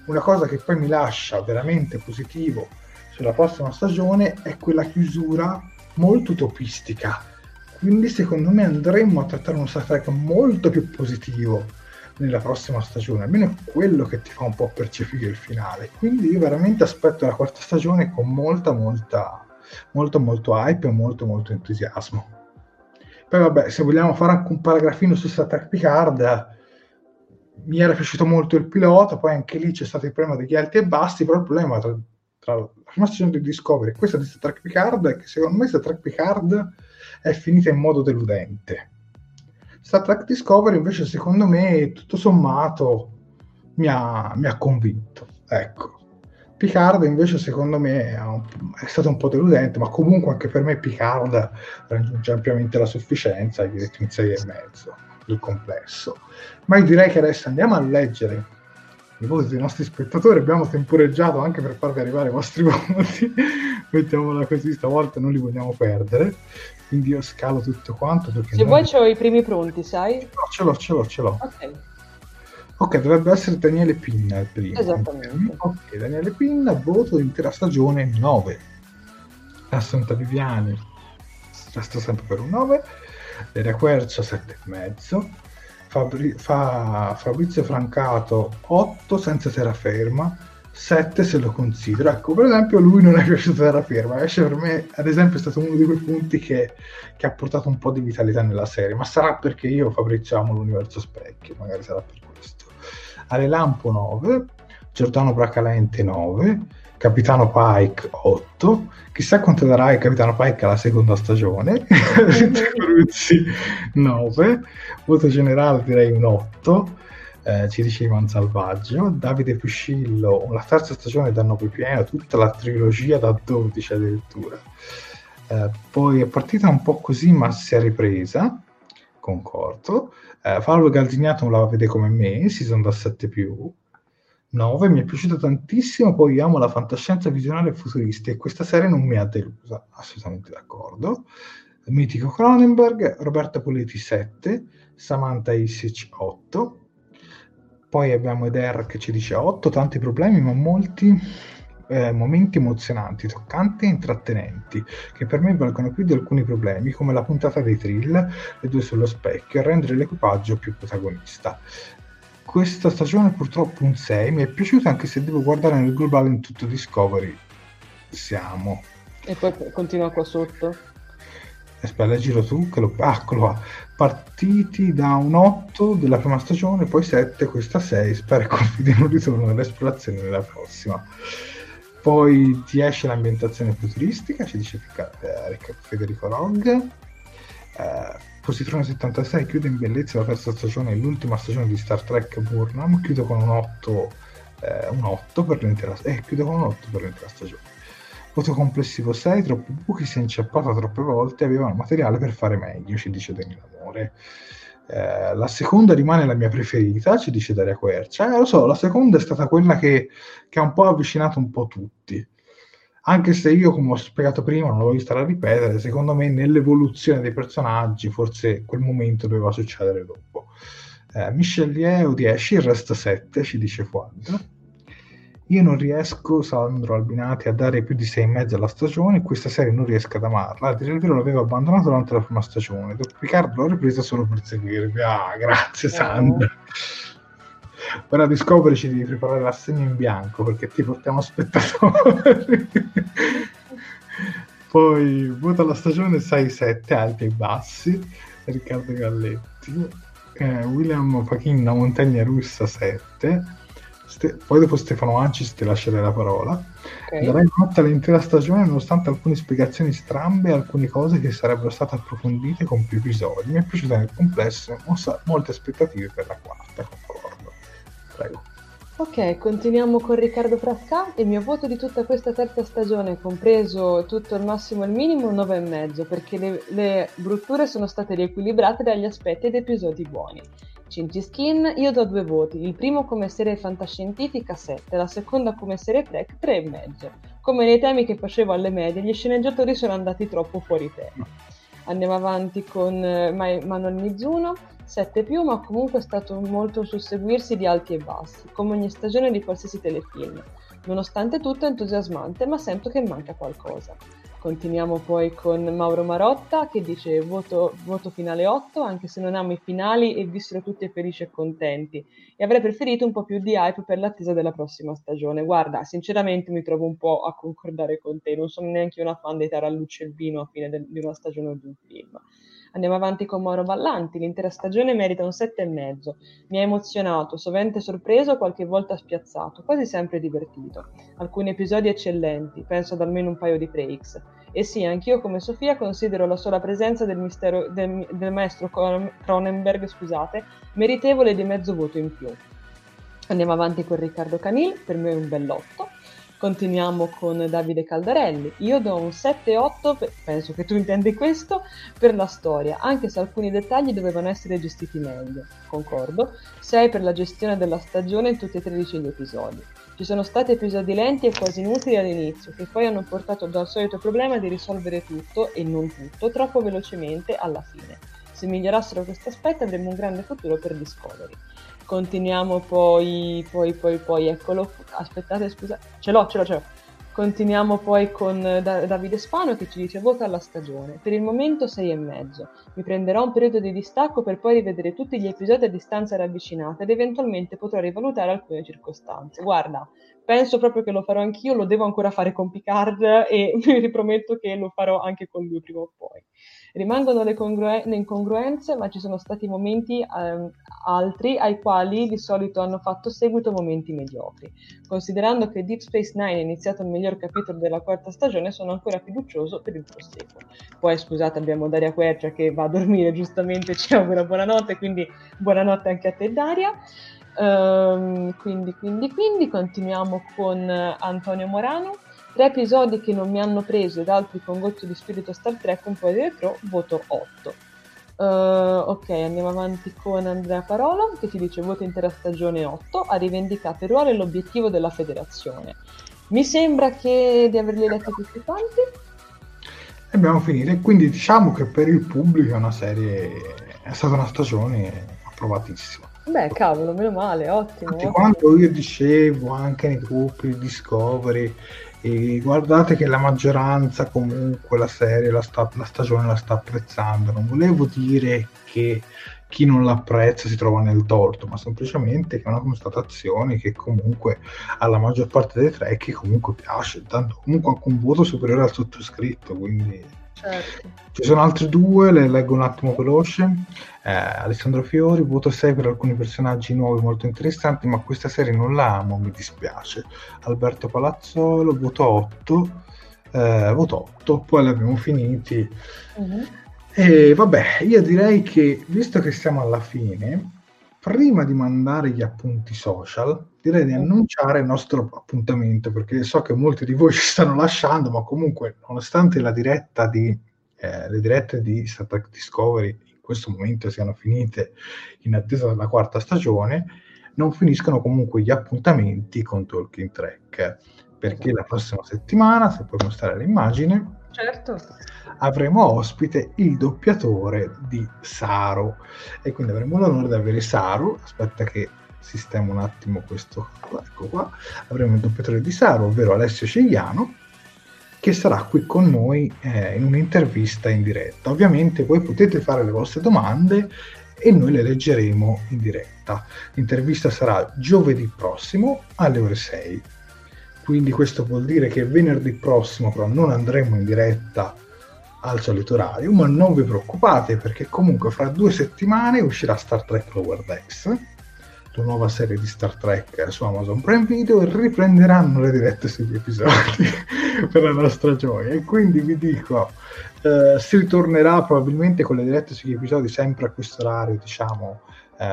Una cosa che poi mi lascia veramente positivo sulla prossima stagione è quella chiusura molto utopistica, quindi secondo me andremo a trattare uno Star Trek molto più positivo nella prossima stagione, almeno è quello che ti fa un po' percepire il finale. Quindi io veramente aspetto la quarta stagione con molta molta molto molto hype e molto molto entusiasmo. Poi vabbè, se vogliamo fare anche un paragrafino su Star Trek Picard, mi era piaciuto molto il pilota, poi anche lì c'è stato il problema degli alti e bassi, però il problema tra, tra la prima stagione di Discovery e questa di Star Trek Picard è che secondo me Star Trek Picard è finita in modo deludente. Star Trek Discovery invece secondo me tutto sommato mi ha, mi ha convinto, ecco. Picard invece secondo me è stato un po' deludente, ma comunque anche per me Picard raggiunge ampiamente la sufficienza, gli ho detto in sei e mezzo del complesso. Ma io direi che adesso andiamo a leggere i voti dei nostri spettatori. Abbiamo temporeggiato anche per farvi arrivare i vostri voti, mettiamola così, stavolta non li vogliamo perdere, quindi io scalo tutto quanto. Se non... vuoi c'ho i primi pronti, sai? No, ce l'ho, ce l'ho, ce l'ho. Ok. Ok, dovrebbe essere Daniele Pinna il primo. Esattamente. Ok, Daniele Pinna, voto dell'intera stagione nove. Assunta Viviani, resta sempre per un nove. Della Quercia sette e mezzo. Fabri- fa- Fabrizio Francato otto senza terraferma, sette se lo considero. Ecco, per esempio lui non è piaciuto terraferma, invece per me ad esempio è stato uno di quei punti che, che ha portato un po' di vitalità nella serie, ma sarà perché io Fabrizio amo l'universo specchio, magari sarà per questo. Ale Lampo nove, Giordano Bracalente nove, Capitano Pike otto, chissà quanto darai Capitano Pike alla seconda stagione, Cruzzi nove, voto generale direi un otto, eh, ci diceva un salvaggio. Davide Piscillo, la terza stagione da nove pieno, tutta la trilogia da dodici addirittura, eh, poi è partita un po' così ma si è ripresa, concordo. eh, Paolo Galdignato la vede come me, season da sette più, nove, mi è piaciuta tantissimo, poi amo la fantascienza visionaria e futuristica e questa serie non mi ha delusa, assolutamente d'accordo. Mitico Cronenberg, Roberto Politi sette, Samantha Isic otto, poi abbiamo Eder che ci dice otto, tanti problemi ma molti eh, momenti emozionanti, toccanti e intrattenenti, che per me valgono più di alcuni problemi, come la puntata dei Thrill, le due sullo specchio, a rendere l'equipaggio più protagonista. Questa stagione purtroppo un sei, mi è piaciuta anche se devo guardare nel globale in tutto Discovery. Siamo. E poi continua qua sotto. Aspetta, leggilo tu, che lo... Ah, lo partiti da un otto della prima stagione, poi sette, questa sei, spero confidi in un ritorno dell'esplorazione della prossima. Poi ti esce l'ambientazione futuristica, ci dice eh, Federico Log. Eh, Positrone settantasei chiude in bellezza la terza stagione e l'ultima stagione di Star Trek Burnham, chiudo con un otto, eh, un otto per l'intera eh, chiudo con un otto per l'intera stagione. Voto complessivo sei, troppi buchi, si è inciappata troppe volte, aveva il materiale per fare meglio, ci dice Daniela Amore. Eh, la seconda rimane la mia preferita, ci dice Daria Quercia. Eh, lo so, la seconda è stata quella che, che ha un po' avvicinato un po' tutti. Anche se io, come ho spiegato prima, non lo voglio stare a ripetere, secondo me nell'evoluzione dei personaggi forse quel momento doveva succedere dopo. Eh, Michelieu dieci, il resto sette, ci dice Fuad. Io non riesco, Sandro Albinati, a dare più di sei e mezzo alla stagione, questa serie non riesco ad amarla, a dire il vero l'avevo abbandonata durante la prima stagione, dopo Picard l'ho ripresa solo per seguirvi. Ah, grazie Sandro. Oh. Ora Discovery ci devi preparare l'assegno in bianco perché ti portiamo spettatori. Poi vota la stagione sei sette, alti e bassi, Riccardo Galletti, eh, William Pachinna, Montagna Russa sette. Ste- poi dopo Stefano Ancis ti lascerei la parola. Okay. Darai nota l'intera stagione nonostante alcune spiegazioni strambe e alcune cose che sarebbero state approfondite con più episodi. Mi è piaciuta nel complesso, ho sa- molte aspettative per la quarta, concordo. Prego. Ok, continuiamo con Riccardo Frasca. Il mio voto di tutta questa terza stagione, compreso tutto il massimo e il minimo, un nove e mezzo, perché le, le brutture sono state riequilibrate dagli aspetti ed episodi buoni. Cinci Skin, io do due voti, il primo come serie fantascientifica sette, la seconda come serie Trek tre e mezzo. Come nei temi che facevo alle medie, gli sceneggiatori sono andati troppo fuori tema. Andiamo avanti con Ma- Manuel Mizuno, sette più, ma comunque è stato molto un susseguirsi di alti e bassi, come ogni stagione di qualsiasi telefilm. Nonostante tutto è entusiasmante, ma sento che manca qualcosa. Continuiamo poi con Mauro Marotta che dice voto, voto finale otto, anche se non amo i finali e vissero tutti felici e contenti. E avrei preferito un po' più di hype per l'attesa della prossima stagione. Guarda, sinceramente mi trovo un po' a concordare con te, non sono neanche una fan dei tarallucci e il vino a fine de- di una stagione o di un film. Andiamo avanti con Mauro Vallanti, l'intera stagione merita un sette e mezzo. Mi ha emozionato, sovente sorpreso, qualche volta spiazzato, quasi sempre divertito. Alcuni episodi eccellenti, penso ad almeno un paio di breaks. E sì, anch'io come Sofia considero la sola presenza del, mistero, del, del maestro Cronenberg, scusate, meritevole di mezzo voto in più. Andiamo avanti con Riccardo Canil, per me è un bell'otto. Continuiamo con Davide Caldarelli, io do un sette otto, per... penso che tu intendi questo, per la storia, anche se alcuni dettagli dovevano essere gestiti meglio, concordo, sei per la gestione della stagione in tutti e tredici gli episodi. Ci sono stati episodi lenti e quasi inutili all'inizio, che poi hanno portato dal solito problema di risolvere tutto, e non tutto, troppo velocemente alla fine. Se migliorassero questo aspetto avremmo un grande futuro per Discovery. Continuiamo poi, poi, poi, poi, eccolo, aspettate, scusa, ce l'ho, ce l'ho, ce l'ho. Continuiamo poi con da- Davide Spano che ci dice vota alla stagione, per il momento sei e mezzo. Mi prenderò un periodo di distacco per poi rivedere tutti gli episodi a distanza ravvicinata ed eventualmente potrò rivalutare alcune circostanze. Guarda, penso proprio che lo farò anch'io, lo devo ancora fare con Picard e mi riprometto che lo farò anche con lui prima o poi. Rimangono le, congru- le incongruenze, ma ci sono stati momenti ehm, altri ai quali di solito hanno fatto seguito momenti mediocri. Considerando che Deep Space Nine è iniziato il miglior capitolo della quarta stagione, sono ancora fiducioso per il proseguo. Poi scusate, abbiamo Daria Quercia che va a dormire, giustamente ci augura buonanotte, quindi buonanotte anche a te Daria. Ehm, quindi, quindi, quindi continuiamo con Antonio Morano. Tre episodi che non mi hanno preso ed altri con gocce di spirito Star Trek, un po' di retro, voto otto. Uh, ok, andiamo avanti con Andrea Parolo, che ci dice voto intera stagione otto, ha rivendicato il ruolo e l'obiettivo della federazione. Mi sembra che di averli letti tutti quanti. e abbiamo finito. E quindi diciamo che per il pubblico è una serie, è stata una stagione approvatissima. Beh, cavolo, meno male, ottimo. Infatti, ottimo. Quando io dicevo anche nei gruppi Discovery, e guardate che la maggioranza comunque la serie, la, sta, la stagione la sta apprezzando, non volevo dire che chi non l'apprezza si trova nel torto, ma semplicemente che è una constatazione che comunque alla maggior parte dei Trek comunque piace, tanto comunque anche un voto superiore al sottoscritto, quindi certo. Ci sono altri due, le leggo un attimo veloce. eh, Alessandro Fiori, voto sei per alcuni personaggi nuovi molto interessanti, ma questa serie non la amo, mi dispiace. Alberto Palazzolo, voto otto, eh, voto otto, poi l'abbiamo finiti. Uh-huh. E vabbè, io direi che, visto che siamo alla fine, prima di mandare gli appunti social, direi di annunciare il nostro appuntamento, perché so che molti di voi ci stanno lasciando, ma comunque, nonostante la diretta di, eh, le dirette di Star Trek Discovery in questo momento siano finite in attesa della quarta stagione, non finiscono comunque gli appuntamenti con Talking Trek, perché la prossima settimana, se puoi mostrare l'immagine... Certo. Avremo ospite il doppiatore di Saru e quindi avremo l'onore di avere Saru. Aspetta che sistemo un attimo questo, ecco qua. Avremo il doppiatore di Saru, ovvero Alessio Cigliano, che sarà qui con noi eh, in un'intervista in diretta. Ovviamente voi potete fare le vostre domande e noi le leggeremo in diretta. L'intervista sarà giovedì prossimo alle ore sei. Quindi questo vuol dire che venerdì prossimo però non andremo in diretta al solito orario, ma non vi preoccupate, perché comunque fra due settimane uscirà Star Trek Lower Decks, la nuova serie di Star Trek su Amazon Prime Video, e riprenderanno le dirette sugli episodi per la nostra gioia. E quindi vi dico, eh, si ritornerà probabilmente con le dirette sugli episodi sempre a questo orario, diciamo,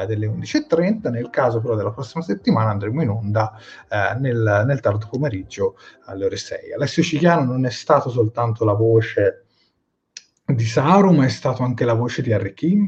delle undici e trenta. Nel caso però della prossima settimana andremo in onda eh, nel, nel tardo pomeriggio alle ore sei. Alessio Cigliano non è stato soltanto la voce di Saru, ma è stato anche la voce di Harry Kim,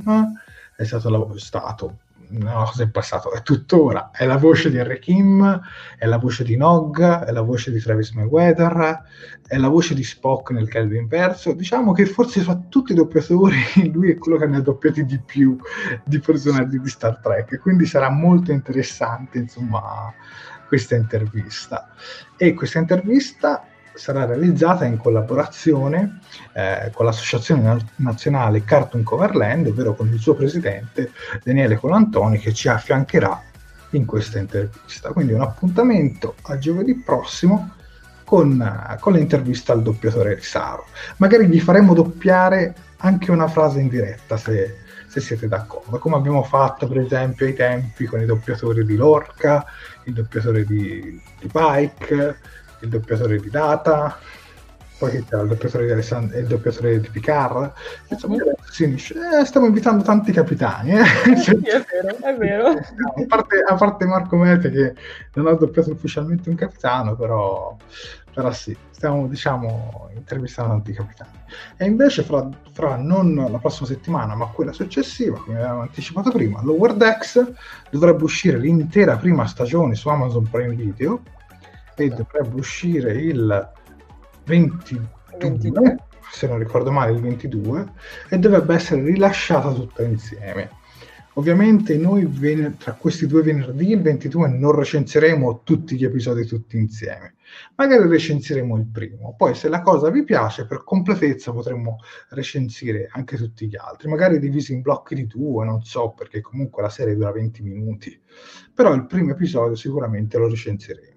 è stato la voce, è stato una cosa in passato, è tuttora, è la voce di Harry Kim, è la voce di Nog, è la voce di Travis Mayweather, è la voce di Spock nel Kelvin Perso. Diciamo che forse fra tutti i doppiatori lui è quello che ne ha doppiati di più di personaggi di Star Trek, quindi sarà molto interessante, insomma, questa intervista. E questa intervista sarà realizzata in collaborazione eh, con l'Associazione Nazionale Cartoon Coverland, ovvero con il suo presidente Daniele Colantoni, che ci affiancherà in questa intervista. Quindi un appuntamento a giovedì prossimo con, con l'intervista al doppiatore di Saru. Magari gli faremo doppiare anche una frase in diretta, se, se siete d'accordo, come abbiamo fatto per esempio ai tempi con i doppiatori di Lorca, il doppiatore di, di Pike, il doppiatore di Data, poi c'era il doppiatore di, Alessand- il doppiatore di Picard. Insomma, si unisce. Eh, stiamo invitando tanti capitani. Eh. Sì, è vero, è vero. A parte, a parte Marco Mete, che non ha doppiato ufficialmente un capitano, però, però sì, stiamo, diciamo, intervistando tanti capitani. E invece fra, fra non la prossima settimana, ma quella successiva, come avevamo anticipato prima, Lower Decks dovrebbe uscire l'intera prima stagione su Amazon Prime Video, e dovrebbe uscire il ventidue, ventidue, se non ricordo male, il ventidue, e dovrebbe essere rilasciata tutta insieme. Ovviamente noi ven- tra questi due venerdì, il ventidue, non recensiremo tutti gli episodi tutti insieme, magari recensiremo il primo, poi se la cosa vi piace, per completezza potremmo recensire anche tutti gli altri, magari divisi in blocchi di due, non so, perché comunque la serie dura venti minuti, però il primo episodio sicuramente lo recensiremo.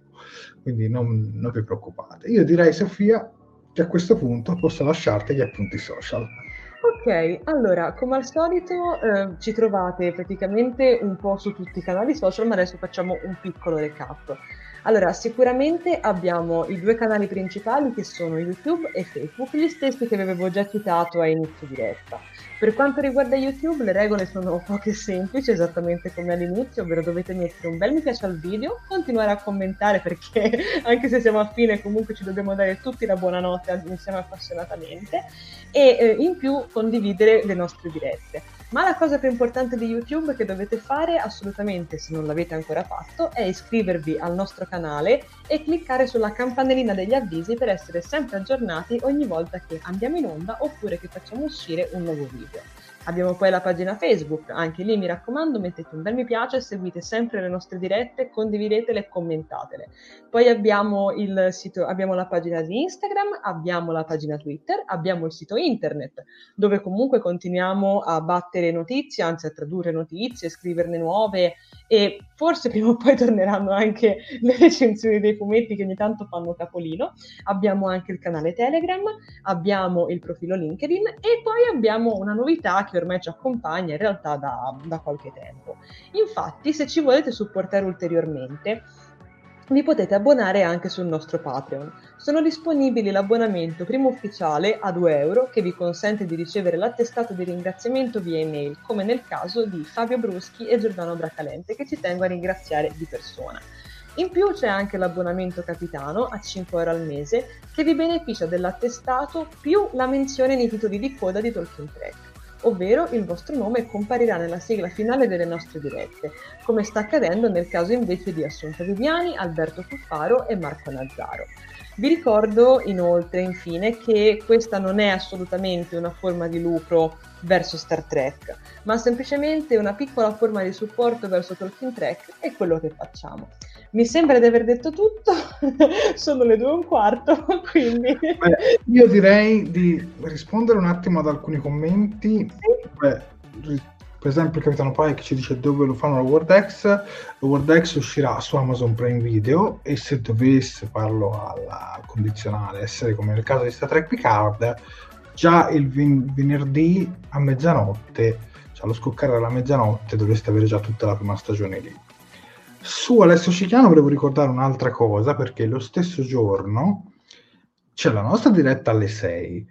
Quindi non, non vi preoccupate. Io direi, Sofia, che a questo punto posso lasciarti gli appunti social. Ok, allora, come al solito eh, ci trovate praticamente un po' su tutti i canali social, ma adesso facciamo un piccolo recap. Allora, sicuramente abbiamo i due canali principali, che sono YouTube e Facebook, gli stessi che vi avevo già citato a inizio diretta. Per quanto riguarda YouTube, le regole sono poche semplici, esattamente come all'inizio, ovvero dovete mettere un bel mi piace al video, continuare a commentare, perché anche se siamo a fine comunque ci dobbiamo dare tutti la buonanotte insieme appassionatamente, e eh, in più condividere le nostre dirette. Ma la cosa più importante di YouTube che dovete fare assolutamente, se non l'avete ancora fatto, è iscrivervi al nostro canale e cliccare sulla campanellina degli avvisi per essere sempre aggiornati ogni volta che andiamo in onda oppure che facciamo uscire un nuovo video. Abbiamo poi la pagina Facebook, anche lì mi raccomando mettete un bel mi piace, seguite sempre le nostre dirette, condividetele e commentatele. Poi abbiamo il sito, abbiamo la pagina di Instagram, abbiamo la pagina Twitter, abbiamo il sito internet dove comunque continuiamo a battere notizie, anzi a tradurre notizie, scriverne nuove e forse prima o poi torneranno anche le recensioni dei fumetti che ogni tanto fanno capolino. Abbiamo anche il canale Telegram, abbiamo il profilo LinkedIn e poi abbiamo una novità che ormai ci accompagna in realtà da, da qualche tempo. Infatti, se ci volete supportare ulteriormente, vi potete abbonare anche sul nostro Patreon. Sono disponibili l'abbonamento primo ufficiale a due euro che vi consente di ricevere l'attestato di ringraziamento via email, come nel caso di Fabio Bruschi e Giordano Bracalente, che ci tengo a ringraziare di persona. In più c'è anche l'abbonamento capitano a cinque euro al mese che vi beneficia dell'attestato più la menzione nei titoli di coda di Talking Trek, ovvero il vostro nome comparirà nella sigla finale delle nostre dirette, come sta accadendo nel caso invece di Assunta Viviani, Alberto Cuffaro e Marco Nazzaro. Vi ricordo inoltre, infine, che questa non è assolutamente una forma di lucro verso Star Trek, ma semplicemente una piccola forma di supporto verso Talking Trek e quello che facciamo. Mi sembra di aver detto tutto, sono le due e un quarto, quindi... Beh, io direi di rispondere un attimo ad alcuni commenti. Sì. Beh, per esempio il Capitano Pike ci dice dove lo fanno la Lower Decks. Lower Decks uscirà su Amazon Prime Video e se dovesse farlo alla, al condizionale, essere come nel caso di Star Trek Picard, già il ven- venerdì a mezzanotte, cioè allo scoccare della mezzanotte, dovreste avere già tutta la prima stagione lì. Su Alessio Cigliano volevo ricordare un'altra cosa, perché lo stesso giorno c'è la nostra diretta alle sei,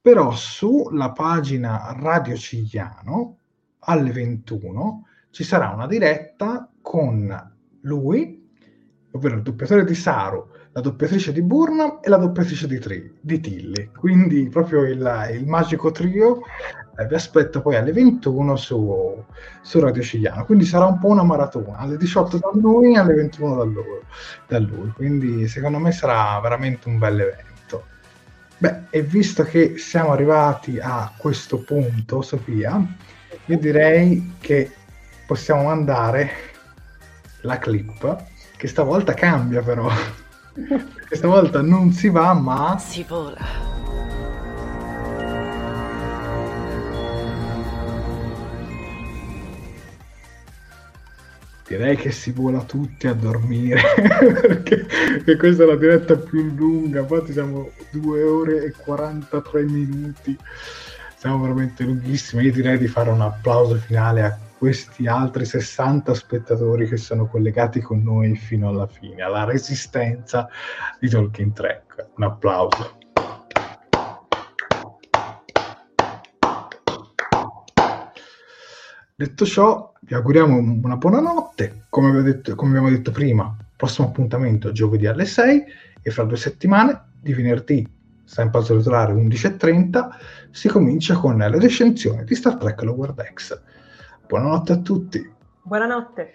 però sulla pagina Radio Cigliano alle ventuno ci sarà una diretta con lui, ovvero il doppiatore di Saru, la doppiatrice di Burnham e la doppiatrice di, tri- di Tilly, quindi proprio il, il magico trio. Vi aspetto poi alle ventuno su, su Radio Cigliano, quindi sarà un po' una maratona, alle diciotto da noi, alle ventuno da, loro, da lui, quindi secondo me sarà veramente un bel evento. Beh, e visto che siamo arrivati a questo punto, Sofia, io direi che possiamo mandare la clip, che stavolta cambia però, questa volta non si va ma si vola. Direi che si vola tutti a dormire, perché questa è la diretta più lunga, infatti siamo due ore e quarantatré minuti, siamo veramente lunghissimi. Io direi di fare un applauso finale a questi altri sessanta spettatori che sono collegati con noi fino alla fine, alla resistenza di Talking Trek. Un applauso. Detto ciò, vi auguriamo una buona notte, come abbiamo detto, come abbiamo detto prima, prossimo appuntamento giovedì alle sei e fra due settimane, di venerdì, sempre al solito orario undici e trenta, si comincia con la recensione di Star Trek Lower Decks. Buonanotte a tutti! Buonanotte!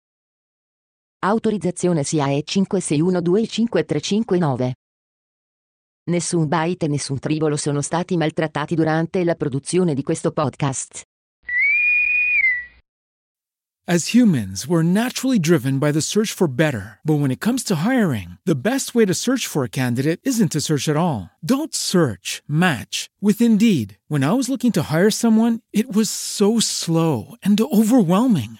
Autorizzazione S I A E cinque sei uno due cinque tre cinque nove. Nessun byte e nessun tribolo sono stati maltrattati durante la produzione di questo podcast. As humans, we're naturally driven by the search for better. But when it comes to hiring, the best way to search for a candidate isn't to search at all. Don't search, match with Indeed. When I was looking to hire someone, it was so slow and overwhelming.